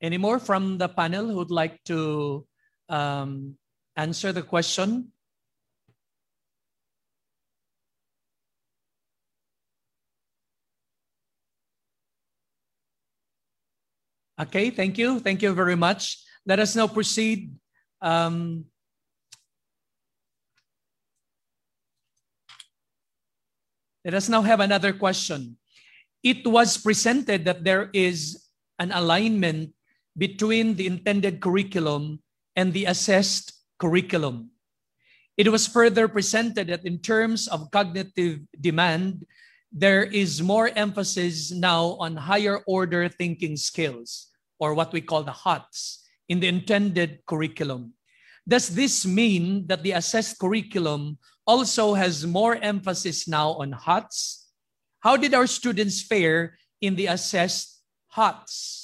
Any more from the panel who would like to answer the question? Okay, thank you. Thank you very much. Let us now proceed. Let us now have another question. It was presented that there is an alignment between the intended curriculum and the assessed curriculum. It was further presented that in terms of cognitive demand, there is more emphasis now on higher order thinking skills, or what we call the HOTS, in the intended curriculum. Does this mean that the assessed curriculum also has more emphasis now on HOTS? How did our students fare in the assessed HOTS?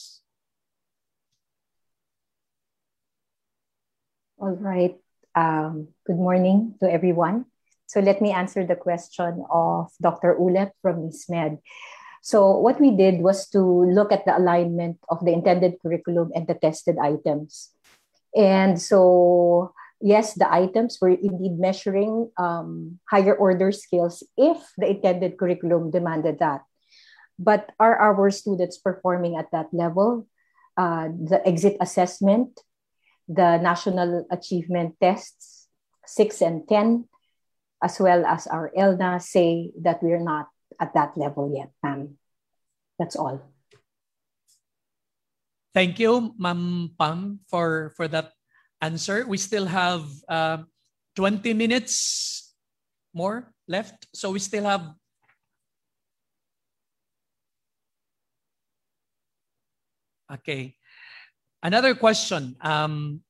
All right. Good morning to everyone. So let me answer the question of Dr. Ulep from NISMED. So what we did was to look at the alignment of the intended curriculum and the tested items. And so, yes, the items were indeed measuring higher order skills if the intended curriculum demanded that. But are our students performing at that level? The exit assessment, the national achievement tests, 6 and 10, as well as our ELNA, say that we're not at that level yet, Pam. That's all. Thank you, Ma'am Pam, for that answer. We still have 20 minutes more left, so we still have... Okay. Another question.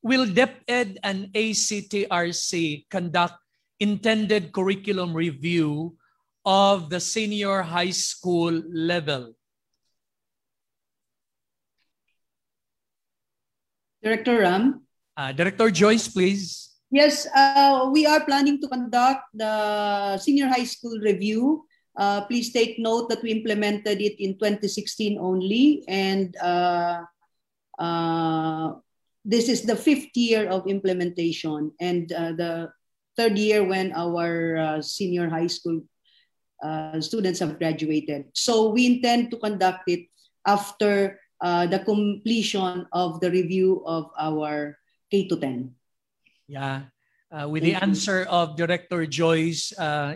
Will DepEd and ACTRC conduct intended curriculum review of the senior high school level? Director Ram? Director Joyce, please. Yes, we are planning to conduct the senior high school review. Please take note that we implemented it in 2016 only, and this is the 5th year of implementation, and the 3rd year when our senior high school students have graduated. So we intend to conduct it after the completion of the review of our K to 10. Yeah, with the answer of Director Joyce,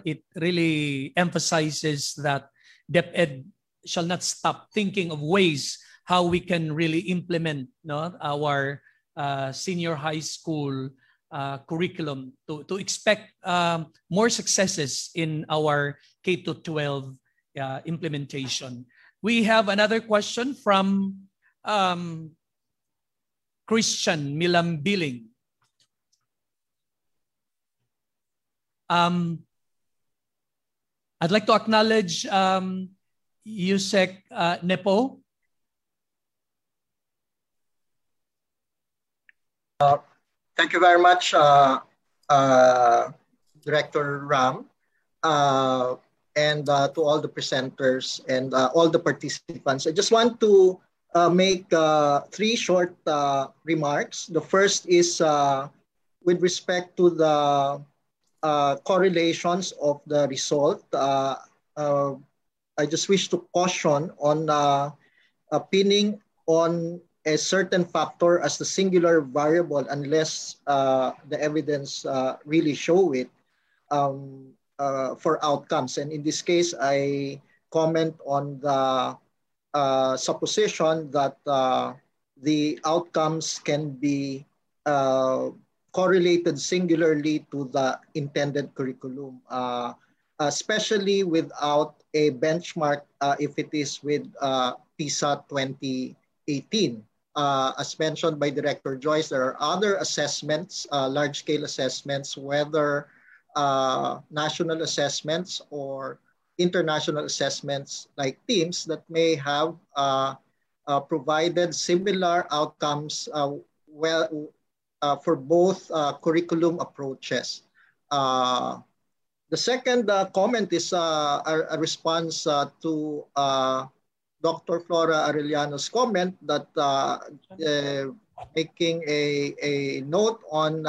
it really emphasizes that DepEd shall not stop thinking of ways how we can really implement, no, our senior high school curriculum to expect more successes in our K to 12 implementation. We have another question from Christian Milambiling. I'd like to acknowledge Yusek Nepo. Thank you very much, Director Ram, and to all the presenters and all the participants. I just want to make three short remarks. The first is with respect to the correlations of the result. I just wish to caution on pinning on a certain factor as the singular variable unless the evidence really show it for outcomes. And in this case, I comment on the supposition that the outcomes can be correlated singularly to the intended curriculum, especially without a benchmark if it is with PISA 2018. As mentioned by Director Joyce, there are other assessments, large-scale assessments, whether national assessments or international assessments like TIMSS, that may have provided similar outcomes for both curriculum approaches. The second comment is a response to Dr. Flora Arellano's comment that making a note on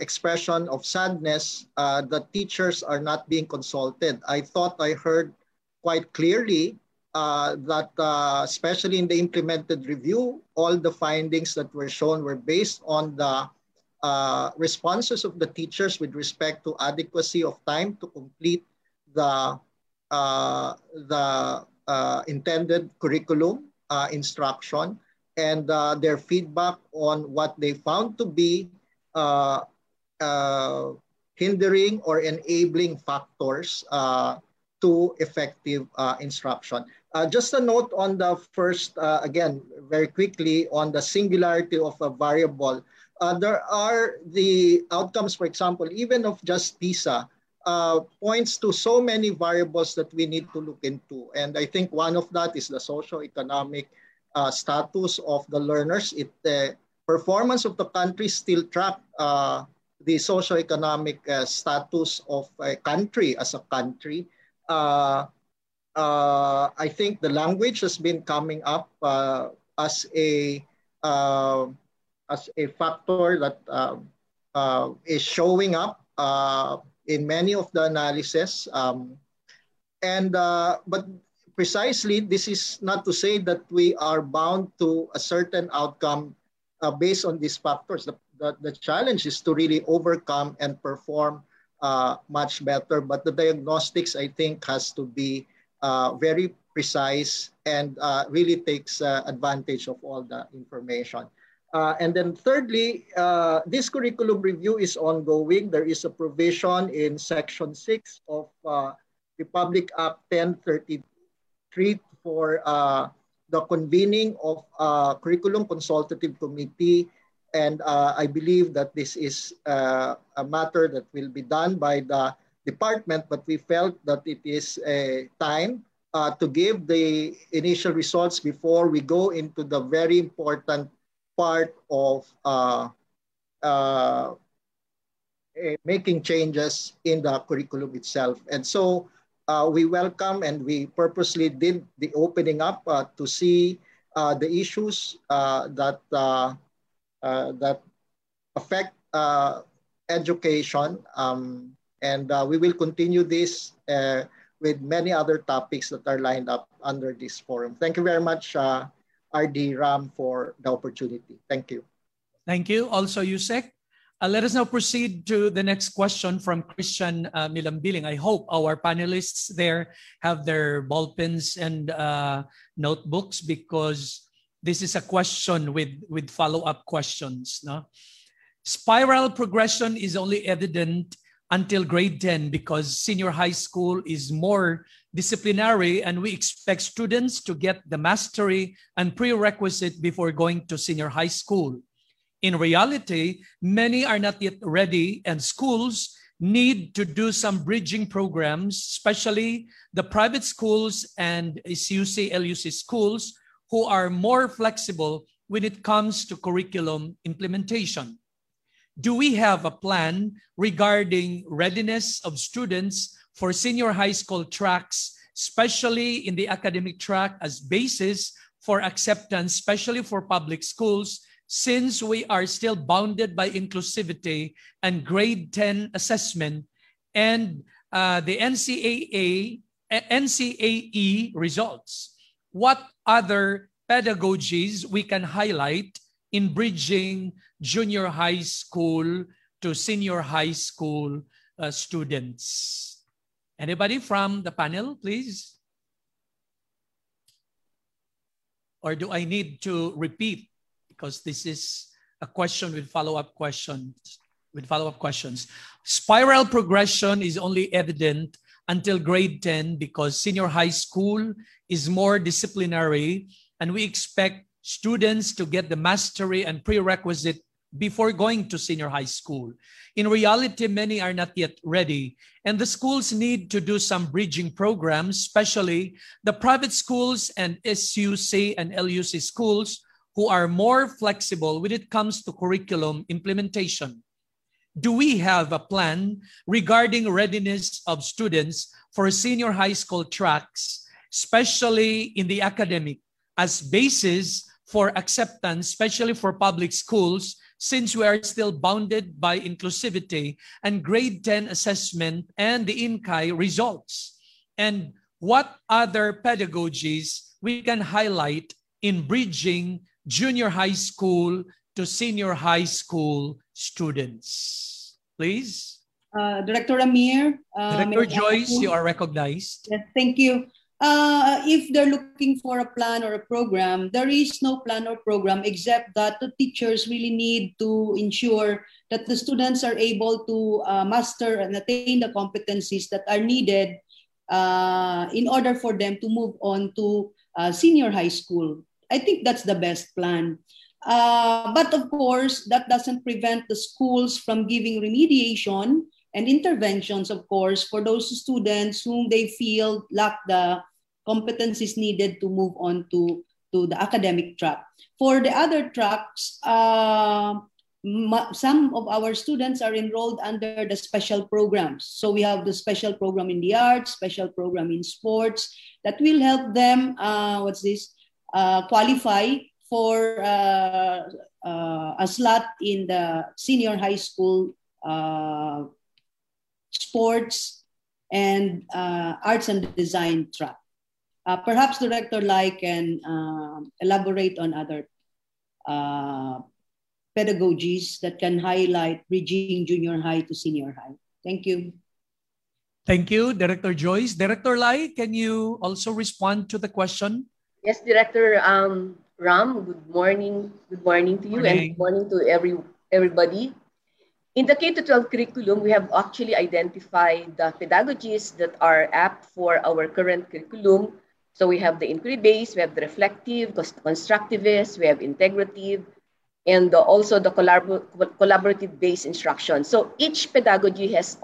expression of sadness that teachers are not being consulted. I thought I heard quite clearly that especially in the implemented review, all the findings that were shown were based on the responses of the teachers with respect to adequacy of time to complete the intended curriculum instruction, and their feedback on what they found to be hindering or enabling factors to effective instruction. Just a note on the first, again, very quickly, on the singularity of a variable. There are the outcomes, for example, even of just PISA, points to so many variables that we need to look into. And I think one of that is the socioeconomic status of the learners. The performance of the country still tracks the socioeconomic status of a country as a country. I think the language has been coming up as a factor that is showing up in many of the analyses, but precisely this is not to say that we are bound to a certain outcome based on these factors. The challenge is to really overcome and perform much better, but the diagnostics, I think, has to be very precise and really takes advantage of all the information. And then thirdly, this curriculum review is ongoing. There is a provision in Section 6 of Republic Act 10533 for the convening of a curriculum consultative committee. And I believe that this is a matter that will be done by the department, but we felt that it is a time to give the initial results before we go into the very important part of making changes in the curriculum itself. And so we welcome, and we purposely did the opening up to see the issues that affect education, and we will continue this with many other topics that are lined up under this forum. Thank you very much, RD Ram, for the opportunity. Thank you. Thank you. Also, Yusek. Let us now proceed to the next question from Christian Milambiling. I hope our panelists there have their ballpens and notebooks, because this is a question with follow-up questions. No? Spiral progression is only evident until grade 10 because senior high school is more disciplinary and we expect students to get the mastery and prerequisite before going to senior high school. In reality, many are not yet ready and schools need to do some bridging programs, especially the private schools and CUC, LUC schools who are more flexible when it comes to curriculum implementation. Do we have a plan regarding readiness of students for senior high school tracks, especially in the academic track as basis for acceptance, especially for public schools, since we are still bounded by inclusivity and grade 10 assessment and the NCAE results? What other pedagogies we can highlight in bridging junior high school to senior high school students? Anybody from the panel, please? Or do I need to repeat? Because this is a question with follow-up questions. Spiral progression is only evident until grade 10 because senior high school is more disciplinary and we expect students to get the mastery and prerequisite before going to senior high school. In reality, many are not yet ready, and the schools need to do some bridging programs, especially the private schools and SUC and LUC schools who are more flexible when it comes to curriculum implementation. Do we have a plan regarding readiness of students for senior high school tracks, especially in the academic, as basis for acceptance, especially for public schools, since we are still bounded by inclusivity and grade 10 assessment and the INCAI results? And what other pedagogies we can highlight in bridging junior high school to senior high school students? Please. Director Ramir. Director Joyce, you are recognized. Yes, thank you. If they're looking for a plan or a program, there is no plan or program except that the teachers really need to ensure that the students are able to master and attain the competencies that are needed in order for them to move on to senior high school. I think that's the best plan. But of course, that doesn't prevent the schools from giving remediation and interventions, of course, for those students whom they feel lack the competencies needed to move on to the academic track. For the other tracks, some of our students are enrolled under the special programs. So we have the special program in the arts, special program in sports, that will help them, qualify for a slot in the senior high school sports and arts and design track. Perhaps Director Lai can elaborate on other pedagogies that can highlight bridging junior high to senior high. Thank you. Thank you, Director Joyce. Director Lai, can you also respond to the question? Yes, Director Ram, good morning. Good morning to you and good morning to everybody. In the K to 12 curriculum, we have actually identified the pedagogies that are apt for our current curriculum. So we have the inquiry-based, we have the reflective, constructivist, we have integrative, and also the collaborative-based instruction. So each pedagogy has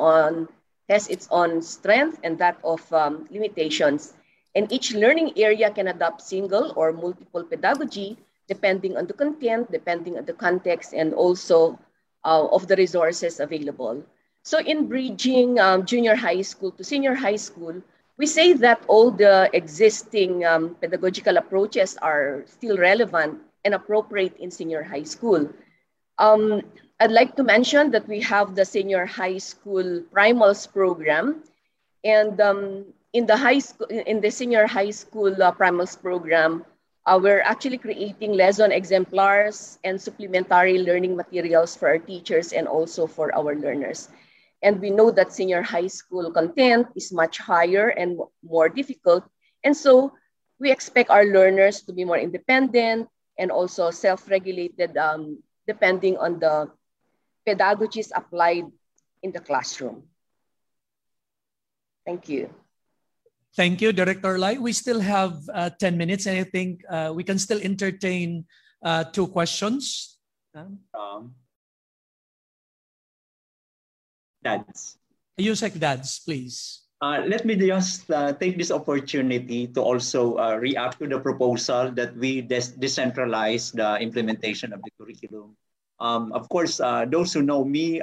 its own strength and that of limitations. And each learning area can adopt single or multiple pedagogy depending on the content, depending on the context, and also of the resources available. So in bridging junior high school to senior high school, we say that all the existing pedagogical approaches are still relevant and appropriate in senior high school. I'd like to mention that we have the senior high school primals program, and in the senior high school primals program, We're actually creating lesson exemplars and supplementary learning materials for our teachers and also for our learners. And we know that senior high school content is much higher and more difficult. And so we expect our learners to be more independent and also self-regulated depending on the pedagogies applied in the classroom. Thank you. Thank you, Director Lai. We still have 10 minutes, and I think we can still entertain two questions. Dads. Yusek Dads, please. Let me just take this opportunity to also react to the proposal that we decentralize the implementation of the curriculum. Of course, those who know me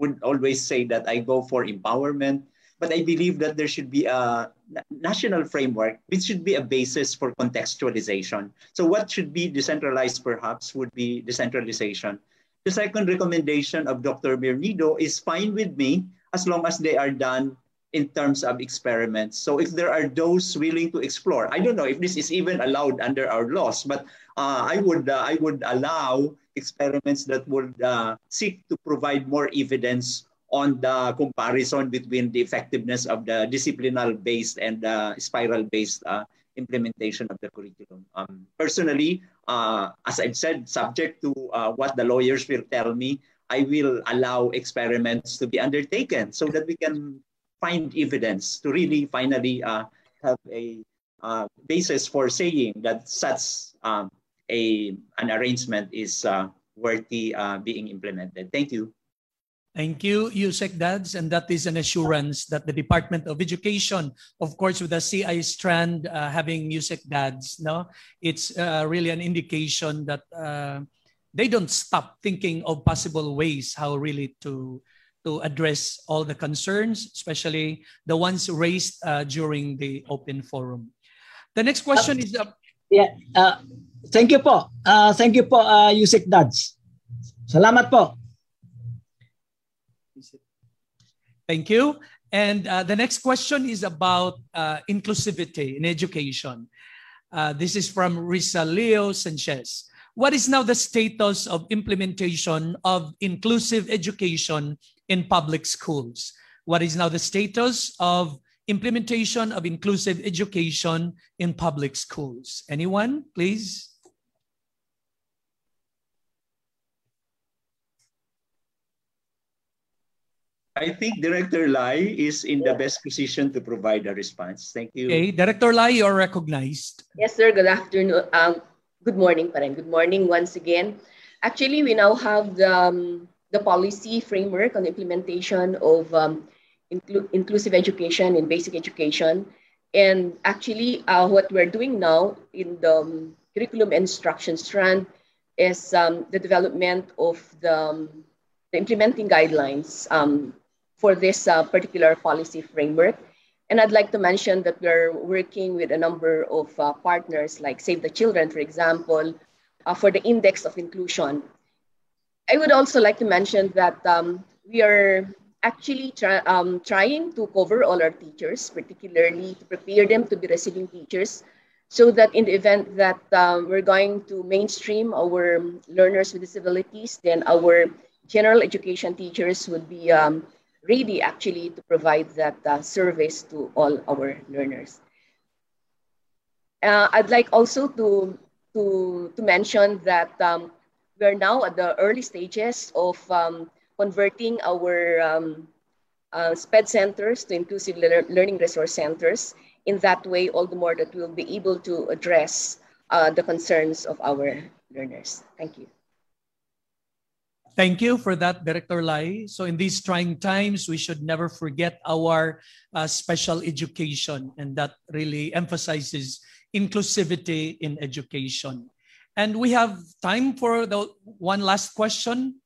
would always say that I go for empowerment. But I believe that there should be a national framework which should be a basis for contextualization. So what should be decentralized perhaps would be decentralization. The second recommendation of Dr. Bernido is fine with me as long as they are done in terms of experiments. So if there are those willing to explore, I don't know if this is even allowed under our laws, but I would allow experiments that would seek to provide more evidence on the comparison between the effectiveness of the disciplinal-based and the spiral-based implementation of the curriculum. Personally, as I've said, subject to what the lawyers will tell me, I will allow experiments to be undertaken so that we can find evidence to really finally have a basis for saying that such an arrangement is worthy being implemented. Thank you. Thank you, Yusek Dads, and that is an assurance that the Department of Education, of course, with the CI strand having Yusek Dads, no, it's really an indication that they don't stop thinking of possible ways how really to address all the concerns, especially the ones raised during the open forum. The next question is thank you po. Thank you po, Yusek Dads. Salamat po. Thank you. And the next question is about inclusivity in education. This is from Risa Leo Sanchez. What is now the status of implementation of inclusive education in public schools? What is now the status of implementation of inclusive education in public schools? Anyone, please? I think Director Lai is in the best position to provide a response. Thank you. Okay, Director Lai, you're recognized. Yes, sir. Good afternoon. Good morning, Parang. Good morning once again. Actually, we now have the policy framework on implementation of inclusive education and basic education. And actually, what we're doing now in the curriculum instruction strand is the development of the implementing guidelines for this particular policy framework. And I'd like to mention that we're working with a number of partners like Save the Children, for example, for the Index of Inclusion. I would also like to mention that we are actually trying to cover all our teachers, particularly to prepare them to be resident teachers, so that in the event that we're going to mainstream our learners with disabilities, then our general education teachers would be ready actually to provide that service to all our learners. I'd like also to mention that we're now at the early stages of converting our SPED centers to inclusive learning resource centers. In that way, all the more that we'll be able to address the concerns of our learners. Thank you. Thank you for that, Director Lai. So in these trying times, we should never forget our special education, and that really emphasizes inclusivity in education. And we have time for the one last question.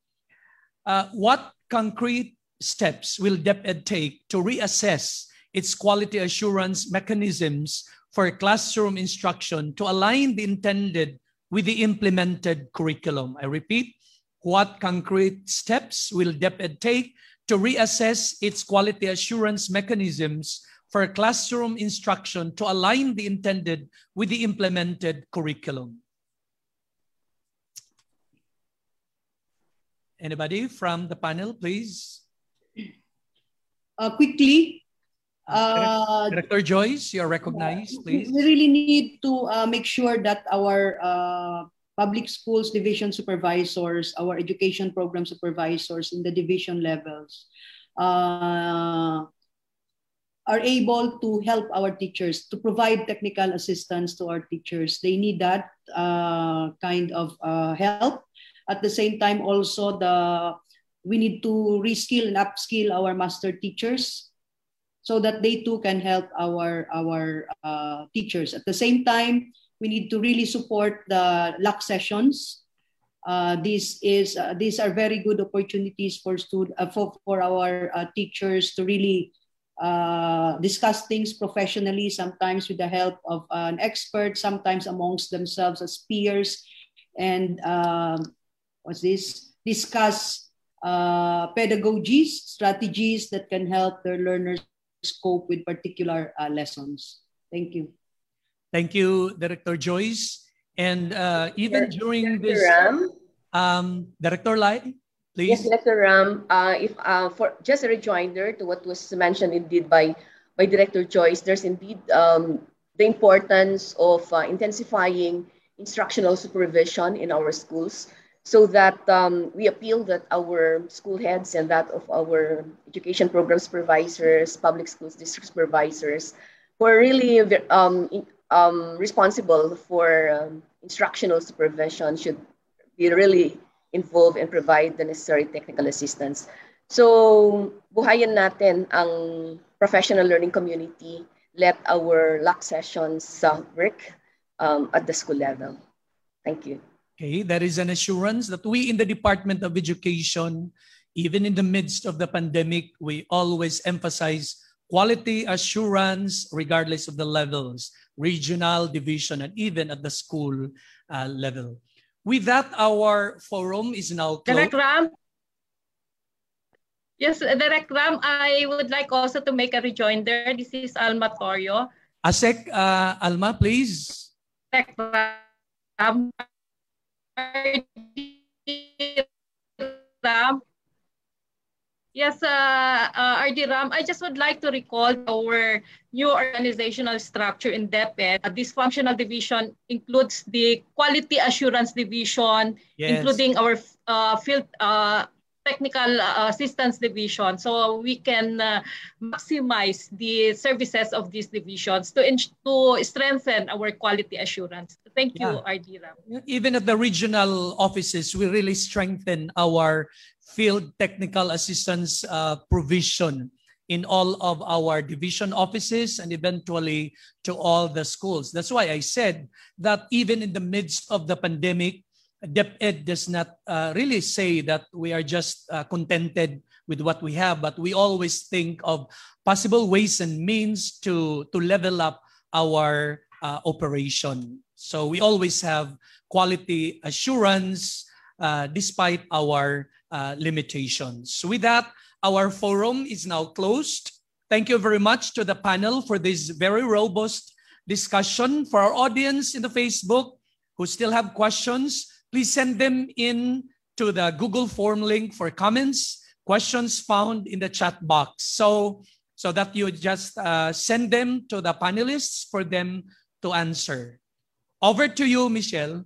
What concrete steps will DepEd take to reassess its quality assurance mechanisms for classroom instruction to align the intended with the implemented curriculum? I repeat. What concrete steps will DepEd take to reassess its quality assurance mechanisms for classroom instruction to align the intended with the implemented curriculum. Anybody from the panel, please? Quickly. Director Joyce, you're recognized, please. We really need to make sure that our public schools division supervisors, our education program supervisors in the division levels are able to help our teachers, to provide technical assistance to our teachers. They need that kind of help. At the same time, also we need to reskill and upskill our master teachers so that they too can help our teachers. At the same time, we need to really support the LAC sessions. These are very good opportunities for our teachers to really discuss things professionally, sometimes with the help of an expert, sometimes amongst themselves as peers, and discuss pedagogies, strategies that can help their learners cope with particular lessons. Thank you. Thank you, Director Joyce. And even during this, Director Lai, please. Yes, Director Ram. For just a reminder to what was mentioned indeed by Director Joyce, there's indeed the importance of intensifying instructional supervision in our schools, so that we appeal that our school heads and that of our education program supervisors, public schools district supervisors, who are really responsible for instructional supervision, should be really involved and provide the necessary technical assistance. So, buhayan natin ang professional learning community. Let our LAC sessions work at the school level. Thank you. Okay, that is an assurance that we in the Department of Education, even in the midst of the pandemic, we always emphasize quality assurance regardless of the levels, regional, division, and even at the school level. With that, our forum is now closed. Direct Ram? Yes, Direct Ram, I would like also to make a rejoinder. This is Alma Torio. Asek, Alma, please. Direct Ram. Yes, RD Ram, I just would like to recall our new organizational structure in DepEd. This functional division includes the quality assurance division, yes, including our field technical assistance division. So we can maximize the services of these divisions to strengthen our quality assurance. Thank you, RD Ram. Even at the regional offices, we really strengthen our field technical assistance provision in all of our division offices and eventually to all the schools. That's why I said that even in the midst of the pandemic, DepEd does not really say that we are just contented with what we have, but we always think of possible ways and means to level up our operation. So we always have quality assurance despite our limitations. With that, our forum is now closed. Thank you very much to the panel for this very robust discussion. For our audience in the Facebook who still have questions, please send them in to the Google form link for comments, questions found in the chat box. So that you just send them to the panelists for them to answer. Over to you, Michelle.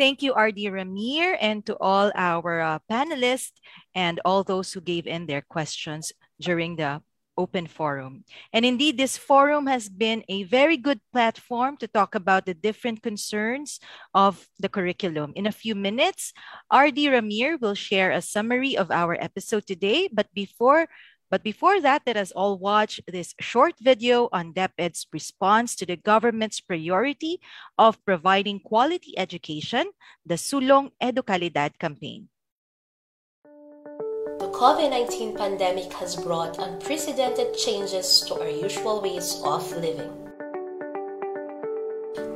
Thank you, RD Ramir, and to all our panelists and all those who gave in their questions during the open forum. And indeed, this forum has been a very good platform to talk about the different concerns of the curriculum. In a few minutes, RD Ramir will share a summary of our episode today. But before that, let us all watch this short video on DepEd's response to the government's priority of providing quality education, the Sulong Edukalidad campaign. The COVID-19 pandemic has brought unprecedented changes to our usual ways of living.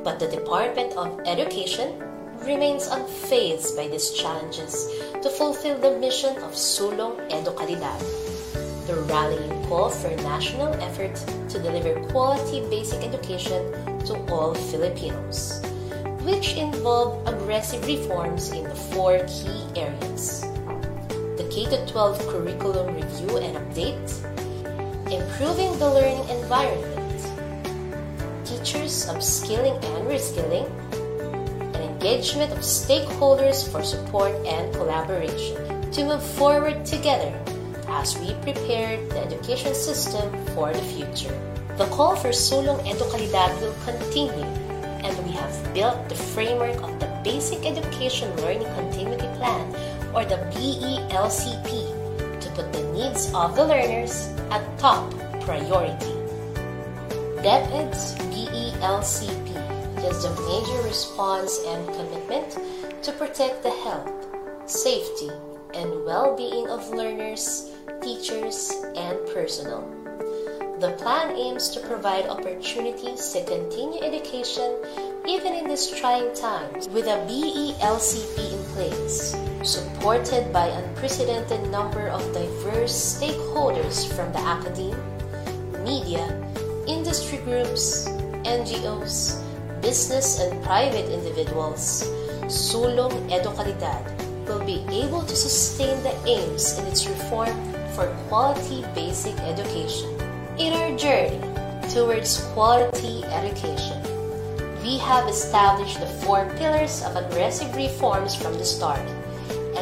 But the Department of Education remains unfazed by these challenges to fulfill the mission of Sulong Edukalidad. The rallying call for national efforts to deliver quality basic education to all Filipinos, which involve aggressive reforms in the four key areas: the K to 12 curriculum review and update, improving the learning environment, teachers upskilling and reskilling, and engagement of stakeholders for support and collaboration to move forward together as we prepare the education system for the future. The call for Sulong Edukalidad will continue, and we have built the framework of the Basic Education Learning Continuity Plan, or the BELCP, to put the needs of the learners at top priority. DepEd's BELCP is a major response and commitment to protect the health, safety, and well-being of learners, teachers, and personnel. The plan aims to provide opportunities to continue education even in these trying times with a BELCP in place, supported by an unprecedented number of diverse stakeholders from the academe, media, industry groups, NGOs, business and private individuals. Sulong Edukalidad will be able to sustain the aims in its reform for quality basic education. In our journey towards quality education, we have established the four pillars of aggressive reforms from the start,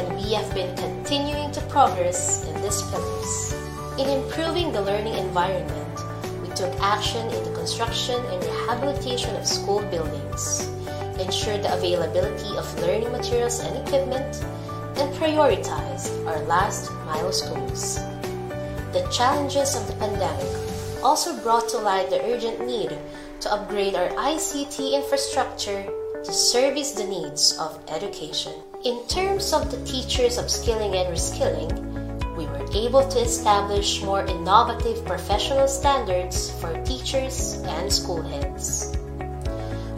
and we have been continuing to progress in these pillars. In improving the learning environment, we took action in the construction and rehabilitation of school buildings, ensure the availability of learning materials and equipment, and prioritize our last mile schools. The challenges of the pandemic also brought to light the urgent need to upgrade our ICT infrastructure to service the needs of education. In terms of the teachers upskilling and reskilling, we were able to establish more innovative professional standards for teachers and school heads.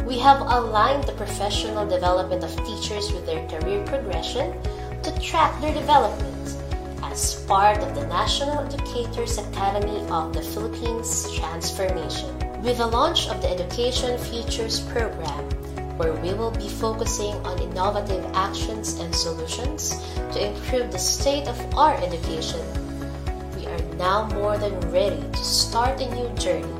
We have aligned the professional development of teachers with their career progression to track their development as part of the National Educators Academy of the Philippines transformation, with the launch of the Education Futures program, where we will be focusing on innovative actions and solutions to improve the state of our education. We are now more than ready to start a new journey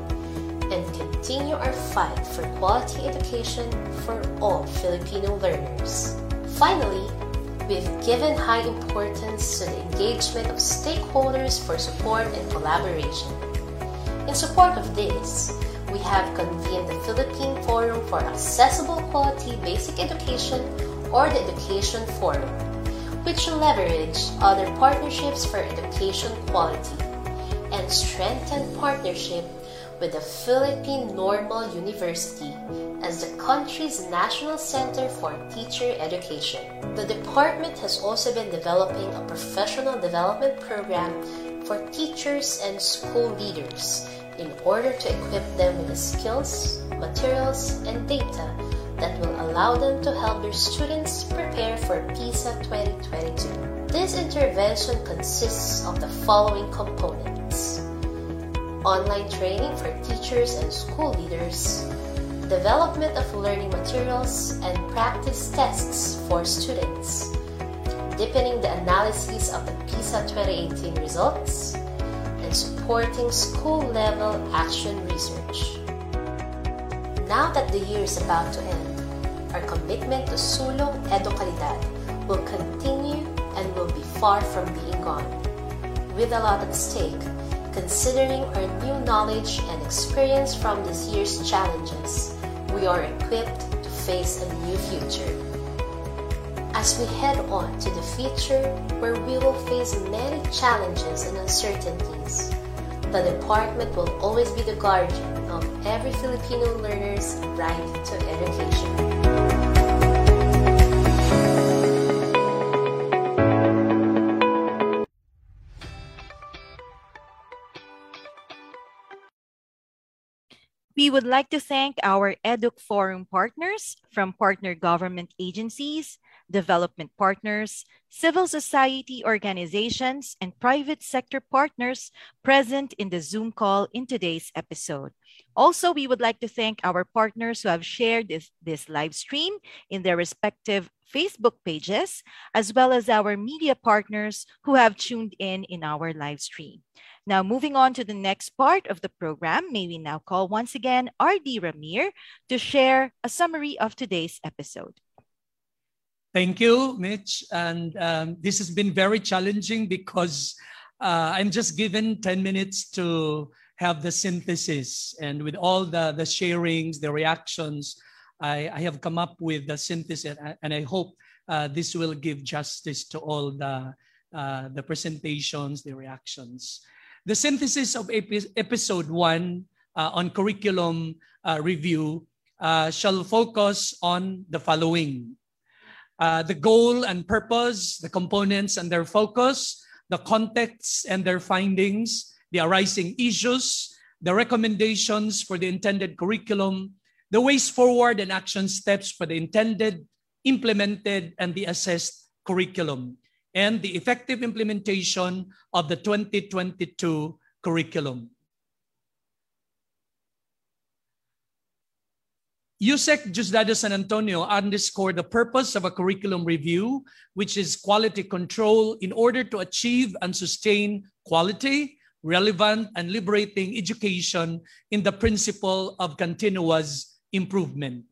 and continue our fight for quality education for all Filipino learners. Finally, we've given high importance to the engagement of stakeholders for support and collaboration. In support of this, we have convened the Philippine Forum for Accessible Quality Basic Education, or the Education Forum, which will leverage other partnerships for education quality and strengthen partnership with the Philippine Normal University as the country's national center for teacher education. The department has also been developing a professional development program for teachers and school leaders in order to equip them with the skills, materials, and data that will allow them to help their students prepare for PISA 2022. This intervention consists of the following components: online training for teachers and school leaders, development of learning materials and practice tests for students, deepening the analysis of the PISA 2018 results, and supporting school-level action research. Now that the year is about to end, our commitment to Sulong Edukalidad will continue and will be far from being gone. With a lot at stake, considering our new knowledge and experience from this year's challenges, we are equipped to face a new future. As we head on to the future where we will face many challenges and uncertainties, the department will always be the guardian of every Filipino learner's right to education. We would like to thank our Educ Forum partners from partner government agencies, development partners, civil society organizations, and private sector partners present in the Zoom call in today's episode. Also, we would like to thank our partners who have shared this live stream in their respective Facebook pages, as well as our media partners who have tuned in our live stream. Now, moving on to the next part of the program, may we now call once again R.D. Ramir to share a summary of today's episode. Thank you, Mitch. And this has been very challenging because I'm just given 10 minutes to have the synthesis. And with all the sharings, the reactions, I have come up with the synthesis, and I hope this will give justice to all the presentations, the reactions. The synthesis of episode 1 on curriculum review shall focus on the following: the goal and purpose, the components and their focus, the context and their findings, the arising issues, the recommendations for the intended curriculum, the ways forward and action steps for the intended, implemented, and the assessed curriculum, and the effective implementation of the 2022 curriculum. USEC Justado San Antonio underscored the purpose of a curriculum review, which is quality control in order to achieve and sustain quality, relevant, and liberating education in the principle of continuous improvement.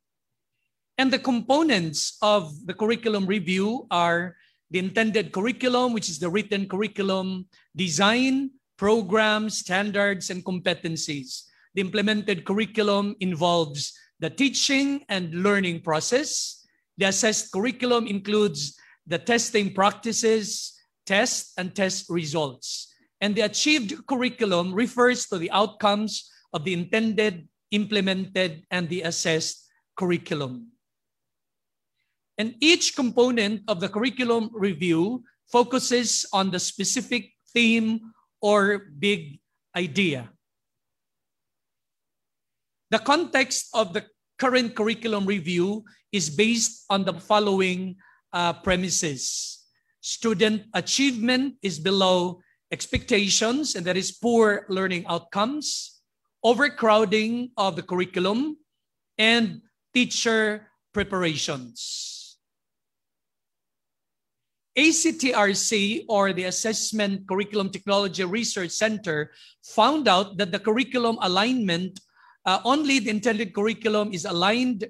And the components of the curriculum review are the intended curriculum, which is the written curriculum, design, program, standards, and competencies. The implemented curriculum involves the teaching and learning process. The assessed curriculum includes the testing practices, tests, and test results. And the achieved curriculum refers to the outcomes of the intended, implemented, and the assessed curriculum. And each component of the curriculum review focuses on the specific theme or big idea. The context of the current curriculum review is based on the following premises. Student achievement is below expectations, and that is poor learning outcomes, overcrowding of the curriculum, and teacher preparations. ACTRC, or the Assessment Curriculum Technology Research Center, found out that the curriculum alignment, only the intended curriculum is aligned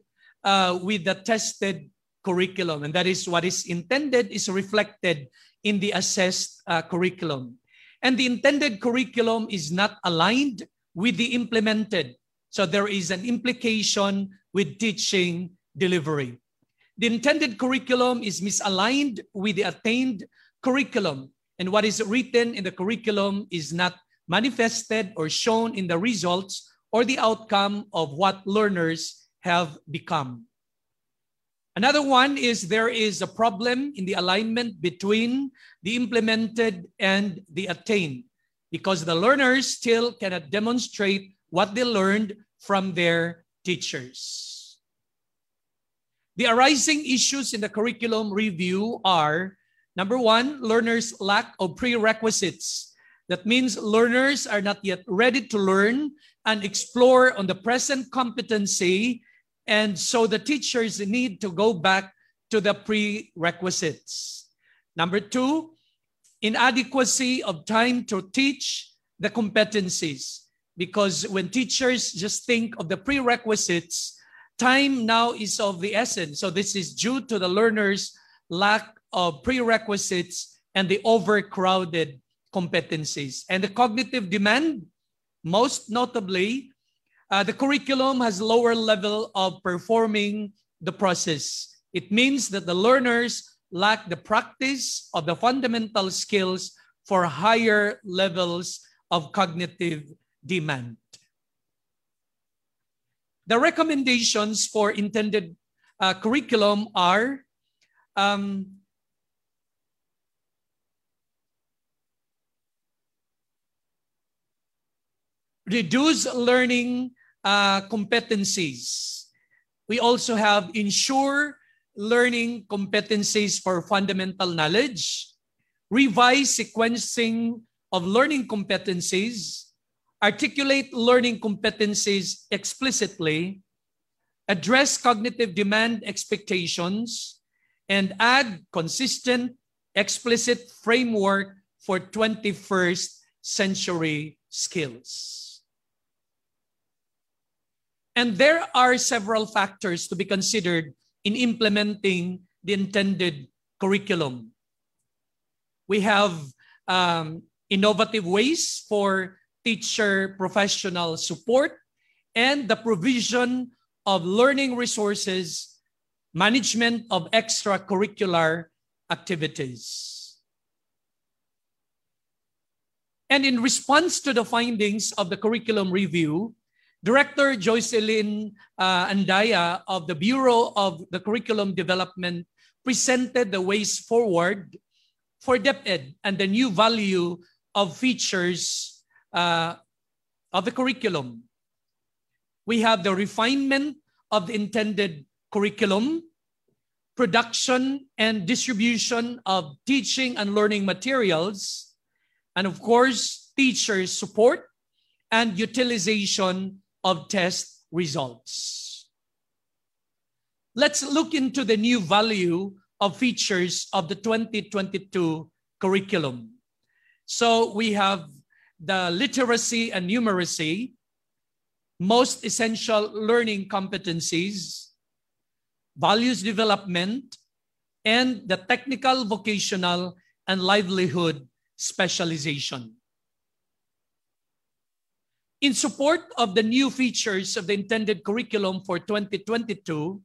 with the tested curriculum, and that is what is intended is reflected in the assessed curriculum. And the intended curriculum is not aligned with the implemented. So there is an implication with teaching delivery. The intended curriculum is misaligned with the attained curriculum. And what is written in the curriculum is not manifested or shown in the results or the outcome of what learners have become. Another one is there is a problem in the alignment between the implemented and the attained because the learners still cannot demonstrate what they learned from their teachers. The arising issues in the curriculum review are, number one, learners' lack of prerequisites. That means learners are not yet ready to learn and explore on the present competency. And so the teachers need to go back to the prerequisites. Number two, inadequacy of time to teach the competencies. Because when teachers just think of the prerequisites, time now is of the essence. So this is due to the learners' lack of prerequisites and the overcrowded competencies. And the cognitive demand, most notably, the curriculum has lower level of performing the process. It means that the learners lack the practice of the fundamental skills for higher levels of cognitive demand. The recommendations for intended curriculum are reduce learning competencies. We also have ensure learning competencies for fundamental knowledge, revise sequencing of learning competencies, articulate learning competencies explicitly, address cognitive demand expectations, and add consistent, explicit framework for 21st century skills. And there are several factors to be considered in implementing the intended curriculum. We have innovative ways for teacher professional support and the provision of learning resources, management of extracurricular activities. And in response to the findings of the curriculum review, Director Joycelyn Andaya of the Bureau of the Curriculum Development presented the ways forward for DepEd and the new value of features of the curriculum. We have the refinement of the intended curriculum, production and distribution of teaching and learning materials, and of course, teacher support and utilization of test results. Let's look into the new value of features of the 2022 curriculum. So we have the literacy and numeracy, most essential learning competencies, values development, and the technical, vocational, and livelihood specialization. In support of the new features of the intended curriculum for 2022,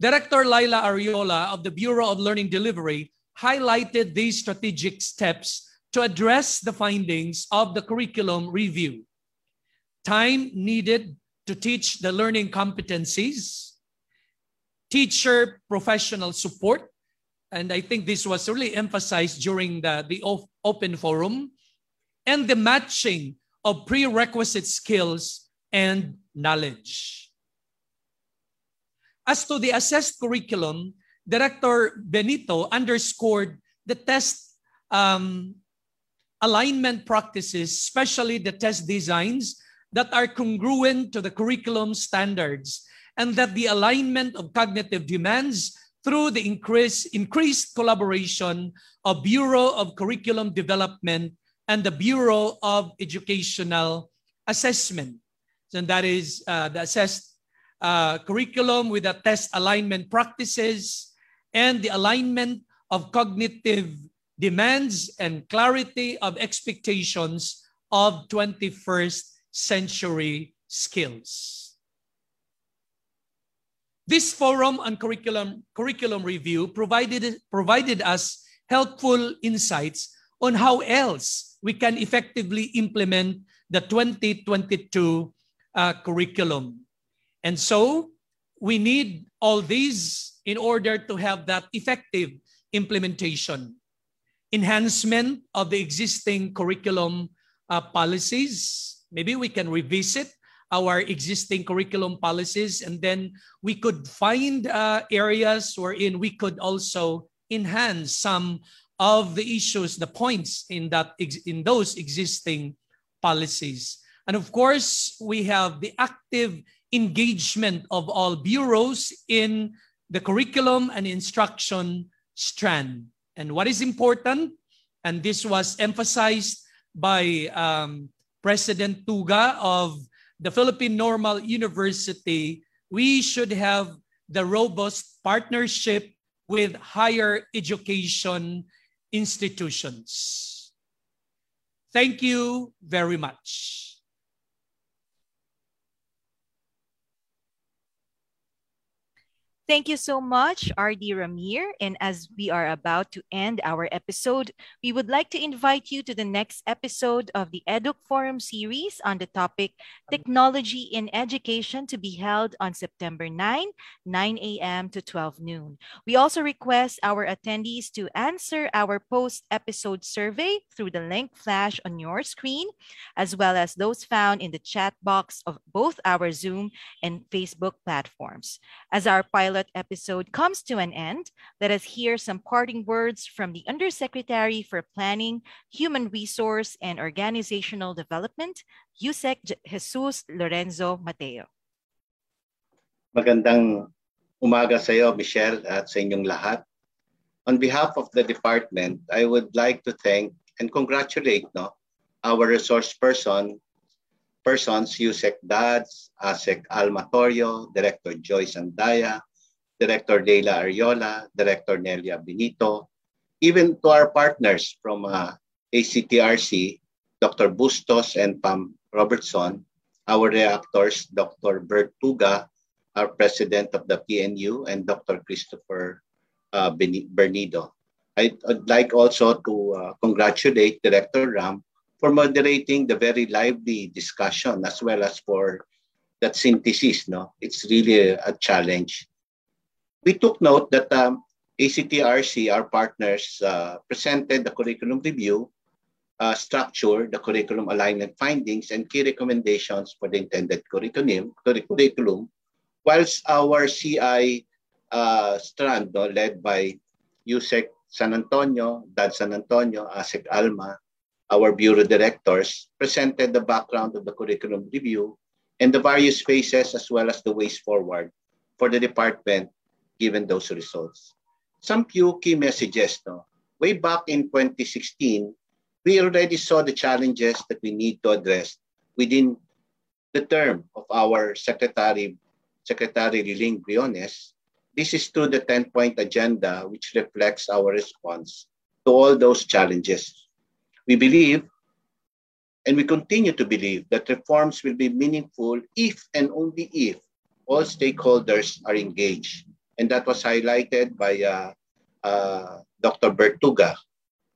Director Leila Ariola of the Bureau of Learning Delivery highlighted these strategic steps to address the findings of the curriculum review. Time needed to teach the learning competencies, teacher professional support, and I think this was really emphasized during the open forum, and the matching of prerequisite skills and knowledge. As to the assessed curriculum, Director Benito underscored the test alignment practices, especially the test designs that are congruent to the curriculum standards, and that the alignment of cognitive demands through the increased collaboration of Bureau of Curriculum Development and the Bureau of Educational Assessment. And that is the assessed curriculum with the test alignment practices and the alignment of cognitive demands and clarity of expectations of 21st century skills. This forum on curriculum review provided us helpful insights on how else we can effectively implement the 2022 curriculum. And so we need all these in order to have that effective implementation. Enhancement of the existing curriculum policies. Maybe we can revisit our existing curriculum policies, and then we could find areas wherein we could also enhance some of the issues, the points in those existing policies. And of course, we have the active engagement of all bureaus in the curriculum and instruction strand. And what is important, and this was emphasized by President Tuga of the Philippine Normal University, we should have the robust partnership with higher education institutions. Thank you very much. Thank you so much, R.D. Ramir. And as we are about to end our episode, we would like to invite you to the next episode of the Educ Forum Series on the topic Technology in Education, to be held on September 9, 9 a.m. to 12 noon. We also request our attendees to answer our post-episode survey through the link flash on your screen, as well as those found in the chat box of both our Zoom and Facebook platforms. As our pilot pilot episode comes to an end, let us hear some parting words from the Undersecretary for Planning, Human Resource, and Organizational Development, USEC Jesus Lorenzo Mateo. Magandang umaga sa iyo, Michelle, at sa inyong lahat. On behalf of the department, I would like to thank and congratulate our resource persons, USEC DADS, ASEC Alma Torio, Director Joyce Andaya, Director Leila Ariola, Director Nelia Benito, even to our partners from ACTRC, Dr. Bustos and Pam Robertson, our reactors, Dr. Bert Tuga, our president of the PNU, and Dr. Christopher Bernido. I'd like also to congratulate Director Ram for moderating the very lively discussion, as well as for that synthesis. It's really a challenge. We took note that ACTRC, our partners, presented the curriculum review, structure, the curriculum alignment findings, and key recommendations for the intended curriculum, whilst our CI strand, led by USEC San Antonio, DAD San Antonio, ASEC Alma, our bureau directors, presented the background of the curriculum review and the various phases, as well as the ways forward for the department given those results. Some few key messages. Way back in 2016, we already saw the challenges that we need to address within the term of our Secretary Liling Briones. This is through the 10-point agenda, which reflects our response to all those challenges. We believe, and we continue to believe, that reforms will be meaningful if and only if all stakeholders are engaged. And that was highlighted by Dr. Bert Tuga.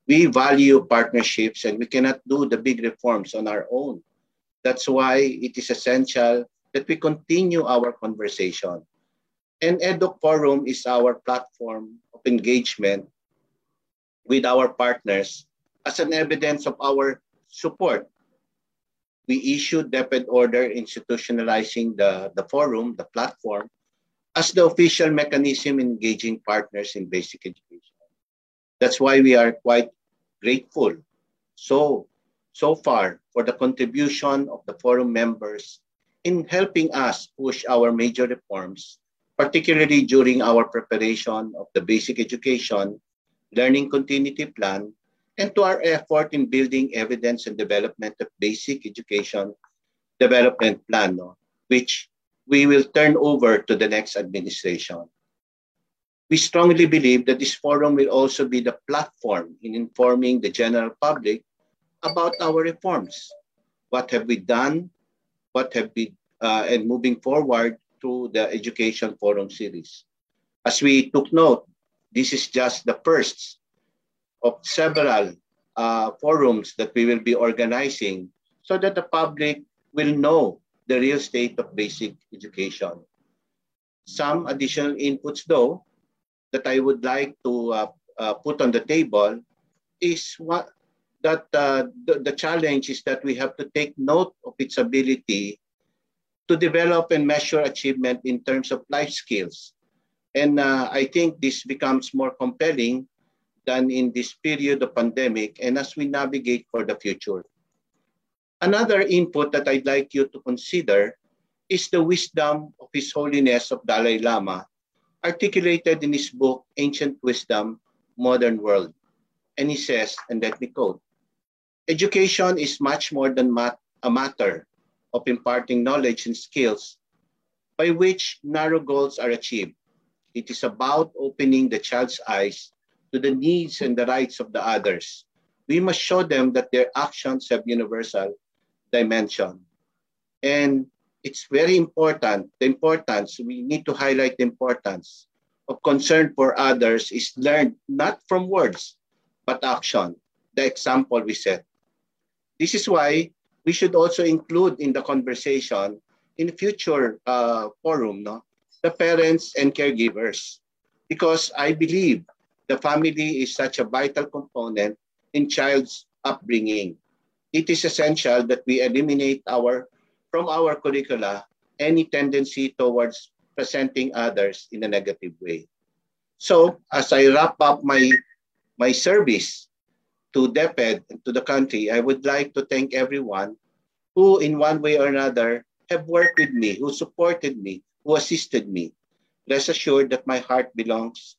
We value partnerships, and we cannot do the big reforms on our own. That's why it is essential that we continue our conversation. And Educ Forum is our platform of engagement with our partners. As an evidence of our support, we issued DepEd order institutionalizing the forum, the platform, as the official mechanism engaging partners in basic education. That's why we are quite grateful so far for the contribution of the forum members in helping us push our major reforms, particularly during our preparation of the basic education learning continuity plan, and to our effort in building evidence and development of basic education development plan, which we will turn over to the next administration. We strongly believe that this forum will also be the platform in informing the general public about our reforms. What have we done? What have we, and moving forward through the Education Forum Series. As we took note, this is just the first of several forums that we will be organizing, so that the public will know the real state of basic education. Some additional inputs, though, that I would like to put on the table is the challenge is that we have to take note of its ability to develop and measure achievement in terms of life skills. And I think this becomes more compelling than in this period of pandemic and as we navigate for the future. Another input that I'd like you to consider is the wisdom of His Holiness of Dalai Lama, articulated in his book, Ancient Wisdom, Modern World. And he says, and let me quote, "Education is much more than a matter of imparting knowledge and skills by which narrow goals are achieved. It is about opening the child's eyes to the needs and the rights of the others. We must show them that their actions have universal dimension." And it's very important, we need to highlight the importance of concern for others is learned not from words, but action, the example we set. This is why we should also include in the conversation in future forum, the parents and caregivers, because I believe the family is such a vital component in child's upbringing. It is essential that we eliminate from our curricula any tendency towards presenting others in a negative way. So as I wrap up my service to DepEd and to the country, I would like to thank everyone who in one way or another have worked with me, who supported me, who assisted me. Rest assured that my heart belongs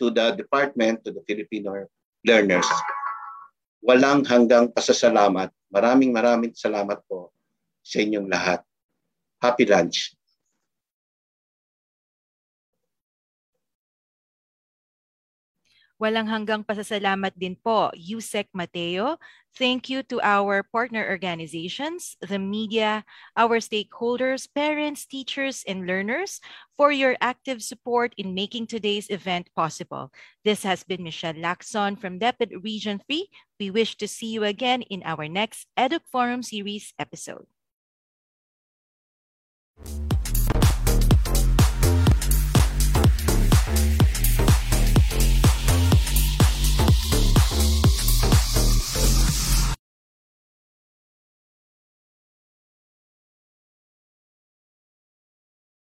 to the department, to the Filipino learners. Walang hanggang pasasalamat. Maraming maraming salamat po sa inyong lahat. Happy lunch. Walang hanggang pasasalamat din po, Yusek Mateo. Thank you to our partner organizations, the media, our stakeholders, parents, teachers, and learners for your active support in making today's event possible. This has been Michelle Lacson from DepEd Region 3. We wish to see you again in our next Educ Forum Series episode.